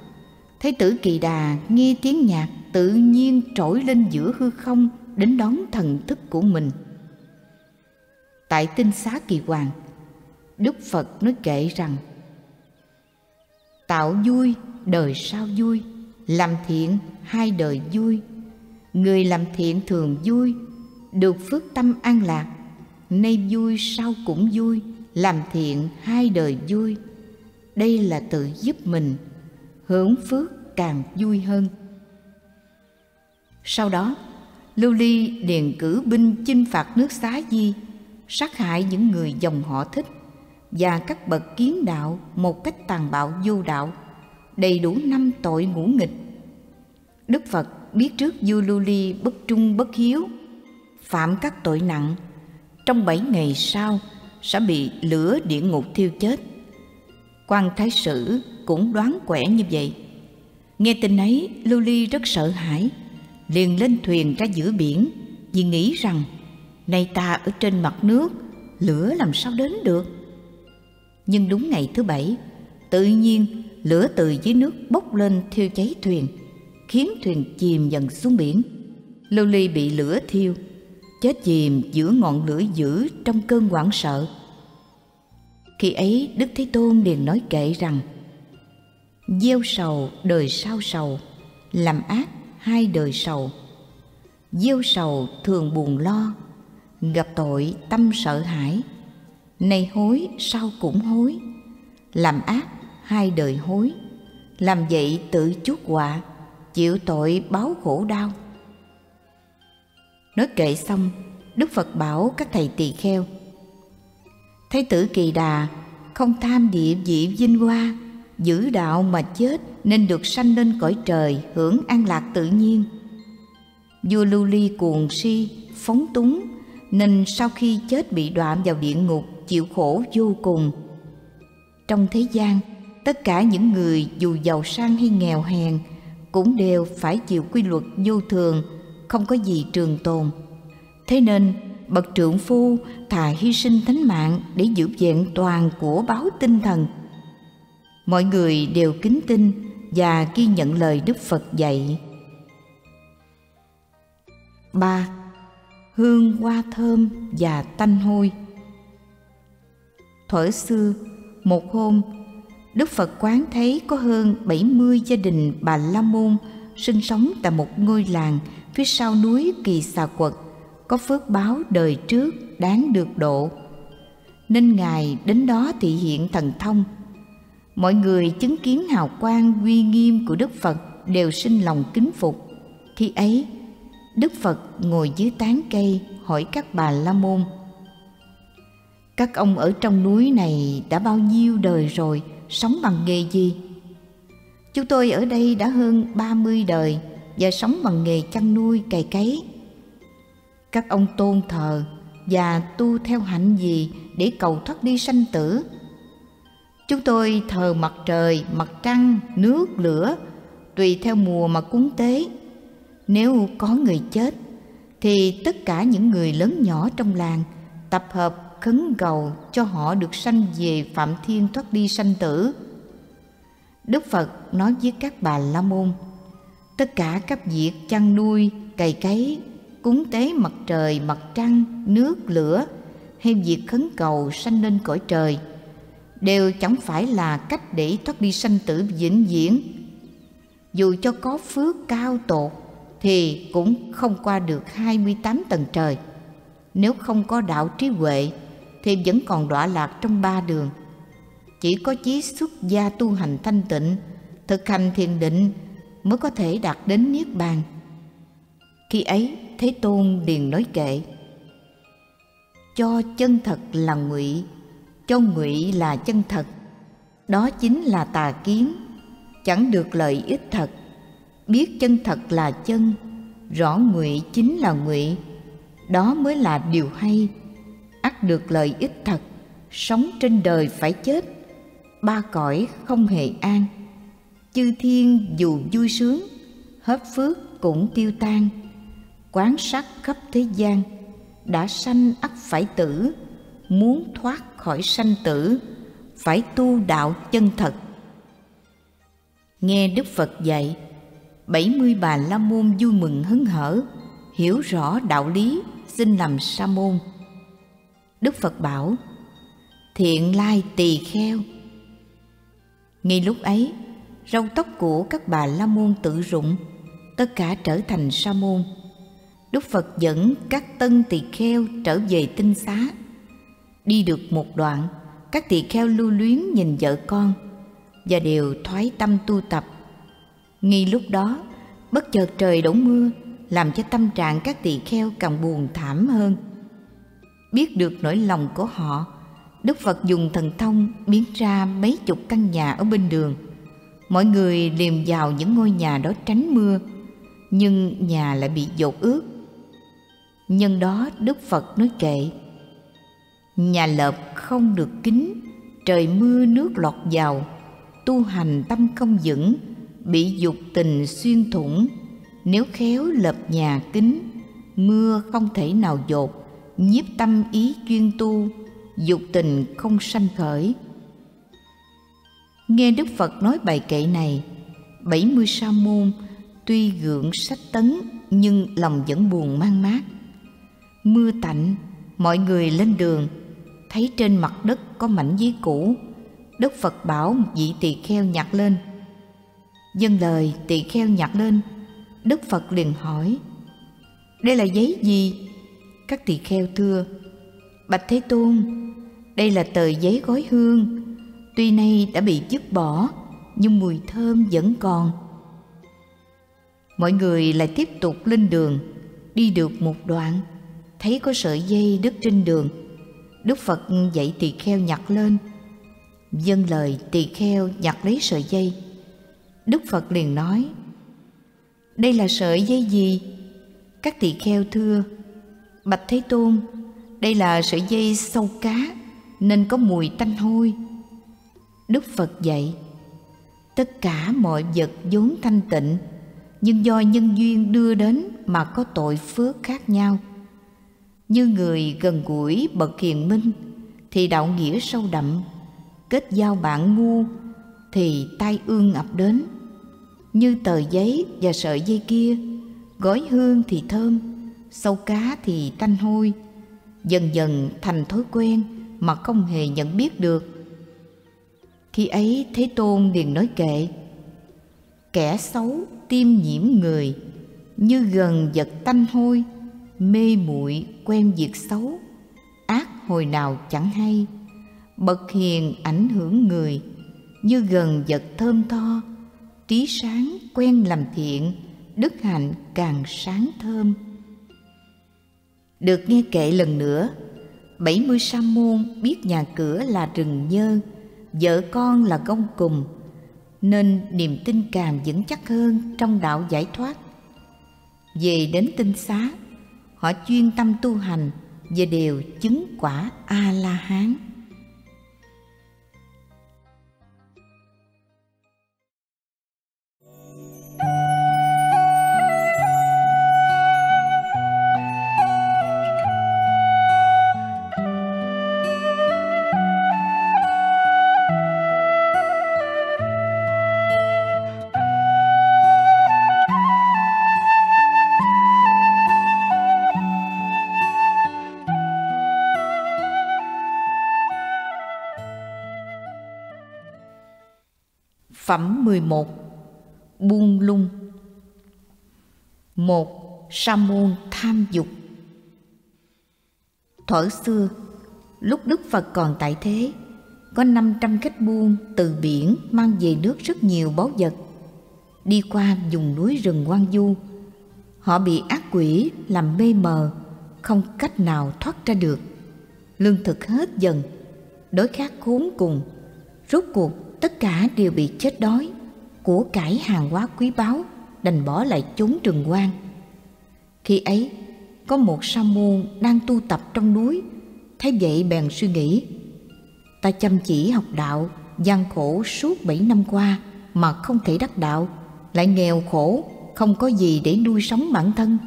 Thái tử Kỳ Đà nghe tiếng nhạc tự nhiên trỗi lên giữa hư không đến đón thần thức của mình. Tại tinh xá Kỳ Hoàng, Đức Phật nói kệ rằng: tạo vui, đời sau vui, làm thiện, hai đời vui. Người làm thiện thường vui, được phước tâm an lạc, nay vui sau cũng vui, làm thiện hai đời vui. Đây là tự giúp mình, hưởng phước càng vui hơn. Sau đó, Lưu Ly điền cử binh chinh phạt nước Xá Di, sát hại những người dòng họ Thích và các bậc kiến đạo một cách tàn bạo vô đạo, đầy đủ năm tội ngũ nghịch. Đức Phật biết trước vua Lưu Ly bất trung bất hiếu, phạm các tội nặng, trong bảy ngày sau sẽ bị lửa địa ngục thiêu chết, Quan Thái Sử cũng đoán quẻ như vậy. Nghe tin ấy, Lưu Ly rất sợ hãi, liền lên thuyền ra giữa biển, vì nghĩ rằng nay ta ở trên mặt nước, lửa làm sao đến được. Nhưng đúng ngày thứ bảy, tự nhiên lửa từ dưới nước bốc lên thiêu cháy thuyền, khiến thuyền chìm dần xuống biển. Lưu Ly bị lửa thiêu, chết chìm giữa ngọn lửa dữ trong cơn hoảng sợ. Khi ấy Đức Thế Tôn liền nói kệ rằng: gieo sầu đời sau sầu, làm ác hai đời sầu. Gieo sầu thường buồn lo, gặp tội tâm sợ hãi. Nay hối sau cũng hối, làm ác hai đời hối. Làm vậy tự chuốc họa, chịu tội báo khổ đau. Nói kệ xong, Đức Phật bảo các thầy tỳ kheo: Thái tử Kỳ Đà không tham địa vị vinh hoa, giữ đạo mà chết nên được sanh lên cõi trời, hưởng an lạc tự nhiên. Vua Lưu Ly cuồng si, phóng túng, nên sau khi chết bị đọa vào địa ngục, chịu khổ vô cùng. Trong thế gian, tất cả những người dù giàu sang hay nghèo hèn cũng đều phải chịu quy luật vô thường, không có gì trường tồn. Thế nên bậc trượng phu thà hy sinh thánh mạng để giữ vẹn toàn của báo tinh thần. Mọi người đều kính tin và ghi nhận lời Đức Phật dạy. Ba, hương hoa thơm và tanh hôi. Thuở xưa, một hôm, Đức Phật quán thấy có hơn bảy mươi gia đình Bà La Môn sinh sống tại một ngôi làng phía sau núi Kỳ Xà Quật, có phước báo đời trước đáng được độ, nên Ngài đến đó thị hiện thần thông. Mọi người chứng kiến hào quang uy nghiêm của Đức Phật đều sinh lòng kính phục. Khi ấy, Đức Phật ngồi dưới tán cây hỏi các Bà La Môn: Các ông ở trong núi này đã bao nhiêu đời rồi, sống bằng nghề gì? Chúng tôi ở đây đã hơn ba mươi đời và sống bằng nghề chăn nuôi cày cấy. Các ông tôn thờ và tu theo hạnh gì để cầu thoát đi sanh tử? Chúng tôi thờ mặt trời, mặt trăng, nước, lửa, tùy theo mùa mà cúng tế. Nếu có người chết, thì tất cả những người lớn nhỏ trong làng tập hợp khấn cầu cho họ được sanh về Phạm Thiên thoát đi sanh tử. Đức Phật nói với các Bà La Môn: tất cả các việc chăn nuôi, cày cấy, cúng tế mặt trời, mặt trăng, nước, lửa hay việc khấn cầu sanh lên cõi trời đều chẳng phải là cách để thoát đi sanh tử vĩnh viễn. Dù cho có phước cao tột thì cũng không qua được hai mươi tám tầng trời. Nếu không có đạo trí huệ thì vẫn còn đọa lạc trong ba đường. Chỉ có chí xuất gia tu hành thanh tịnh, thực hành thiền định mới có thể đạt đến niết bàn. Khi ấy Thế Tôn liền nói kệ: cho chân thật là ngụy, cho ngụy là chân thật. Đó chính là tà kiến, chẳng được lợi ích thật. Biết chân thật là chân, rõ ngụy chính là ngụy, đó mới là điều hay. Ắt được lợi ích thật, sống trên đời phải chết, ba cõi không hề an. Chư thiên dù vui sướng, hết phước cũng tiêu tan. Quán sát khắp thế gian, đã sanh ắt phải tử. Muốn thoát khỏi sanh tử, phải tu đạo chân thật. Nghe Đức Phật dạy, bảy mươi Bà La Môn vui mừng hớn hở, hiểu rõ đạo lý, xin làm sa môn. Đức Phật bảo: thiện lai tỳ kheo. Ngay lúc ấy, râu tóc của các Bà La Môn tự rụng, tất cả trở thành sa môn. Đức Phật dẫn các tân tỳ kheo trở về tinh xá. Đi được một đoạn, các tỳ kheo lưu luyến nhìn vợ con và đều thoái tâm tu tập. Ngay lúc đó, bất chợt trời đổ mưa, làm cho tâm trạng các tỳ kheo càng buồn thảm hơn. Biết được nỗi lòng của họ, Đức Phật dùng thần thông biến ra mấy chục căn nhà ở bên đường. Mọi người liềm vào những ngôi nhà đó tránh mưa, nhưng nhà lại bị dột ướt. Nhân đó Đức Phật nói kệ: nhà lợp không được kính, trời mưa nước lọt vào, tu hành tâm không vững, bị dục tình xuyên thủng. Nếu khéo lợp nhà kính, mưa không thể nào dột, nhiếp tâm ý chuyên tu, dục tình không sanh khởi. Nghe Đức Phật nói bài kệ này, bảy mươi sa môn tuy gượng sách tấn nhưng lòng vẫn buồn mang mát. Mưa tạnh, mọi người lên đường, thấy trên mặt đất có mảnh giấy cũ. Đức Phật bảo một vị tỳ kheo nhặt lên. Dâng lời tỳ kheo nhặt lên, Đức Phật liền hỏi: đây là giấy gì? Các tỳ kheo thưa: bạch Thế Tôn, đây là tờ giấy gói hương, tuy nay đã bị vứt bỏ nhưng mùi thơm vẫn còn. Mọi người lại tiếp tục lên đường. Đi được một đoạn, thấy có sợi dây đứt trên đường. Đức Phật dạy tỳ kheo nhặt lên. Dâng lời tỳ kheo nhặt lấy sợi dây. Đức Phật liền nói: đây là sợi dây gì? Các tỳ kheo thưa: bạch Thế Tôn, đây là sợi dây sâu cá nên có mùi tanh hôi. Đức Phật dạy: tất cả mọi vật vốn thanh tịnh, nhưng do nhân duyên đưa đến mà có tội phước khác nhau. Như người gần gũi bậc hiền minh thì đạo nghĩa sâu đậm, kết giao bạn ngu thì tai ương ập đến. Như tờ giấy và sợi dây kia, gói hương thì thơm, sâu cá thì tanh hôi, dần dần thành thói quen mà không hề nhận biết được. Khi ấy Thế Tôn liền nói kệ: kẻ xấu tiêm nhiễm người, như gần vật tanh hôi, mê muội quen việc xấu, ác hồi nào chẳng hay. Bậc hiền ảnh hưởng người, như gần vật thơm tho, tí sáng quen làm thiện, đức hạnh càng sáng thơm. Được nghe kệ lần nữa, bảy mươi sa môn biết nhà cửa là rừng nhơ, vợ con là gông cùm, nên niềm tin càng vững chắc hơn trong đạo giải thoát. Về đến tinh xá, họ chuyên tâm tu hành và đều chứng quả A-la-hán. Phẩm mười một. Buông lung. Một. Sa môn tham dục. Thuở xưa, lúc Đức Phật còn tại thế, có năm trăm khách buôn từ biển mang về nước rất nhiều báu vật. Đi qua vùng núi rừng hoang vu, họ bị ác quỷ làm mê mờ, không cách nào thoát ra được. Lương thực hết dần, đói khát khốn cùng, rốt cuộc tất cả đều bị chết đói, của cải hàng hóa quý báu đành bỏ lại chốn rừng hoang. Khi ấy, có một sa môn đang tu tập trong núi, thấy vậy bèn suy nghĩ: ta chăm chỉ học đạo, gian khổ suốt bảy năm qua mà không thể đắc đạo, lại nghèo khổ, không có gì để nuôi sống bản thân.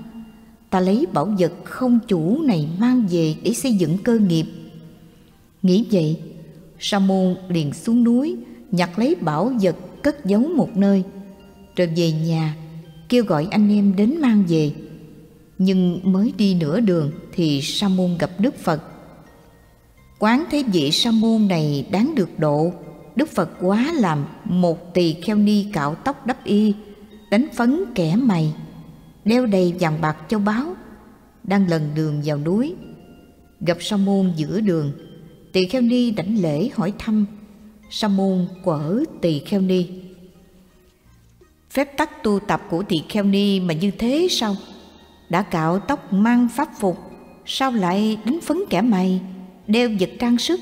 Ta lấy bảo vật không chủ này mang về để xây dựng cơ nghiệp. Nghĩ vậy, sa môn liền xuống núi, nhặt lấy bảo vật cất giấu một nơi, rồi về nhà kêu gọi anh em đến mang về. Nhưng mới đi nửa đường thì sa môn gặp Đức Phật. Quán thế vị sa môn này đáng được độ, Đức Phật quá làm một tỳ kheo ni cạo tóc đắp y, đánh phấn kẻ mày, đeo đầy vàng bạc châu báu, đang lần đường vào núi. Gặp sa môn giữa đường, tỳ kheo ni đảnh lễ hỏi thăm. Sa môn quở tỳ kheo ni: phép tắc tu tập của tỳ kheo ni mà như thế sao? Đã cạo tóc mang pháp phục, sao lại đánh phấn kẻ mày, đeo vật trang sức?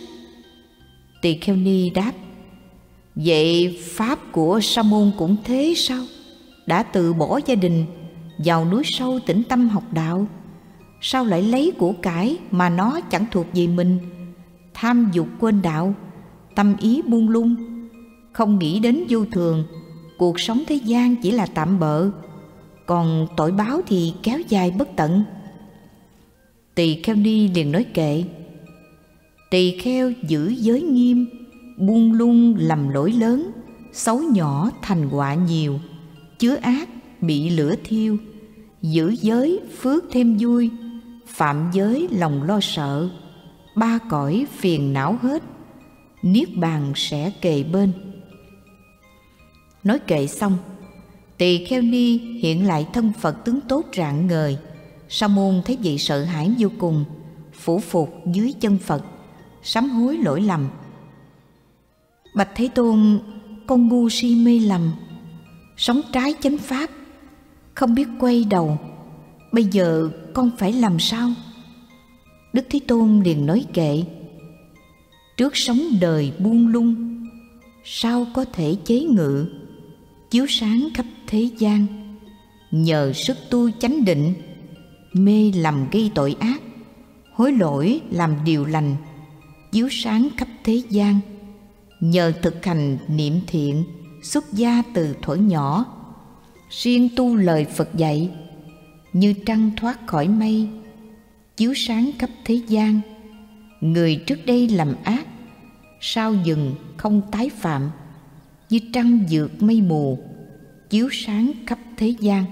Tỳ kheo ni đáp: vậy pháp của sa môn cũng thế sao? Đã từ bỏ gia đình, vào núi sâu tĩnh tâm học đạo, sao lại lấy của cải mà nó chẳng thuộc về mình, tham dục quên đạo, tâm ý buông lung, không nghĩ đến vô thường. Cuộc sống thế gian chỉ là tạm bợ, còn tội báo thì kéo dài bất tận. Tỳ Kheo Ni liền nói kệ. Tỳ kheo giữ giới nghiêm, buông lung lầm lỗi lớn, xấu nhỏ thành họa nhiều, chứa ác bị lửa thiêu. Giữ giới phước thêm vui, phạm giới lòng lo sợ, ba cõi phiền não hết, niết bàn sẽ kề bên. Nói kệ xong, Tỳ Kheo Ni hiện lại thân Phật tướng tốt rạng ngời. Sa môn thấy vậy sợ hãi vô cùng, phủ phục dưới chân Phật, sám hối lỗi lầm. Bạch Thế Tôn, con ngu si mê lầm, sống trái chánh pháp, không biết quay đầu, bây giờ con phải làm sao? Đức Thế Tôn liền nói kệ. Trước sống đời buông lung, sao có thể chế ngự, chiếu sáng khắp thế gian. Nhờ sức tu chánh định, mê lầm gây tội ác, hối lỗi làm điều lành, chiếu sáng khắp thế gian. Nhờ thực hành niệm thiện, xuất gia từ thuở nhỏ, siêng tu lời Phật dạy, như trăng thoát khỏi mây, chiếu sáng khắp thế gian. Người trước đây làm ác, sao dừng không tái phạm, như trăng vượt mây mù, chiếu sáng khắp thế gian.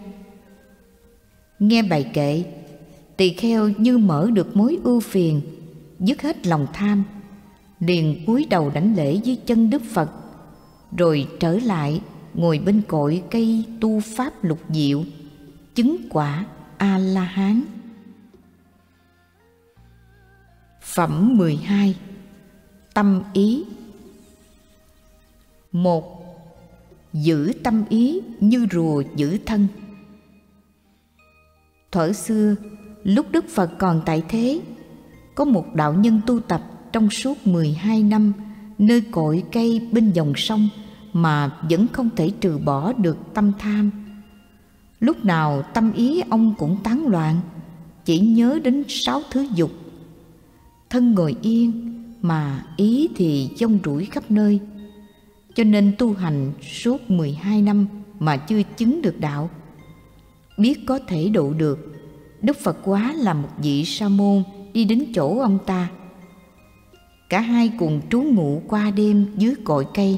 Nghe bài kệ, tỳ kheo như mở được mối ưu phiền, dứt hết lòng tham, liền cúi đầu đảnh lễ dưới chân Đức Phật, rồi trở lại ngồi bên cội cây tu pháp lục diệu, chứng quả A-la-hán. Phẩm mười hai. Tâm ý. Một. Giữ tâm ý như rùa giữ thân. Thuở xưa, lúc Đức Phật còn tại thế, có một đạo nhân tu tập trong suốt mười hai năm nơi cội cây bên dòng sông mà vẫn không thể trừ bỏ được tâm tham. Lúc nào tâm ý ông cũng tán loạn, chỉ nhớ đến sáu thứ dục. Thân ngồi yên mà ý thì dông rủi khắp nơi, cho nên tu hành suốt mười hai năm mà chưa chứng được đạo. Biết có thể độ được, Đức Phật quá là một vị sa môn đi đến chỗ ông ta. Cả hai cùng trú ngụ qua đêm dưới cội cây.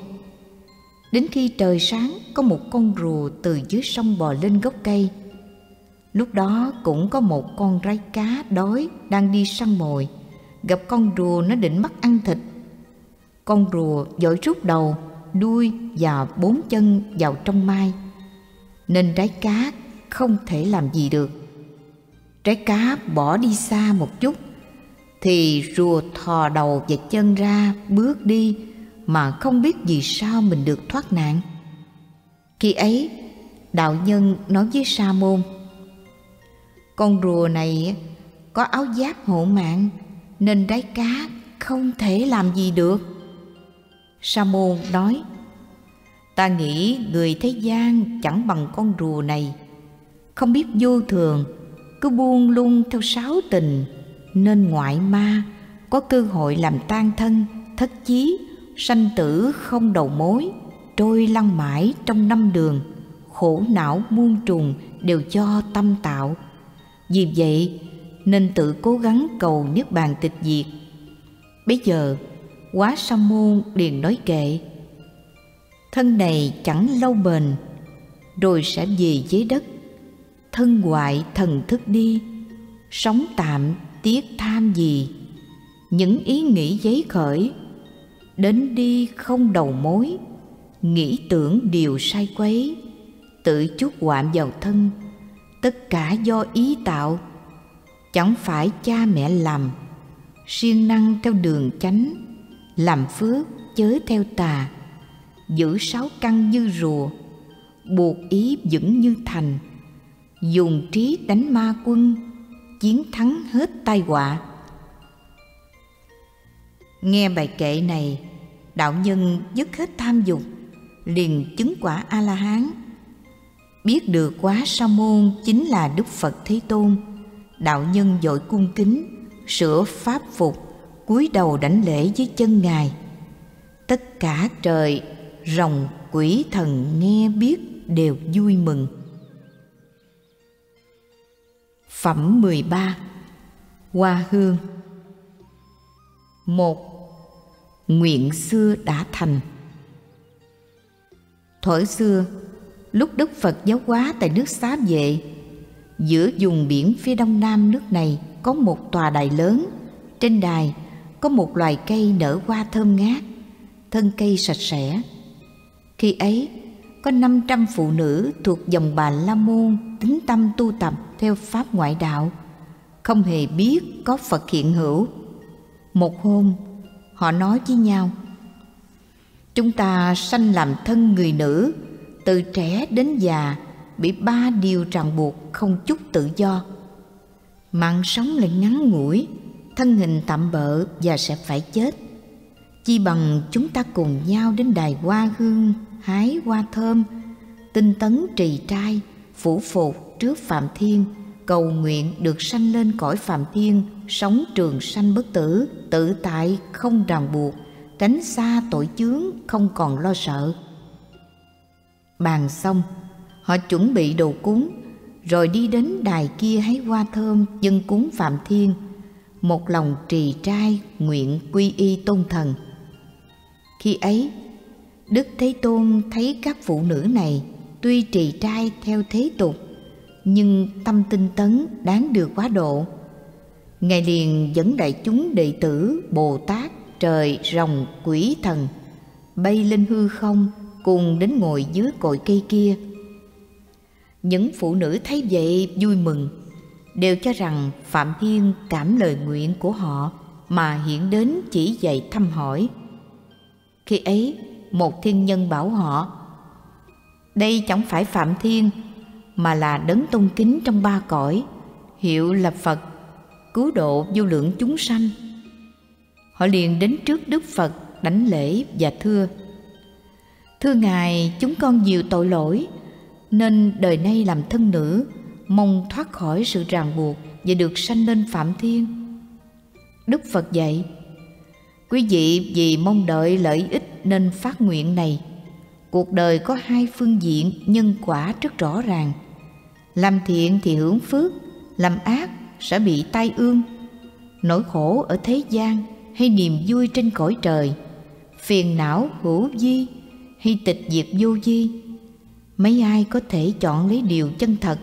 Đến khi trời sáng, có một con rùa từ dưới sông bò lên gốc cây. Lúc đó cũng có một con rái cá đói đang đi săn mồi, gặp con rùa nó định bắt ăn thịt. Con rùa vội rút đầu, đuôi và bốn chân vào trong mai, nên rái cá không thể làm gì được. Rái cá bỏ đi xa một chút thì rùa thò đầu và chân ra bước đi, mà không biết vì sao mình được thoát nạn. Khi ấy, đạo nhân nói với sa môn: con rùa này có áo giáp hộ mạng, nên rái cá không thể làm gì được. Sa môn nói: ta nghĩ người thế gian chẳng bằng con rùa này, không biết vô thường, cứ buông lung theo sáu tình, nên ngoại ma có cơ hội làm tan thân, thất chí, sanh tử không đầu mối, trôi lăn mãi trong năm đường, khổ não muôn trùng đều do tâm tạo. Vì vậy nên tự cố gắng cầu niết bàn tịch diệt. Bây giờ Quá Sa môn liền nói kệ: thân này chẳng lâu bền, rồi sẽ về dưới đất. Thân hoại thần thức đi, sống tạm tiếc tham gì. Những ý nghĩ giấy khởi, đến đi không đầu mối. Nghĩ tưởng điều sai quấy, tự chuốc họa vào thân. Tất cả do ý tạo, chẳng phải cha mẹ làm. Siêng năng theo đường chánh, làm phước chớ theo tà. Giữ sáu căn như rùa, buộc ý vững như thành. Dùng trí đánh ma quân, chiến thắng hết tai họa. Nghe bài kệ này, đạo nhân dứt hết tham dục, liền chứng quả A-la-hán. Biết được Quá Sa môn chính là Đức Phật Thế Tôn, đạo nhân vội cung kính sửa pháp phục, cúi đầu đảnh lễ dưới chân Ngài. tất cả trời, rồng, quỷ thần nghe biết đều vui mừng. Phẩm mười ba. Hoa hương. Một. Nguyện xưa đã thành. Thuở xưa, lúc Đức Phật giáo hóa tại nước Xá Vệ, giữa vùng biển phía đông nam nước này có một tòa đài lớn. Trên đài có một loài cây nở hoa thơm ngát, thân cây sạch sẽ. Khi ấy, có năm trăm phụ nữ thuộc dòng Bà La Môn tín tâm tu tập theo pháp ngoại đạo, không hề biết có Phật hiện hữu. Một hôm, họ nói với nhau: chúng ta sanh làm thân người nữ, từ trẻ đến già bị ba điều ràng buộc không chút tự do. Mạng sống lại ngắn ngủi, thân hình tạm bợ và sẽ phải chết. Chi bằng chúng ta cùng nhau đến đài hoa hương, hái hoa thơm, tinh tấn trì trai, phủ phục trước Phạm Thiên, cầu nguyện được sanh lên cõi Phạm Thiên, sống trường sanh bất tử, tự tại không ràng buộc, tránh xa tội chướng, không còn lo sợ. Bàn xong, họ chuẩn bị đồ cúng, rồi đi đến đài kia hái hoa thơm dâng cúng Phạm Thiên, một lòng trì trai nguyện quy y tôn thần. Khi ấy, Đức Thế Tôn thấy các phụ nữ này tuy trì trai theo thế tục, nhưng tâm tinh tấn đáng được quá độ. Ngài liền dẫn đại chúng đệ tử Bồ Tát, trời, rồng, quỷ thần bay lên hư không, cùng đến ngồi dưới cội cây kia. Những phụ nữ thấy vậy vui mừng, đều cho rằng Phạm Thiên cảm lời nguyện của họ mà hiện đến chỉ dạy thăm hỏi. Khi ấy, một thiên nhân bảo họ: đây chẳng phải Phạm Thiên, mà là Đấng tôn kính trong ba cõi, hiệu là Phật, cứu độ vô lượng chúng sanh. Họ liền đến trước Đức Phật đảnh lễ và thưa: thưa Ngài, chúng con nhiều tội lỗi, nên đời nay làm thân nữ, mong thoát khỏi sự ràng buộc và được sanh lên Phạm Thiên. Đức Phật dạy: quý vị vì mong đợi lợi ích nên phát nguyện này. Cuộc đời có hai phương diện nhân quả rất rõ ràng. Làm thiện thì hưởng phước, làm ác sẽ bị tai ương, nỗi khổ ở thế gian hay niềm vui trên cõi trời, phiền não hữu vi hay tịch diệt vô vi. Mấy ai có thể chọn lấy điều chân thật?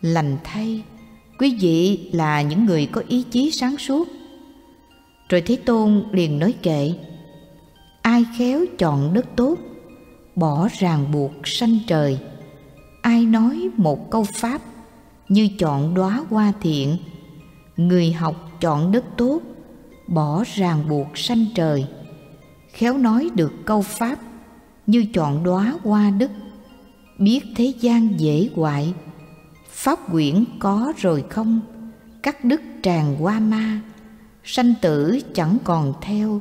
Lành thay, quý vị là những người có ý chí sáng suốt. Rồi Thế Tôn liền nói kệ: ai khéo chọn đất tốt, bỏ ràng buộc sanh trời. Ai nói một câu pháp, như chọn đóa hoa thiện. Người học chọn đất tốt, bỏ ràng buộc sanh trời. Khéo nói được câu pháp, như chọn đóa hoa đức. Biết thế gian dễ hoại, pháp quyển có rồi không. Các đức tràn qua ma, sanh tử chẳng còn theo.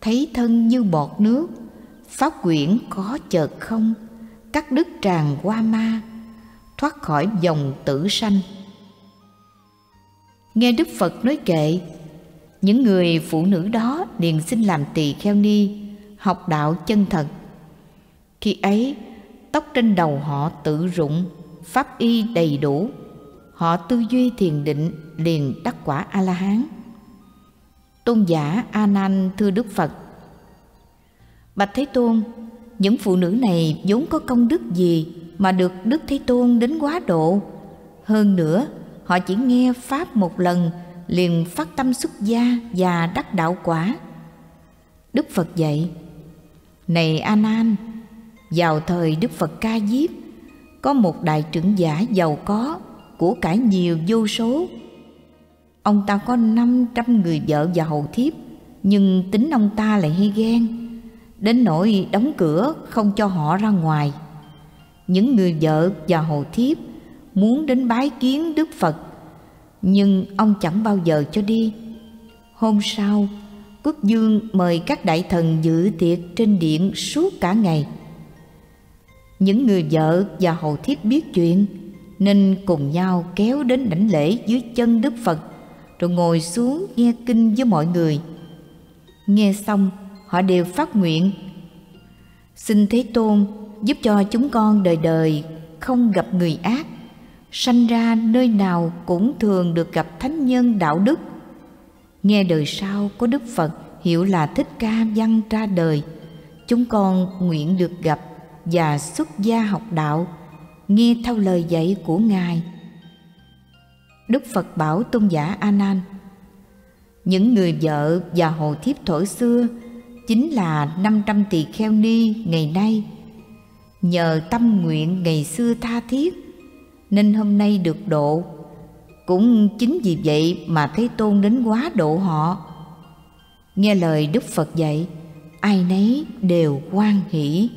Thấy thân như bọt nước, pháp quyển có chợt không. Các đức tràn qua ma, thoát khỏi dòng tử sanh. Nghe Đức Phật nói kệ, những người phụ nữ đó liền xin làm tỳ kheo ni, học đạo chân thật. Khi ấy, tóc trên đầu họ tự rụng, pháp y đầy đủ, họ tư duy thiền định, liền đắc quả A-la-hán. Tôn giả A Nan thưa Đức Phật: bạch Thế Tôn, những phụ nữ này vốn có công đức gì mà được Đức Thế Tôn đến quá độ? Hơn nữa, họ chỉ nghe pháp một lần liền phát tâm xuất gia và đắc đạo quả. Đức Phật dạy: này A Nan, vào thời Đức Phật Ca Diếp, có một đại trưởng giả giàu có, của cải nhiều vô số. Ông ta có năm trăm người vợ và hầu thiếp, nhưng tính ông ta lại hay ghen, đến nỗi đóng cửa không cho họ ra ngoài. Những người vợ và hầu thiếp muốn đến bái kiến Đức Phật, nhưng ông chẳng bao giờ cho đi. Hôm sau, Quốc vương mời các đại thần dự tiệc trên điện suốt cả ngày. Những người vợ và hầu thiếp biết chuyện, nên cùng nhau kéo đến đảnh lễ dưới chân Đức Phật, rồi ngồi xuống nghe kinh với mọi người. Nghe xong, họ đều phát nguyện: xin Thế Tôn giúp cho chúng con đời đời không gặp người ác, sanh ra nơi nào cũng thường được gặp thánh nhân đạo đức. Nghe đời sau có Đức Phật hiệu là Thích Ca Văn ra đời, chúng con nguyện được gặp và xuất gia học đạo, nghe theo lời dạy của Ngài. Đức Phật bảo tôn giả A Nan: những người vợ và hồ thiếp thuở xưa chính là năm trăm tỳ kheo ni ngày nay. Nhờ tâm nguyện ngày xưa tha thiết nên hôm nay được độ. Cũng chính vì vậy mà Thế Tôn đến quá độ họ. Nghe lời Đức Phật dạy, ai nấy đều hoan hỷ.